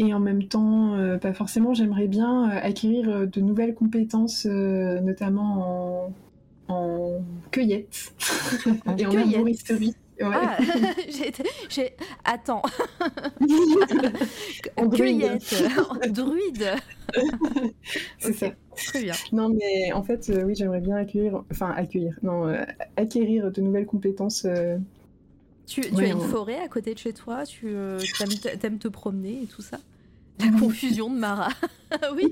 Et en même temps, euh, pas forcément, j'aimerais bien euh, acquérir de nouvelles compétences, euh, notamment en, en cueillette. En et cueillette. En arboristerie. Ouais. Ah, j'ai, j'ai... Attends. En cueillette, en druide. C'est okay. Ça. Très bien. Non, mais en fait, euh, oui, j'aimerais bien accueillir... Enfin, accueillir. Non, euh, acquérir de nouvelles compétences... Euh... Tu, tu ouais, as une ouais. forêt à côté de chez toi, tu euh, t'aimes, t'aimes te promener et tout ça. La confusion de Mara. Oui.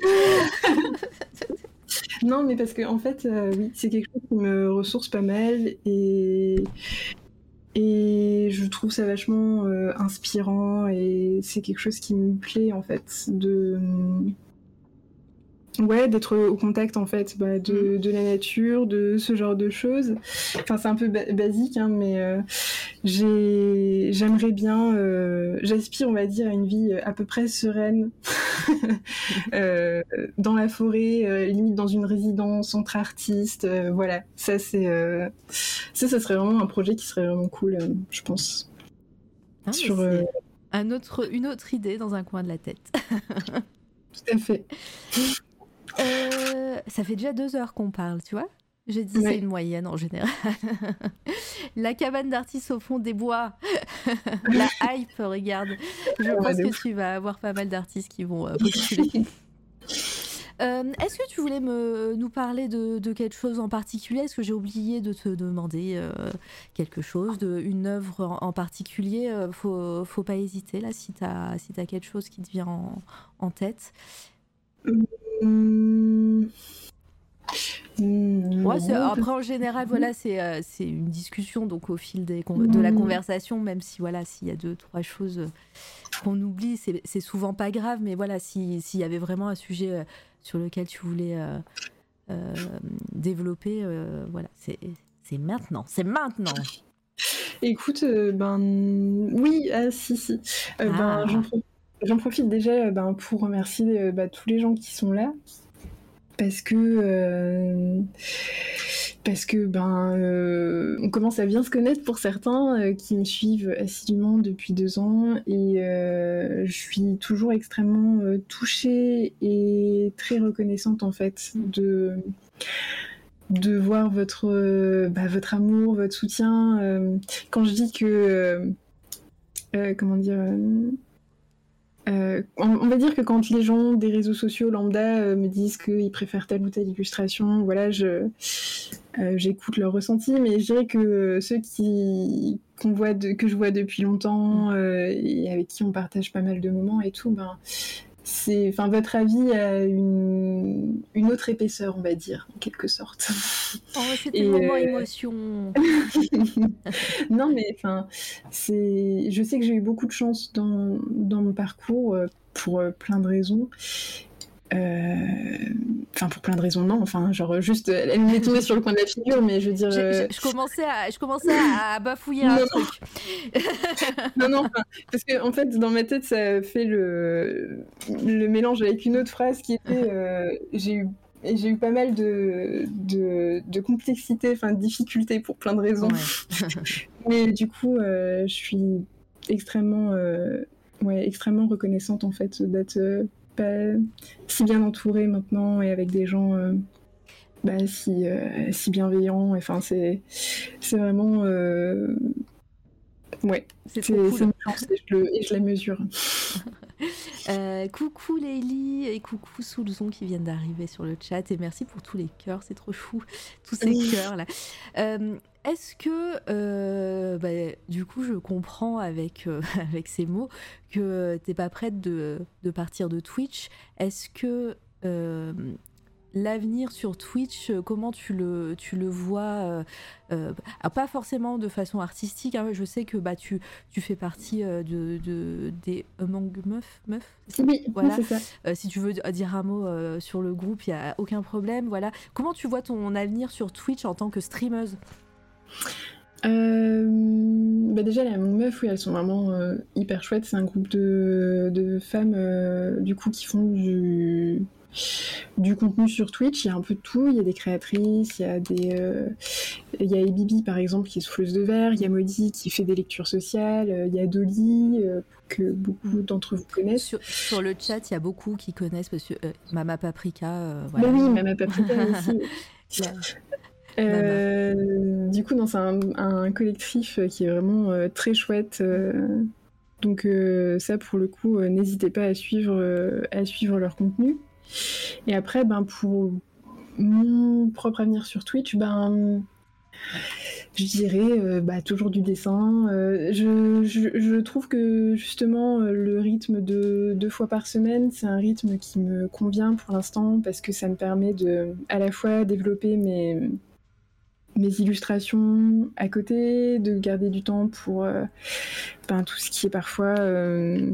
Non, mais parce que en fait, euh, oui, c'est quelque chose qui me ressource pas mal et et je trouve ça vachement euh, inspirant et c'est quelque chose qui me plaît en fait de ouais d'être au contact en fait bah, de de la nature, de ce genre de choses. Enfin, c'est un peu ba- basique, hein, mais euh... J'ai... J'aimerais bien, euh... j'aspire, on va dire, à une vie à peu près sereine, euh, dans la forêt, euh, limite dans une résidence entre artistes. Euh, voilà, ça, c'est, euh... ça, ça serait vraiment un projet qui serait vraiment cool, euh, je pense. Ah, Sur, euh... un autre, une autre idée dans un coin de la tête. Tout à fait. Euh, ça fait déjà deux heures qu'on parle, tu vois. J'ai dit, ouais. C'est une moyenne en général. La cabane d'artistes au fond des bois. La hype, regarde. Je oh, pense que ouf. Tu vas avoir pas mal d'artistes qui vont postuler. euh, est-ce que tu voulais me, nous parler de, de quelque chose en particulier ? Est-ce que j'ai oublié de te demander euh, quelque chose, de, une œuvre en, en particulier ? Faut, faut pas hésiter, là, si t'as, si t'as quelque chose qui te vient en, en tête. Hum... Mmh, ouais, c'est, après en général voilà c'est euh, c'est une discussion donc au fil des con- de la conversation, même si voilà s'il y a deux trois choses qu'on oublie c'est c'est souvent pas grave, mais voilà si s'il y avait vraiment un sujet euh, sur lequel tu voulais euh, euh, développer euh, voilà c'est c'est maintenant c'est maintenant. Écoute euh, ben oui ah, si si euh, ah. ben j'en profite, j'en profite déjà ben pour remercier ben, tous les gens qui sont là. Parce que, euh, parce que ben, euh, on commence à bien se connaître pour certains euh, qui me suivent assidûment depuis deux ans et euh, je suis toujours extrêmement euh, touchée et très reconnaissante en fait de, de voir votre, euh, bah, votre amour, votre soutien. Euh, quand je dis que, euh, euh, comment dire. Euh, Euh, on, on va dire que quand les gens des réseaux sociaux lambda euh, me disent qu'ils préfèrent telle ou telle illustration, voilà, je, euh, j'écoute leur ressenti, mais je dirais que euh, ceux qui, qu'on voit de, que je vois depuis longtemps euh, et avec qui on partage pas mal de moments et tout, ben, c'est, enfin, votre avis a une, une autre épaisseur, on va dire, en quelque sorte. Oh, c'était le moment euh... émotion. Non, mais enfin, c'est. Je sais que j'ai eu beaucoup de chance dans, dans mon parcours pour plein de raisons. Euh... Enfin, pour plein de raisons, non. Enfin, genre juste, elle m'est tombée sur le coin de la figure, mais je veux dire. Je, je, je commençais à, je commençais à bafouiller un non, truc. Non, non, enfin, parce que en fait, dans ma tête, ça fait le le mélange avec une autre phrase qui était, euh, j'ai eu. Et j'ai eu pas mal de, de, de complexité, enfin de difficultés pour plein de raisons. Ouais. Mais du coup, euh, je suis extrêmement euh, ouais, extrêmement reconnaissante en fait d'être euh, bah, si bien entourée maintenant et avec des gens euh, bah, si, euh, si bienveillants. Enfin, c'est, c'est vraiment... Euh, ouais, c'est, c'est, cool. c'est une chance et je, le, et je la mesure. Euh, coucou Leili et coucou Soulzon qui viennent d'arriver sur le chat et merci pour tous les cœurs, c'est trop fou, tous ces oui. cœurs là. Euh, est-ce que, euh, bah, du coup, je comprends avec, euh, avec ces mots que t'es pas prête de, de partir de Twitch. Est-ce que euh, l'avenir sur Twitch, comment tu le, tu le vois euh, ah, pas forcément de façon artistique, hein, je sais que bah, tu, tu fais partie euh, de, de, des Among Meufs, meufs oui, voilà. c'est ça. Euh, si tu veux dire un mot euh, sur le groupe, il n'y a aucun problème. Voilà. Comment tu vois ton avenir sur Twitch en tant que streameuse? Euh, bah déjà les Among Meufs, oui, elles sont vraiment euh, hyper chouettes. C'est un groupe de, de femmes euh, du coup qui font du... du contenu sur Twitch, il y a un peu de tout, il y a des créatrices, il y a des euh, il y a Ebibi par exemple qui est souffleuse de verre, il y a Maudie qui fait des lectures sociales, il y a Dolly euh, que beaucoup d'entre vous connaissent. Sur, sur le chat, il y a beaucoup qui connaissent parce que euh, Mama Paprika euh, voilà. Ben oui, Mama Paprika aussi. Yeah. euh, Mama. Du coup, non, c'est un, un collectif qui est vraiment euh, très chouette. Euh, donc euh, ça pour le coup, euh, n'hésitez pas à suivre euh, à suivre leur contenu. Et après, ben, pour mon propre avenir sur Twitch, ben, je dirais euh, bah, toujours du dessin. Euh, je, je, je trouve que justement le rythme de deux fois par semaine, c'est un rythme qui me convient pour l'instant parce que ça me permet de à la fois développer mes, mes illustrations à côté, de garder du temps pour euh, ben, tout ce qui est parfois... Euh,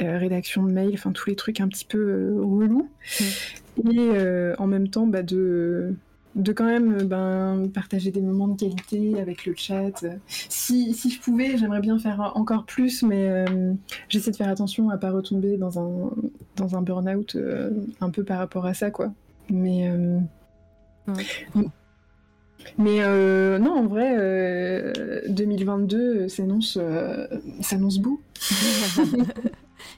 Euh, rédaction de mail, enfin tous les trucs un petit peu euh, relous, mmh. et euh, en même temps bah, de, de quand même ben, partager des moments de qualité avec le chat. Si, si je pouvais, j'aimerais bien faire encore plus, mais euh, j'essaie de faire attention à pas retomber dans un, dans un burn-out euh, un peu par rapport à ça, quoi. Mais... Euh, mmh. Mais euh, non, en vrai, euh, deux mille vingt-deux euh, s'annonce, euh, s'annonce beau.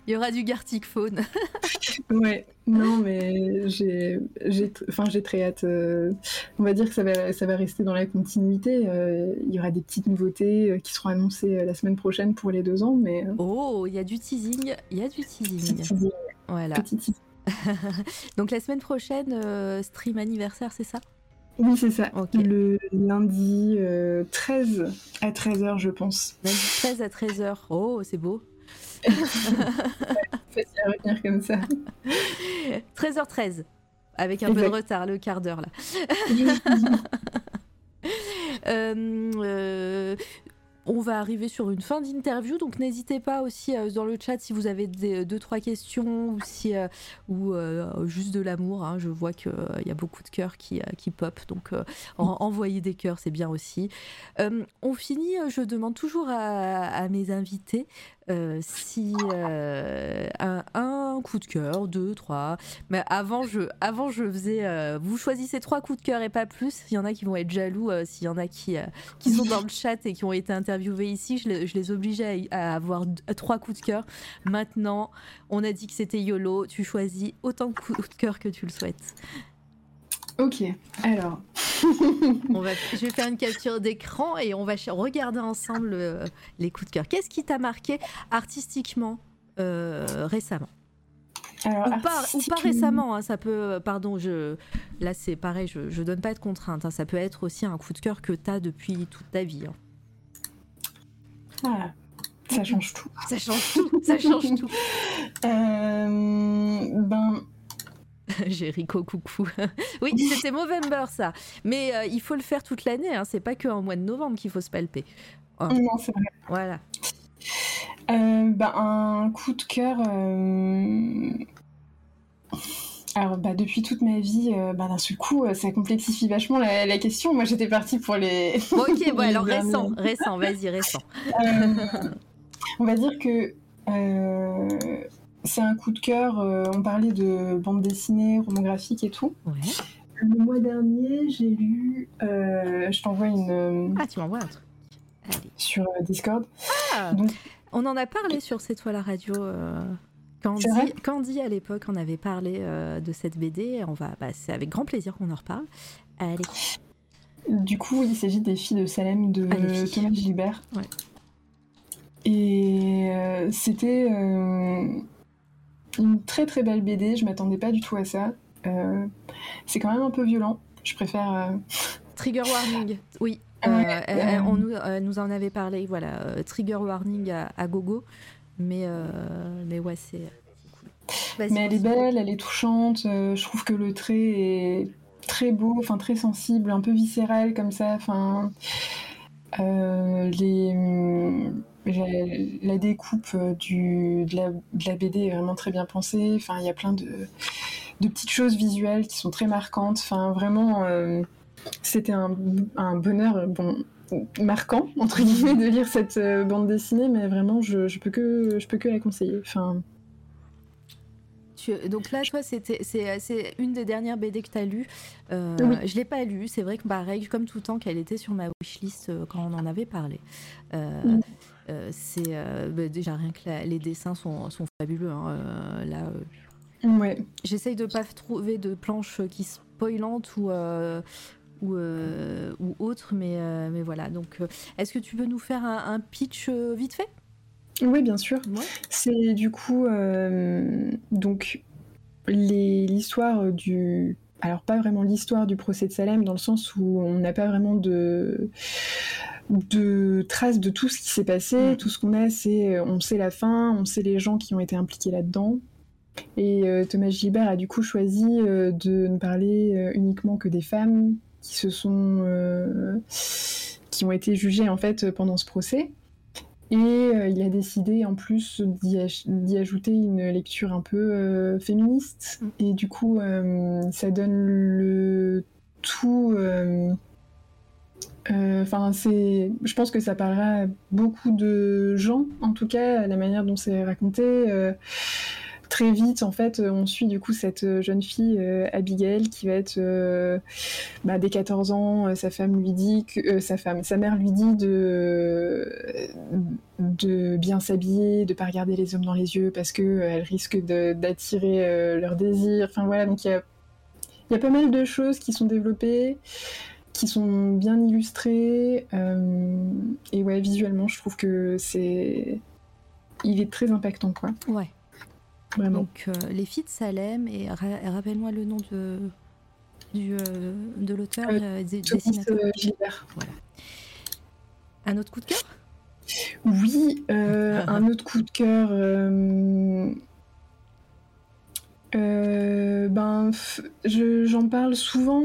Il y aura du Gartic Phone. Ouais, non, mais j'ai, j'ai, enfin, j'ai très hâte. Euh, on va dire que ça va, ça va rester dans la continuité. Euh, il y aura des petites nouveautés qui seront annoncées la semaine prochaine pour les deux ans, mais. Oh, il y a du teasing, il y a du teasing. teasing. Voilà. Teasing. Donc la semaine prochaine, euh, stream anniversaire, c'est ça? Oui, c'est ça. Okay. Le lundi euh, treize à treize heures, je pense. Lundi treize à treize heures. Oh, c'est beau. C'est facile à retenir comme ça. treize heures treize. Avec un exact. Peu de retard, le quart d'heure, là. euh, euh, on va arriver sur une fin d'interview, donc n'hésitez pas aussi euh, dans le chat si vous avez des, deux, trois questions ou, si, euh, ou euh, juste de l'amour. Hein, je vois qu'il euh, y a beaucoup de cœurs qui, euh, qui pop, donc euh, en, envoyez des cœurs, c'est bien aussi. Euh, on finit, je demande toujours à, à mes invités euh, si euh, un, un coup de cœur, deux, trois. Mais avant, je, avant, je faisais. Euh, vous choisissez trois coups de cœur et pas plus. Il y en a qui vont être jaloux, euh, s'il y en a qui, euh, qui sont dans le chat et qui ont été interrogés. Interviewé ici, je les, je les obligeais à, à avoir d- à trois coups de cœur. Maintenant, on a dit que c'était YOLO, tu choisis autant de coups de cœur que tu le souhaites. Ok, alors... on va, je vais faire une capture d'écran et on va regarder ensemble euh, les coups de cœur. Qu'est-ce qui t'a marqué artistiquement euh, récemment ? Alors, ou, pas, ou pas récemment, hein, ça peut, pardon, je, là c'est pareil, je, je donne pas de contraintes, hein, ça peut être aussi un coup de cœur que t'as depuis toute ta vie. Hein. Voilà. Ça change tout. Ça change tout. Ça change tout. euh, ben. Jéricho, coucou. Oui, c'était Movember, ça. Mais euh, il faut le faire toute l'année. Hein. C'est pas qu'en mois de novembre qu'il faut se palper. Oh. Non, c'est vrai. Voilà. Euh, ben, un coup de cœur. Euh... Alors, bah, depuis toute ma vie, euh, bah, d'un seul coup, ça complexifie vachement la, la question. Moi, j'étais partie pour les... Bon, ok, bon, alors récent, récent, vas-y, récent. Euh, on va dire que euh, c'est un coup de cœur. Euh, on parlait de bande dessinée, roman graphique et tout. Ouais. Le mois dernier, j'ai lu... Euh, je t'envoie une... Euh, ah, tu m'envoies un truc. Allez. Sur euh, Discord. Ah. Donc, On en a parlé sur C'est toi la radio. Euh... Candy, Candy, à l'époque, on avait parlé euh, de cette B D. On va, bah, c'est avec grand plaisir qu'on en reparle. Allez. Du coup, il s'agit des filles de Salem de Allez, Thomas Gilbert. Ouais. Et euh, c'était euh, une très très belle B D. Je m'attendais pas du tout à ça. Euh, c'est quand même un peu violent. Je préfère. Euh... Trigger warning. Oui. Euh, euh, euh, on nous, euh, nous en avait parlé. Voilà. Euh, trigger warning à, à gogo. Mais, euh, mais ouais, c'est, c'est cool. Vas-y, mais elle est belle, elle est touchante. Euh, je trouve que le trait est très beau, enfin très sensible, un peu viscéral comme ça. Enfin, euh, les, la, la découpe du, de, la, de la B D est vraiment très bien pensée. Enfin, il y a plein de, de petites choses visuelles qui sont très marquantes. Enfin, vraiment, euh, c'était un, un bonheur. Bon. Marquant entre guillemets de lire cette euh, bande dessinée, mais vraiment je, je peux que je peux que la conseiller. Enfin, tu, donc là toi c'était c'est c'est une des dernières B D que t'as lu. Euh, oui. Je l'ai pas lu. C'est vrai que pareil comme tout le temps qu'elle était sur ma wishlist euh, quand on en avait parlé. Euh, oui. euh, c'est euh, bah, déjà rien que la, les dessins sont sont fabuleux. Hein, euh, là, euh, ouais. J'essaye de pas trouver de planches qui spoilantes ou. Euh, Ou, euh, ou autre, mais, euh, mais voilà. Donc, euh, est-ce que tu peux nous faire un, un pitch euh, vite fait ? Oui, bien sûr. Ouais. C'est du coup euh, donc les, l'histoire du, alors pas vraiment l'histoire du procès de Salem dans le sens où on n'a pas vraiment de de traces de tout ce qui s'est passé. Mmh. Tout ce qu'on a, c'est on sait la fin, on sait les gens qui ont été impliqués là-dedans. Et euh, Thomas Gilbert a du coup choisi euh, de ne parler euh, uniquement que des femmes. Qui se sont, euh, qui ont été jugés en fait pendant ce procès, et euh, il a décidé en plus d'y, ach- d'y ajouter une lecture un peu euh, féministe, et du coup euh, ça donne le tout. Euh, enfin, euh, c'est, je pense que ça parlera à beaucoup de gens, en tout cas la manière dont c'est raconté. Euh, Très vite, en fait, on suit du coup cette jeune fille, euh, Abigail, qui va être euh, bah, dès quatorze ans, euh, sa femme lui dit que euh, sa femme, sa mère lui dit de de bien s'habiller, de pas regarder les hommes dans les yeux parce que euh, elle risque de, d'attirer euh, leur désir. Enfin voilà, donc il y a il y a pas mal de choses qui sont développées, qui sont bien illustrées euh, et ouais, visuellement, je trouve que c'est il est très impactant quoi. Ouais. Vraiment. Donc euh, les filles de Salem et ra- rappelle-moi le nom de du euh, de l'auteur euh, d- dessinateur euh, Gilbert. Voilà. Un autre coup de cœur ? Oui, euh, un autre coup de cœur. Euh, euh, ben, f- je, j'en parle souvent.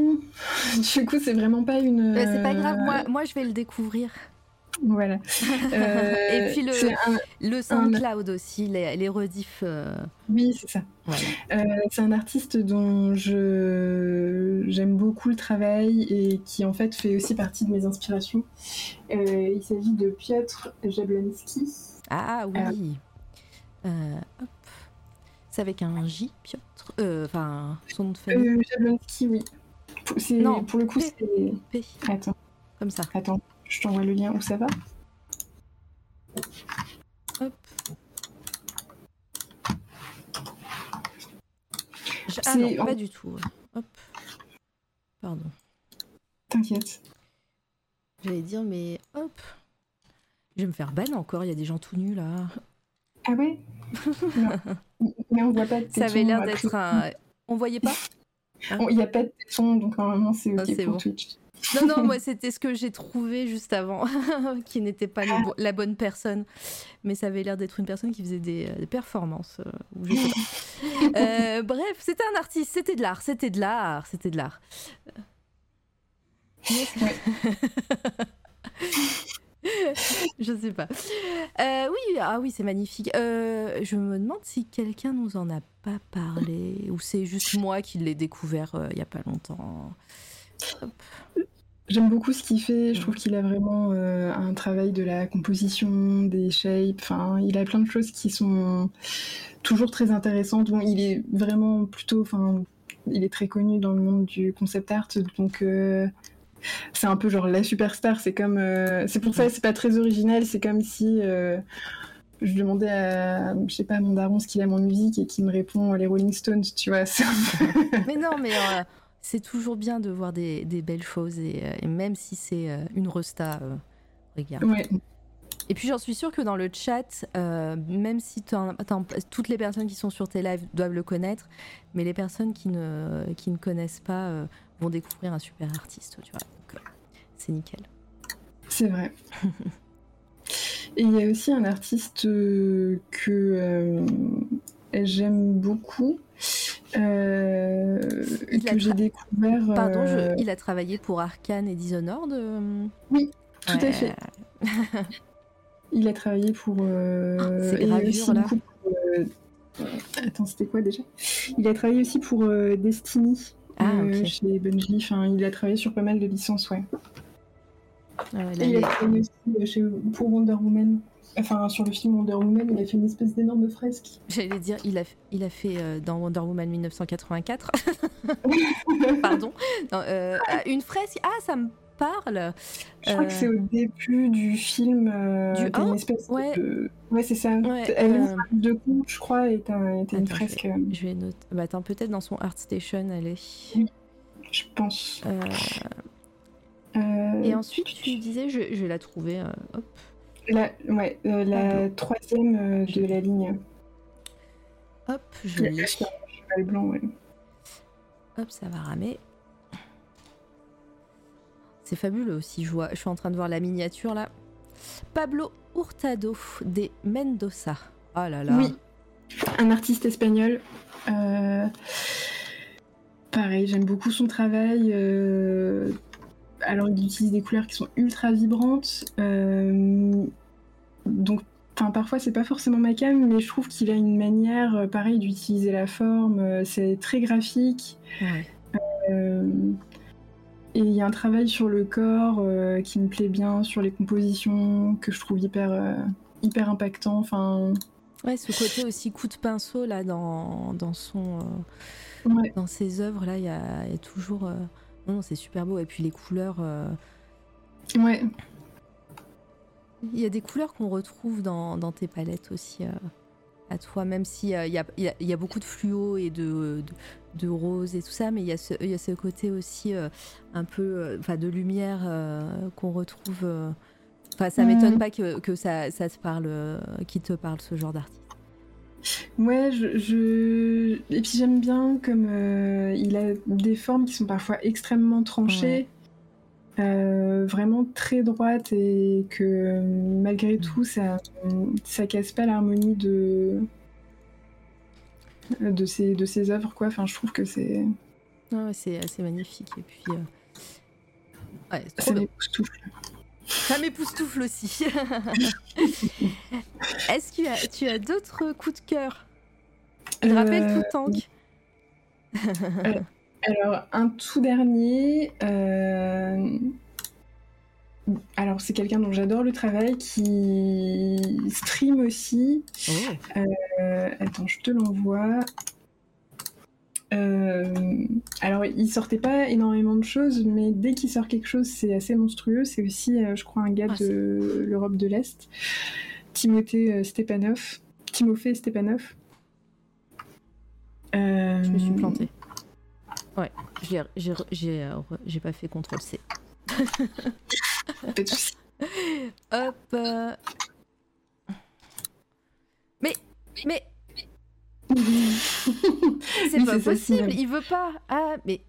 Du coup, c'est vraiment pas une. Euh... C'est pas grave. Moi, moi, je vais le découvrir. Voilà. Euh, et puis le, un, le SoundCloud un... aussi, les, les rediffs. Euh... Oui, c'est ça. Voilà. Euh, c'est un artiste dont je j'aime beaucoup le travail et qui en fait fait aussi partie de mes inspirations. Euh, il s'agit de Piotr Jablonski. Ah oui. Euh... Euh, hop. C'est avec un J, Piotr. Enfin, euh, son nom de famille. Euh, Jablonski, oui. C'est, non, pour le coup, P. c'est. P. Attends. Comme ça. Attends. Je t'envoie le lien où ça va. Hop. Je... Ah non, pas du tout. Hop. Pardon. T'inquiète. J'allais dire, mais hop. Je vais me faire ban encore, il y a des gens tout nus là. Ah ouais ? Non. Mais on voit pas de téton. Ça avait l'air d'être un... On voyait pas ? Il n'y a pas de téton, donc normalement c'est ok ah, c'est pour bon. Twitch. Non, non, moi, c'était ce que j'ai trouvé juste avant, qui n'était pas bo- la bonne personne. Mais ça avait l'air d'être une personne qui faisait des, des performances. Euh, ou je sais pas. Euh, bref, c'était un artiste, c'était de l'art, c'était de l'art, c'était de l'art. Ouais. Je sais pas. Euh, oui, ah oui, c'est magnifique. Euh, je me demande si quelqu'un nous en a pas parlé, ou c'est juste moi qui l'ai découvert il euh, n'y a pas longtemps. J'aime beaucoup ce qu'il fait, je trouve qu'il a vraiment euh, un travail de la composition, des shapes, enfin il a plein de choses qui sont toujours très intéressantes. Bon, il est vraiment plutôt, enfin il est très connu dans le monde du concept art, donc euh, c'est un peu genre la superstar, c'est comme, euh, c'est pour ça c'est pas très original, c'est comme si euh, je demandais à, je sais pas, à mon daron ce qu'il aime en musique et qu'il me répond les Rolling Stones, tu vois. Mais non, mais euh, c'est toujours bien de voir des, des belles choses, et, et même si c'est euh, une resta, euh, regarde. Ouais. Et puis j'en suis sûre que dans le chat, euh, même si t'en, t'en, toutes les personnes qui sont sur tes lives doivent le connaître, mais les personnes qui ne, qui ne connaissent pas euh, vont découvrir un super artiste, tu vois. Donc, euh, c'est nickel. C'est vrai. Et il y a aussi un artiste que euh, j'aime beaucoup, euh, que tra- j'ai découvert... Euh... Pardon, je... il a travaillé pour Arcane et Dishonored euh... Oui, tout ouais. à fait. Il a travaillé pour... Euh... Ces gravures, là. Pour, euh... Attends, c'était quoi déjà ? Il a travaillé aussi pour euh, Destiny, ah, euh, okay. chez Bungie. Enfin, il a travaillé sur pas mal de licences, ouais. Euh, il a travaillé aussi chez, pour Wonder Woman, enfin sur le film Wonder Woman, il a fait une espèce d'énorme fresque. J'allais dire, il a, il a fait euh, dans Wonder Woman dix-neuf cent quatre-vingt-quatre, pardon, non, euh, une fresque, ah ça me parle. Je euh... crois que c'est au début du film, euh, du un, une espèce ouais. de... Ouais c'est ça, ouais, elle euh... de coup je crois, et t'as, t'as attends, une fresque. Je vais, je vais noter, bah, attends, peut-être dans son Art Station, elle est... Oui, je pense. Euh... Et ensuite, tu disais, je, je vais la trouver. Euh, hop. La, ouais, euh, la troisième euh, de la ligne. Hop, je vais. Cheval blanc, ouais. Hop, ça va ramer. C'est fabuleux aussi, je vois. Je suis en train de voir la miniature là. Pablo Hurtado de Mendoza. Oh là là. Oui, un artiste espagnol. Euh... Pareil, j'aime beaucoup son travail. Euh... Alors, il utilise des couleurs qui sont ultra vibrantes, euh, donc parfois c'est pas forcément ma came, mais je trouve qu'il a une manière euh, pareil d'utiliser la forme, euh, c'est très graphique, ouais. euh, et il y a un travail sur le corps euh, qui me plaît bien, sur les compositions que je trouve hyper, euh, hyper impactant. Enfin, ouais, ce côté aussi coup de pinceau là dans, dans, son, euh, ouais. dans ses œuvres, là, il y a, y a toujours... Euh... Non, c'est super beau. Et puis les couleurs... Euh... Ouais. Il y a des couleurs qu'on retrouve dans, dans tes palettes aussi, euh, à toi, même s'il euh, y, a, y, a, y a beaucoup de fluo et de, de, de rose et tout ça, mais il y, y a ce côté aussi euh, un peu euh, de lumière euh, qu'on retrouve... Euh... Ça ne m'étonne mmh. pas que, que ça, ça te parle, euh, qu'il te parle, ce genre d'artiste. Ouais, je, je... et puis j'aime bien comme euh, il a des formes qui sont parfois extrêmement tranchées, ouais. euh, vraiment très droites, et que malgré tout ça, ça casse pas l'harmonie de de ses de ses œuvres, quoi. Enfin, je trouve que c'est ah ouais, c'est assez magnifique, et puis euh... ouais, c'est ça m'époustoufle. Ça m'époustoufle aussi. Est-ce que tu as, tu as d'autres coups de cœur ? Je te rappelle euh, tout tank. euh, alors, un tout dernier. Euh, alors, c'est quelqu'un dont j'adore le travail, qui stream aussi. Oh. Euh, attends, je te l'envoie. Euh, alors il sortait pas énormément de choses, mais dès qu'il sort quelque chose c'est assez monstrueux. C'est aussi euh, je crois un gars ah, de c'est... l'Europe de l'Est, Timothée Stepanov Timothée Stepanov euh... Je me suis plantée. Ouais, j'ai, j'ai, j'ai, j'ai pas fait contrôle C. Pas de soucis. Hop euh... Mais Mais c'est mais pas c'est possible, il veut pas. Ah, mais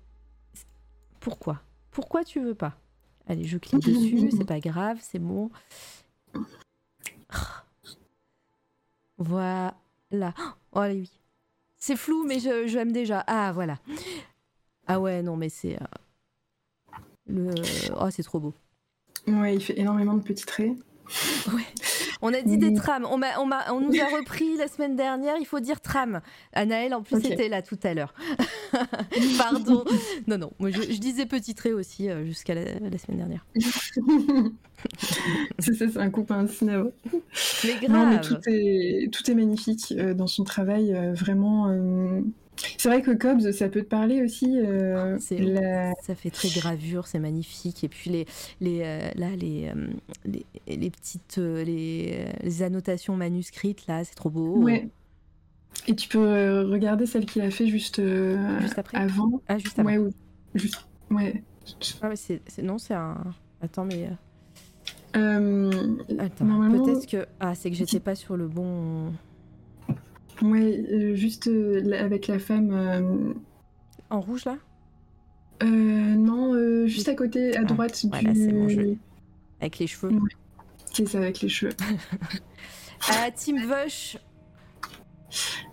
pourquoi ? Pourquoi tu veux pas ? Allez, je clique dessus, c'est pas grave, c'est bon. Voilà. Oh oui. C'est flou, mais je, je aime déjà. Ah, voilà. Ah ouais, non, mais c'est. Euh... Le... Oh, c'est trop beau. Ouais, il fait énormément de petits traits. Ouais. On a dit mmh. des trams, on, m'a, on, m'a, on nous a repris la semaine dernière, il faut dire tram. Anaëlle en plus okay. était là tout à l'heure. Pardon. Non, non, moi, je, je disais petit trait aussi euh, jusqu'à la, la semaine dernière. C'est ça, c'est un coup, pas un cinéma. Mais grave. Non, mais tout, est, tout est magnifique euh, dans son travail, euh, vraiment... Euh, C'est vrai que Cobbs, ça peut te parler aussi. Euh, la... Ça fait très gravure, c'est magnifique. Et puis les, les, euh, là, les, euh, les, les petites euh, les, les annotations manuscrites, là, c'est trop beau. Ouais. Et tu peux euh, regarder celle qu'il a fait juste, euh, juste après. Avant. Ah, juste avant. Ouais, ou... juste... ouais. Ah, mais c'est... C'est... Non, c'est un... Attends, mais... Euh... Attends, normalement... peut-être que... Ah, c'est que j'étais pas sur le bon... Ouais, euh, juste euh, avec la femme... Euh... En rouge, là euh, Non, euh, juste à côté, à droite ah, du... Voilà, c'est bon, je... Avec les cheveux. Ouais. C'est ça, avec les cheveux. Ah, Tim Vosch.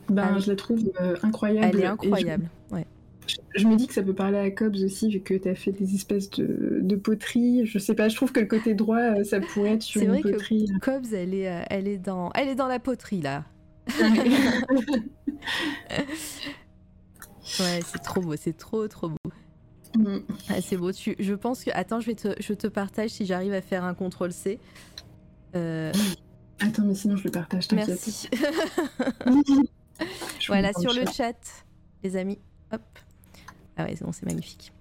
Ben, ah, je la trouve euh, incroyable. Elle est incroyable, je... ouais. Je, je me dis que ça peut parler à Cobbs aussi, vu que t'as fait des espèces de, de poteries. Je sais pas, je trouve que le côté droit, ça pourrait être sur une poterie. C'est vrai que Cobbs, elle est, elle est dans, elle est dans la poterie, là. Ouais, c'est trop beau, c'est trop trop beau. Mm. Ah, c'est beau. Tu, je pense que, attends, je vais te, je te partage si j'arrive à faire un contrôle C. Euh... Attends, mais sinon je le partage. T'inquiète. Merci. Voilà sur le chat, les amis. Hop. Ah ouais, c'est bon, c'est magnifique.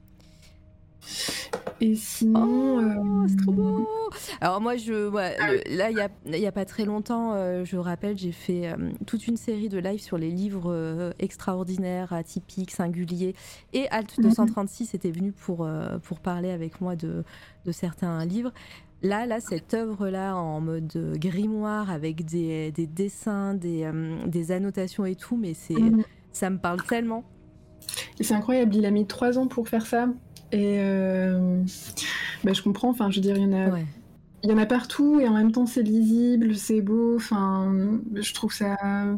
Et sinon, oh, euh... c'est trop beau. Alors moi, je, ouais, le, là, il y, y a pas très longtemps, euh, je rappelle, j'ai fait euh, toute une série de lives sur les livres euh, extraordinaires, atypiques, singuliers. Et Alt deux cent trente-six était venu pour euh, pour parler avec moi de de certains livres. Là, là, cette œuvre-là en mode grimoire avec des des dessins, des euh, des annotations et tout, mais c'est mmh. ça me parle tellement. Et c'est incroyable. Il a mis trois ans pour faire ça. Et euh, bah je comprends, enfin je veux dire, il y en a, ouais. il y en a partout et en même temps c'est lisible, c'est beau, enfin je trouve ça... Ah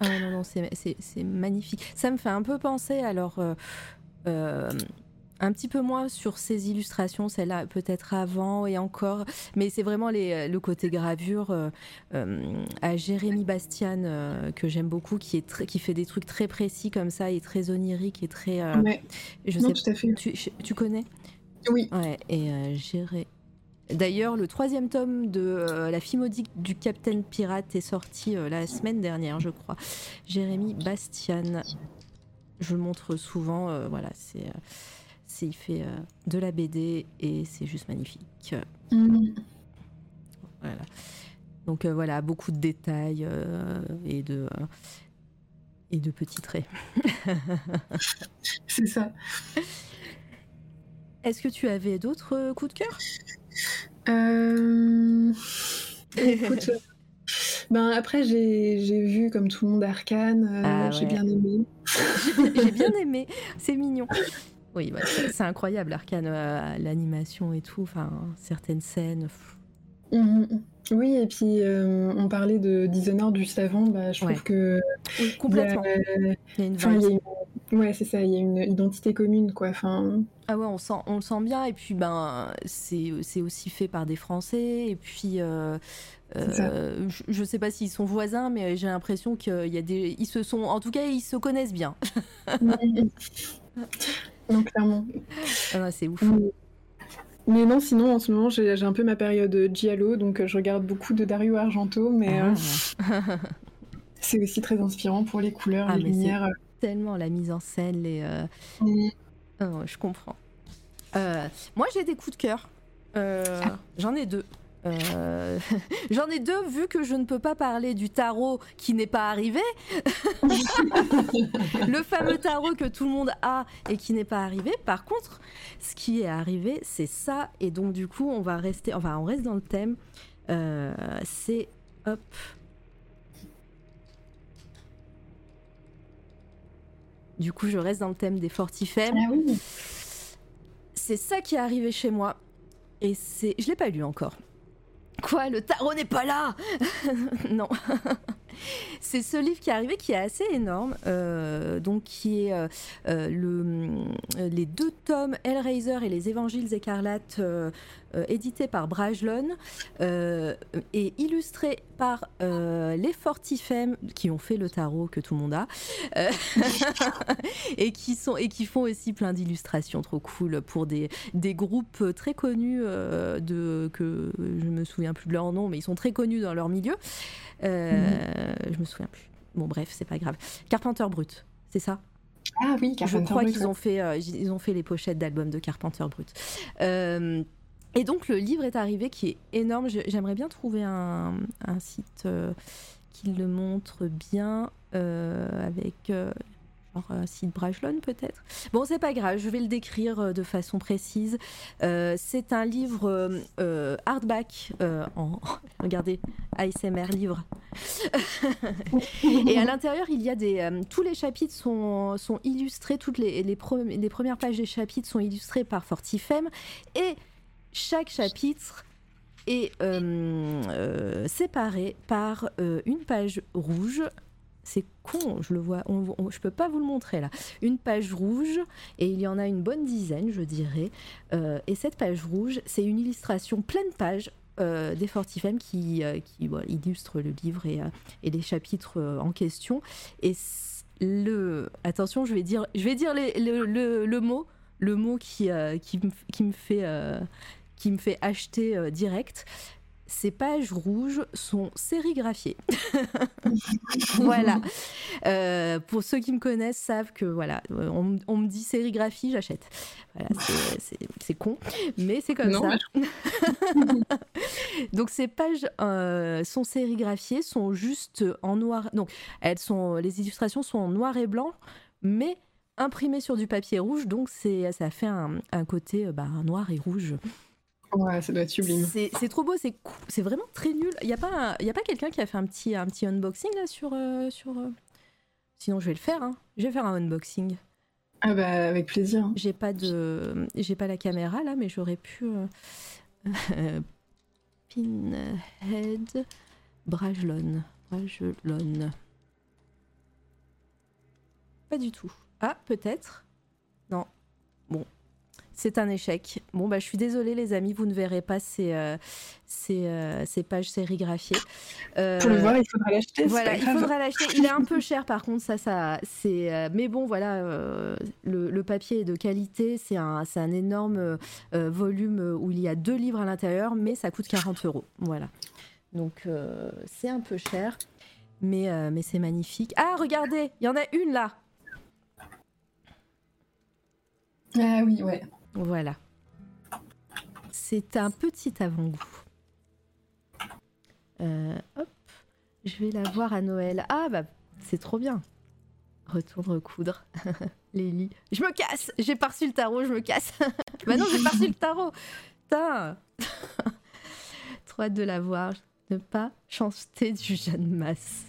non, non, c'est, c'est, c'est magnifique. Ça me fait un peu penser, alors euh, euh, un petit peu moins sur ces illustrations, celle-là peut-être avant et encore, mais c'est vraiment les, le côté gravure euh, euh, à Jérémy Bastian euh, que j'aime beaucoup, qui, est tr- qui fait des trucs très précis comme ça et très onirique et très... Euh, ouais. je non, sais, tout à fait. Tu, tu connais ? Oui. Ouais, et euh, Jérémy... D'ailleurs, le troisième tome de euh, La fille maudite du Capitaine Pirate est sorti euh, la semaine dernière, je crois. Jérémy Bastian. Je le montre souvent, euh, voilà, c'est... Euh... C'est, il fait euh, de la B D et c'est juste magnifique. Mmh. Voilà. Donc euh, voilà, beaucoup de détails euh, et de euh, et de petits traits. C'est ça. Est-ce que tu avais d'autres coups de cœur ? euh... Écoute, ben après j'ai j'ai vu comme tout le monde Arcane. Euh, ah, j'ai ouais. bien aimé. j'ai bien aimé. C'est mignon. Oui, bah, c'est, c'est incroyable, Arcane, euh, l'animation et tout, enfin, certaines scènes. Mmh, oui, et puis euh, on parlait de Dishonored juste avant, bah, je ouais. trouve que... Oui, complètement. Euh, il y a une vibe. Une... Ouais, c'est ça, il y a une identité commune, quoi. Fin... Ah ouais, on, sent, on le sent bien, et puis ben, c'est, c'est aussi fait par des Français, et puis... Euh, euh, je, je sais pas s'ils sont voisins, mais j'ai l'impression qu'il y a des... Ils se sont... En tout cas, ils se connaissent bien. Mmh. Non, clairement. Ah non, c'est ouf. Mais, mais non, sinon, en ce moment, j'ai, j'ai un peu ma période giallo, donc je regarde beaucoup de Dario Argento, mais ah, euh, ouais. c'est aussi très inspirant pour les couleurs, ah, les lumières. Tellement la mise en scène, les... Euh... Mm. Oh, je comprends. Euh, moi, j'ai des coups de cœur. Euh, ah. J'en ai deux. Euh... J'en ai deux vu que je ne peux pas parler du tarot qui n'est pas arrivé. Le fameux tarot que tout le monde a et qui n'est pas arrivé. Par contre, ce qui est arrivé, c'est ça. Et donc du coup, on va rester, enfin, on reste dans le thème. Euh, c'est hop. Du coup, je reste dans le thème des Fortifem. Ah oui. C'est ça qui est arrivé chez moi et c'est, je l'ai pas lu encore. Quoi, le tarot n'est pas là. Non. C'est ce livre qui est arrivé qui est assez énorme, euh, donc qui est euh, le, les deux tomes Hellraiser et les Évangiles écarlates euh, euh, édités par Bragelonne euh, et illustrés par euh, les Fortifem qui ont fait le tarot que tout le monde a euh, et qui sont et qui font aussi plein d'illustrations trop cool pour des des groupes très connus euh, de que je me souviens plus de leur nom mais ils sont très connus dans leur milieu. Euh, mmh. Je me souviens plus. Bon bref, c'est pas grave. Carpenter Brut, c'est ça ? Ah oui, Carpenter Brut. Je crois qu'ils ont fait, euh, ils ont fait les pochettes d'albums de Carpenter Brut. Euh, et donc le livre est arrivé, qui est énorme. Je, j'aimerais bien trouver un, un site euh, qui le montre bien, euh, avec euh, genre un site Bragelonne peut-être. Bon, c'est pas grave, je vais le décrire de façon précise. Euh, c'est un livre euh, hardback, euh, en regardez, A S M R livre. Et à l'intérieur, il y a des euh, tous les chapitres sont sont illustrés, toutes les les, pro- les premières pages des chapitres sont illustrées par Fortifem, et chaque chapitre est euh, euh, séparé par euh, une page rouge. C'est con, je le vois, on, on, je peux pas vous le montrer là. Une page rouge, et il y en a une bonne dizaine, je dirais. Euh, et cette page rouge, c'est une illustration pleine page euh, des Fortifem qui, euh, qui voilà, illustre le livre et, euh, et les chapitres euh, en question. Et le, attention, je vais dire, je vais dire les, le, le, le mot, le mot qui euh, qui me qui me fait euh, qui me fait acheter euh, direct. Ces pages rouges sont sérigraphiées. Voilà. Euh, pour ceux qui me connaissent savent que voilà, on, on me dit sérigraphie, j'achète. Voilà, c'est, c'est, c'est con, mais c'est comme non, ça. Bah je... Donc ces pages euh, sont sérigraphiées, sont juste en noir. Donc elles sont, les illustrations sont en noir et blanc, mais imprimées sur du papier rouge. Donc c'est, ça fait un, un côté bah, noir et rouge. Ouais, ça doit être sublime. C'est, c'est trop beau, c'est, c'est vraiment très nul. Il n'y a pas, y a pas quelqu'un qui a fait un petit, un petit unboxing là sur... Euh, sur euh... Sinon, je vais le faire. Hein. Je vais faire un unboxing. Ah bah, avec plaisir. J'ai pas, de... J'ai pas la caméra là, mais j'aurais pu... Euh... Pinhead Bragelonne. Bragelonne. Pas du tout. Ah, peut-être. Non. Bon. C'est un échec. Bon, bah, je suis désolée, les amis, vous ne verrez pas ces, euh, ces, euh, ces pages sérigraphiées. Euh, Pour le voir, il faudra l'acheter. Voilà, il faudra l'acheter. Il est un peu cher, par contre, ça, ça, c'est. Euh, mais bon, voilà, euh, le, le papier est de qualité. C'est un, c'est un énorme euh, volume où il y a deux livres à l'intérieur, mais ça coûte quarante euros. Voilà. Donc, euh, c'est un peu cher, mais, euh, mais c'est magnifique. Ah, regardez, il y en a une là. Ah oui, ouais. Voilà. C'est un petit avant-goût. Euh, hop, je vais la voir à Noël. Ah bah, c'est trop bien. Retourne recoudre. Lélie. Je me casse. J'ai pas reçu le tarot, je me casse. Bah non, j'ai pas reçu le tarot. Putain. Trop hâte de la voir. Ne pas chanter du jeune masse.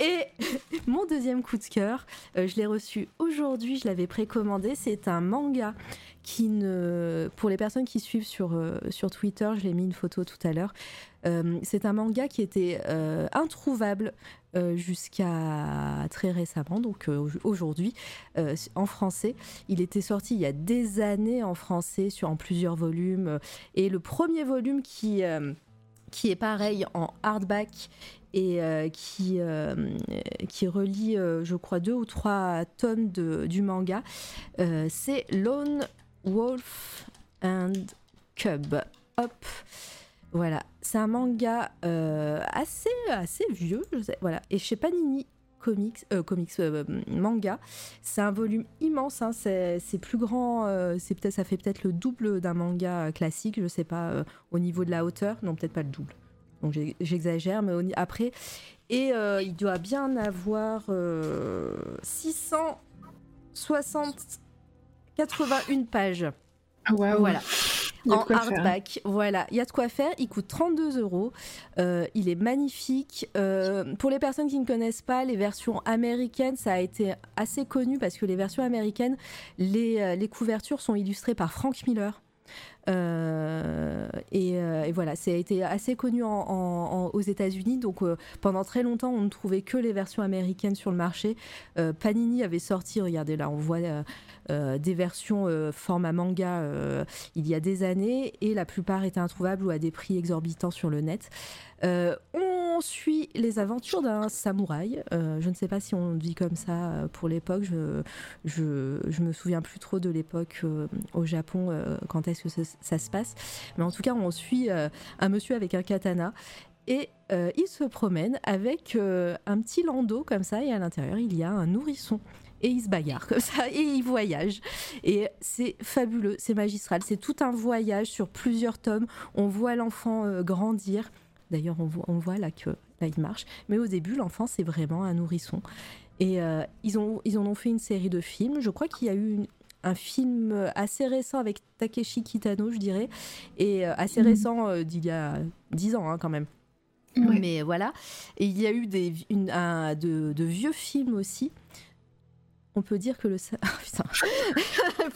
Et mon deuxième coup de cœur, euh, je l'ai reçu aujourd'hui, je l'avais précommandé, c'est un manga qui ne... Pour les personnes qui suivent sur, euh, sur Twitter, je l'ai mis une photo tout à l'heure, euh, c'est un manga qui était euh, introuvable euh, jusqu'à très récemment, donc euh, aujourd'hui, euh, en français. Il était sorti il y a des années en français, sur, en plusieurs volumes, et le premier volume qui... Euh, qui est pareil en hardback et euh, qui, euh, qui relie, euh, je crois, deux ou trois tomes de, du manga. Euh, c'est Lone Wolf and Cub. Hop, voilà. C'est un manga euh, assez, assez vieux, je sais. Voilà. Et chez Panini Comics, euh, comics euh, manga, c'est un volume immense, hein, c'est, c'est plus grand, euh, c'est peut-être, ça fait peut-être le double d'un manga classique, je sais pas, euh, au niveau de la hauteur, non peut-être pas le double, donc j'exagère, mais on, après, et euh, il doit bien avoir euh, six cent soixante, quatre-vingt-un pages. Wow. Voilà. En hardback, voilà, il y a de quoi faire. Il coûte trente-deux euros. Euh, il est magnifique. Euh, pour les personnes qui ne connaissent pas les versions américaines, ça a été assez connu parce que les versions américaines, les, les couvertures sont illustrées par Frank Miller. Euh, et, et voilà, ça a été assez connu en, en, en, aux États-Unis. Donc euh, pendant très longtemps, on ne trouvait que les versions américaines sur le marché. Euh, Panini avait sorti, regardez là, on voit euh, euh, des versions euh, format manga euh, il y a des années, et la plupart étaient introuvables ou à des prix exorbitants sur le net. Euh, on suit les aventures d'un samouraï. Euh, je ne sais pas si on dit comme ça pour l'époque. Je je je me souviens plus trop de l'époque euh, au Japon euh, quand est-ce que ça, ça se passe. Mais en tout cas, on suit euh, un monsieur avec un katana et euh, il se promène avec euh, un petit landau comme ça, et à l'intérieur il y a un nourrisson. Et il se bagarre comme ça, et il voyage. Et c'est fabuleux, c'est magistral. C'est tout un voyage sur plusieurs tomes. On voit l'enfant euh, grandir. D'ailleurs, on voit, on voit là que là, il marche. Mais au début, l'enfant, c'est vraiment un nourrisson. Et euh, ils, ont, ils en ont fait une série de films. Je crois qu'il y a eu une, un film assez récent avec Takeshi Kitano, je dirais. Et euh, assez mmh. récent euh, d'il y a dix ans hein, quand même. Mmh. Mais voilà. Et il y a eu des, une, un, de, de vieux films aussi. On peut dire que le... Sa... Oh, putain.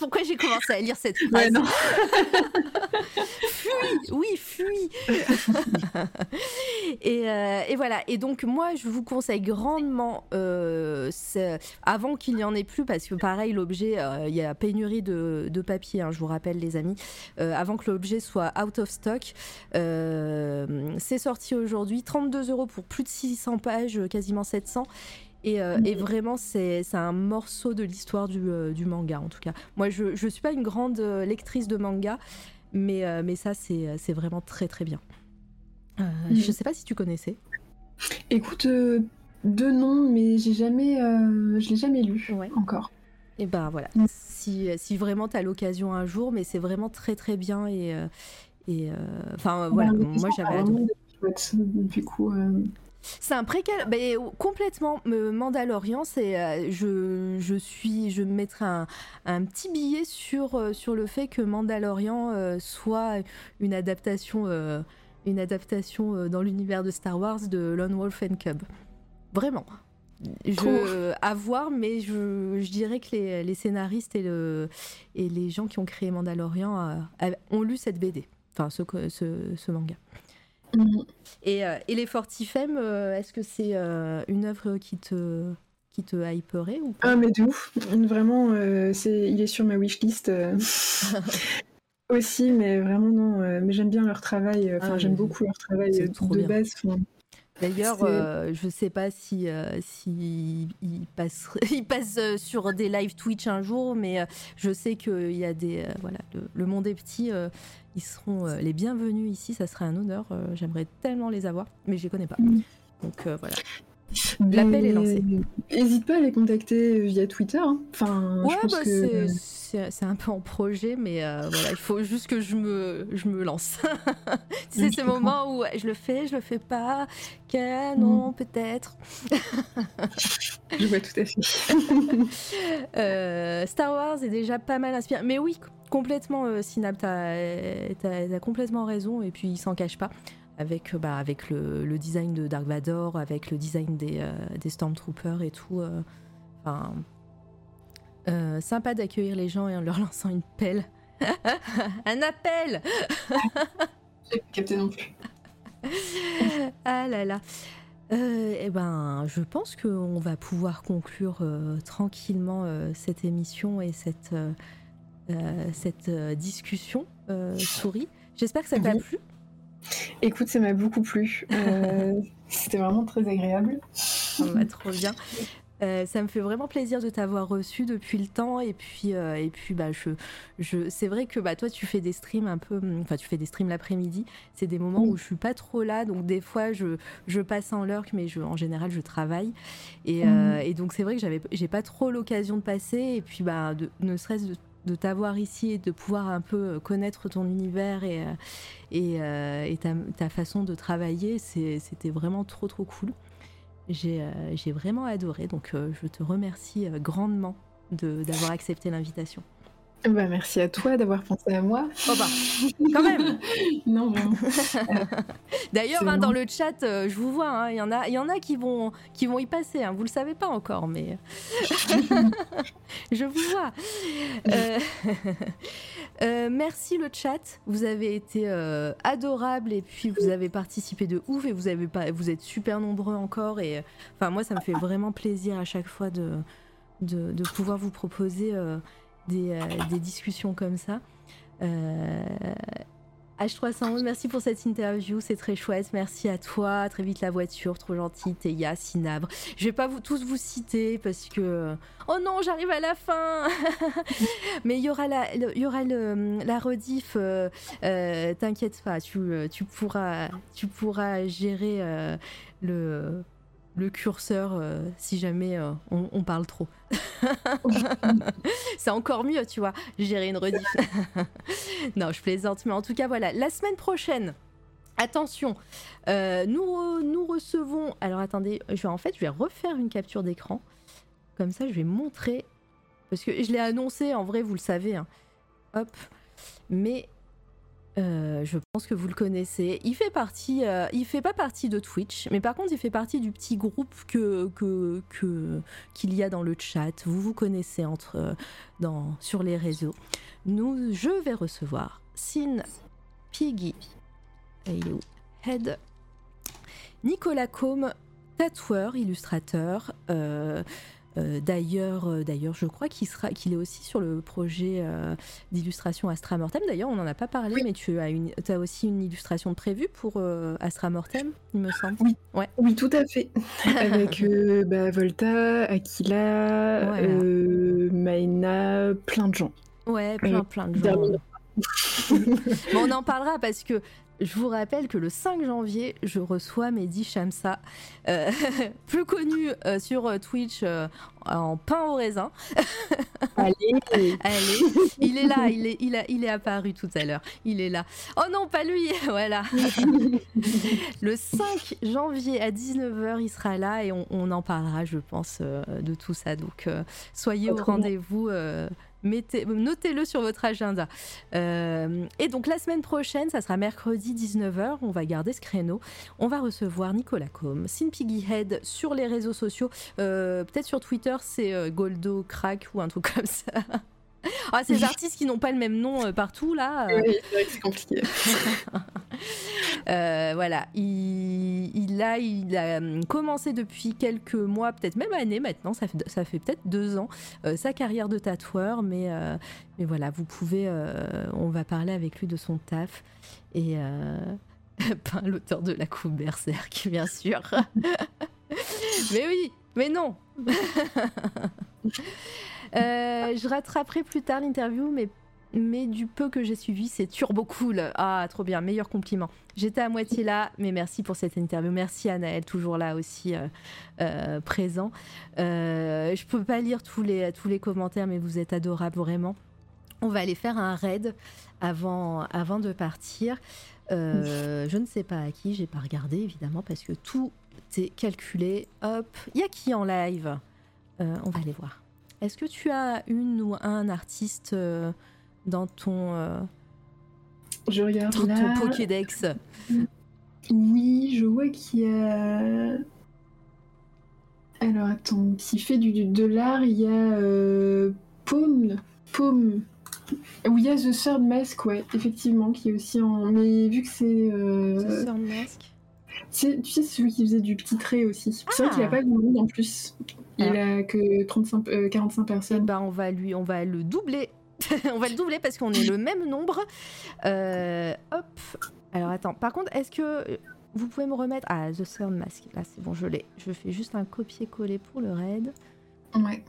Pourquoi j'ai commencé à lire cette phrase ? Ouais, Fuis ! Oui, fuis ! et, euh, et voilà. Et donc, moi, je vous conseille grandement, euh, ce... avant qu'il n'y en ait plus, parce que pareil, l'objet, il euh, y a pénurie de, de papier, hein, je vous rappelle, les amis, euh, avant que l'objet soit out of stock, euh, c'est sorti aujourd'hui, trente-deux euros pour plus de six cents pages, quasiment sept cents. Et, euh, et vraiment, c'est, c'est un morceau de l'histoire du, euh, du manga, en tout cas. Moi, je je suis pas une grande lectrice de manga, mais, euh, mais ça, c'est, c'est vraiment très, très bien. Euh, mmh. Je sais pas si tu connaissais. Écoute, euh, de nom, mais j'ai jamais, euh, je l'ai jamais lu ouais. encore. Et ben voilà, mmh. si, si vraiment t'as l'occasion un jour, mais c'est vraiment très, très bien. Et enfin, et, euh, voilà, ouais, moi, j'avais adoré. Du coup... Euh... C'est un préquel, bah, complètement. Mandalorian, c'est, euh, je, je suis, je mettrai un, un petit billet sur, euh, sur le fait que Mandalorian euh, soit une adaptation, euh, une adaptation euh, dans l'univers de Star Wars de Lone Wolf and Cub. Vraiment. Je, à voir, mais je, je dirais que les, les scénaristes et, le, et les gens qui ont créé Mandalorian euh, ont lu cette B D, enfin ce, ce, ce manga. Et, euh, et les Fortifem, euh, est-ce que c'est euh, une œuvre qui te, qui te hyperait ou pas ? Ah mais de ouf, vraiment, euh, c'est, il est sur ma wishlist euh, aussi, mais vraiment non, euh, mais j'aime bien leur travail, enfin euh, ah, j'aime beaucoup leur travail euh, de bien. base. Fin... D'ailleurs, euh, je ne sais pas si, euh, si il passe, il passe euh, sur des live Twitch un jour, mais euh, je sais que il y a des, euh, voilà, le, le monde est petit, euh, ils seront euh, les bienvenus ici, ça serait un honneur. Euh, j'aimerais tellement les avoir, mais je les connais pas. Donc euh, voilà. L'appel mais, est lancé. N'hésite pas à les contacter via Twitter. Hein. Enfin, ouais, je pense bah que... c'est, c'est, c'est un peu en projet, mais euh, voilà, il faut juste que je me, je me lance. Tu sais, oui, ces moments où je le fais, je le fais pas, canon, mm. peut-être. Je vois tout à fait. euh, Star Wars est déjà pas mal inspiré. Mais oui, complètement, euh, Synap, t'as, t'as, t'as complètement raison, et puis il s'en cache pas. Avec, bah, avec le, le design de Dark Vador, avec le design des, euh, des Stormtroopers et tout. Euh, enfin, euh, sympa d'accueillir les gens et en leur lançant une pelle. Un appel. J'ai pas capté non plus. Ah là là. Euh, eh ben, je pense qu'on va pouvoir conclure euh, tranquillement euh, cette émission et cette, euh, euh, cette euh, discussion euh, souris. J'espère que ça t'a oui. plu. Écoute, ça m'a beaucoup plu. Euh, c'était vraiment très agréable. Oh, bah, trop bien. Euh, ça me fait vraiment plaisir de t'avoir reçu depuis le temps. Et puis, euh, et puis, bah, je, je, c'est vrai que bah toi, tu fais des streams un peu. Enfin, tu fais des streams l'après-midi. C'est des moments mmh. où je suis pas trop là, donc des fois, je, je passe en lurk, mais je, en général, je travaille. Et, mmh. euh, et donc, c'est vrai que j'avais, j'ai pas trop l'occasion de passer. Et puis, bah, de, ne serait-ce de de t'avoir ici et de pouvoir un peu connaître ton univers et, et, et ta, ta façon de travailler, c'est, c'était vraiment trop trop cool. J'ai, j'ai vraiment adoré, donc je te remercie grandement de, d'avoir accepté l'invitation. Bah, merci à toi d'avoir pensé à moi. Oh bah, quand même. Non, vraiment. D'ailleurs, hein, dans le chat, euh, je vous vois, il hein, y en a, il y en a qui vont, qui vont y passer. Hein, vous le savez pas encore, mais je vous vois. Euh... euh, merci le chat. Vous avez été euh, adorable et puis vous avez participé de ouf et vous avez pas, vous êtes super nombreux encore et, enfin, moi, ça me fait vraiment plaisir à chaque fois de, de, de pouvoir vous proposer. Euh, Des, euh, des discussions comme ça. Euh, H trois cent onze, merci pour cette interview, c'est très chouette, merci à toi, à très vite la voiture, trop gentil, Théa, Sinabre. Je vais pas vous, tous vous citer parce que... Oh non, j'arrive à la fin. Mais il y aura la, le, y aura le, la rediff, euh, euh, t'inquiète pas, tu, tu, pourras, tu pourras gérer euh, le... le curseur euh, si jamais euh, on, on parle trop. C'est encore mieux, tu vois, gérer une rediff. Non, je plaisante, mais en tout cas voilà, la semaine prochaine, attention, euh, nous, re- nous recevons, alors attendez, je vais, en fait je vais refaire une capture d'écran, comme ça je vais montrer, parce que je l'ai annoncé, en vrai vous le savez, hein. Hop, mais... Euh, je pense que vous le connaissez. Il fait partie, euh, il fait pas partie de Twitch, mais par contre il fait partie du petit groupe que, que, que, qu'il y a dans le chat. Vous vous connaissez entre, dans, sur les réseaux. Nous, je vais recevoir Sin, Piggy, Ayo, Head, Nicolas Combe, tatoueur, illustrateur. Euh, Euh, d'ailleurs, euh, d'ailleurs, je crois qu'il, sera, qu'il est aussi sur le projet euh, d'illustration Astra Mortem. D'ailleurs, on n'en a pas parlé, oui. Mais tu as, une, tu as aussi une illustration prévue pour euh, Astra Mortem, il me semble. Oui, ouais. Oui, tout à fait. Avec euh, bah, Volta, Akila, voilà. euh, Maïna, plein de gens. Ouais, plein, euh, plein de gens. Bon, on en parlera parce que je vous rappelle que le cinq janvier, je reçois Mehdi Shamsa, euh, plus connu euh, sur Twitch euh, en pain au raisin. Allez, allez. Il est là, il est, il a, il est apparu tout à l'heure. Il est là. Oh non, pas lui, voilà. Le cinq janvier à dix-neuf heures, il sera là et on, on en parlera, je pense, euh, de tout ça. Donc, euh, soyez au rendez-vous. Euh, Mettez, notez-le sur votre agenda. Euh, et donc la semaine prochaine, ça sera mercredi dix-neuf heures, on va garder ce créneau. On va recevoir Nicolas Combe, Sin Piggy Head sur les réseaux sociaux. Euh, peut-être sur Twitter, c'est euh, Goldo Crack ou un truc comme ça. Ah, ces artistes qui n'ont pas le même nom euh, partout, là. Euh... Oui, c'est vrai que c'est compliqué. euh, voilà, il, il, a, il a commencé depuis quelques mois, peut-être même années maintenant, ça fait, ça fait peut-être deux ans, euh, sa carrière de tatoueur, mais, euh, mais voilà, vous pouvez, euh, on va parler avec lui de son taf. Et euh, ben, l'auteur de la coupe Berserk, bien sûr. Mais oui, mais non. Euh, je rattraperai plus tard l'interview, mais, mais du peu que j'ai suivi, c'est turbo cool. Ah, trop bien, meilleur compliment. J'étais à moitié là, mais merci pour cette interview. Merci Anaëlle, toujours là aussi, euh, euh, présent. Euh, je peux pas lire tous les, tous les commentaires, mais vous êtes adorables, vraiment. On va aller faire un raid avant, avant de partir. Euh, je ne sais pas à qui, j'ai pas regardé, évidemment, parce que tout est calculé. Hop, il y a qui en live ? euh, On va aller voir. Est-ce que tu as une ou un artiste euh, dans ton, euh, je regarde dans là. Ton Pokédex? Oui, je vois qu'il y a... Alors attends, qui fait du, du, de l'art, il y a euh, Paume. Paume. Oui, il y a The Third Mask, ouais, effectivement, qui est aussi en... Mais vu que c'est... Euh... The Third Mask, c'est, tu sais, c'est celui qui faisait du petit trait aussi. Ah. C'est vrai qu'il n'a pas grandi en plus. Il n'a ah. que trente-cinq, euh, quarante-cinq personnes. Bah on, va lui, on va le doubler. On va le doubler parce qu'on est le même nombre. Euh, hop. Alors attends. Par contre, est-ce que vous pouvez me remettre... Ah, The Sound Mask. Là, c'est bon, je l'ai. Je fais juste un copier-coller pour le raid. Ouais.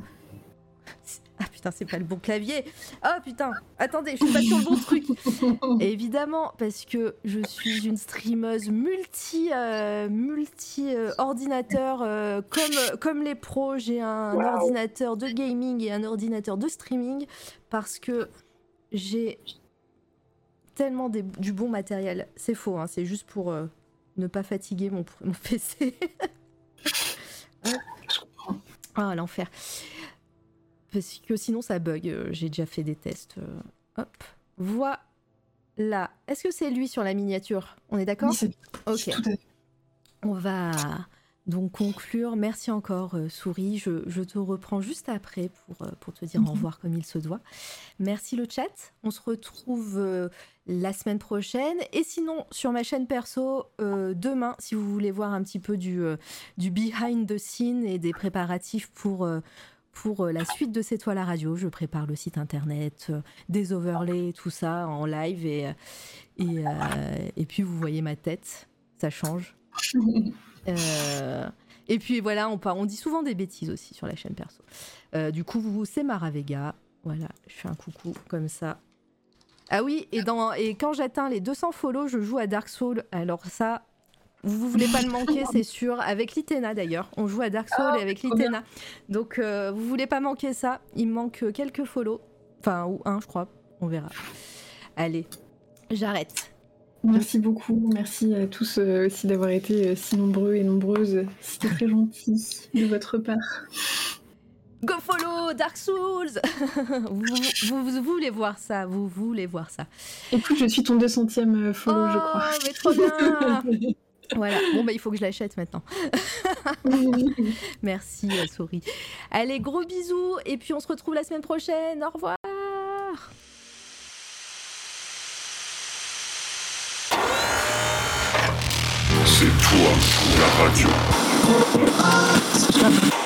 Ah putain, c'est pas le bon clavier. Ah putain, attendez, je suis pas sur le bon truc. Évidemment, parce que je suis une streameuse multi, euh, multi euh, ordinateur, euh, comme, comme les pros. J'ai un wow. ordinateur de gaming et un ordinateur de streaming parce que j'ai tellement des, du bon matériel. C'est faux, hein, c'est juste pour euh, ne pas fatiguer mon, mon P C. Ah, l'enfer. Parce que sinon ça bug, j'ai déjà fait des tests. Hop, voilà. Est-ce que c'est lui sur la miniature ? On est d'accord ? Oui, ok. On va donc conclure. Merci encore, euh, Souris. Je, je te reprends juste après pour, euh, pour te dire mm-hmm. au revoir comme il se doit. Merci le chat. On se retrouve euh, la semaine prochaine. Et sinon, sur ma chaîne perso, euh, demain, si vous voulez voir un petit peu du, euh, du behind the scene et des préparatifs pour... Euh, pour la suite de C'est toi la radio. Je prépare le site internet, euh, des overlays, tout ça en live. Et, et, euh, et puis, vous voyez ma tête, ça change. Euh, et puis, voilà, on, on dit souvent des bêtises aussi sur la chaîne perso. Euh, du coup, vous, c'est Mara Vega. Voilà, je fais un coucou comme ça. Ah oui, et, dans, et quand j'atteins les deux cents follow, je joue à Dark Souls. Alors ça, vous voulez pas le manquer, c'est sûr. Avec Litena d'ailleurs, on joue à Dark Souls oh, et avec Litena. Donc euh, vous voulez pas manquer ça. Il me manque quelques follow, enfin ou un, je crois. On verra. Allez, j'arrête. Merci beaucoup, merci à tous euh, aussi d'avoir été si nombreux et nombreuses. C'était très gentil de votre part. Go follow Dark Souls. vous, vous, vous voulez voir ça, vous voulez voir ça. Écoute, je suis ton deux centième follow, oh, je crois. Oh, mais trop bien. Voilà, bon bah il faut que je l'achète maintenant. Merci, euh, souris. Allez, gros bisous, et puis on se retrouve la semaine prochaine. Au revoir. C'est toi, la radio.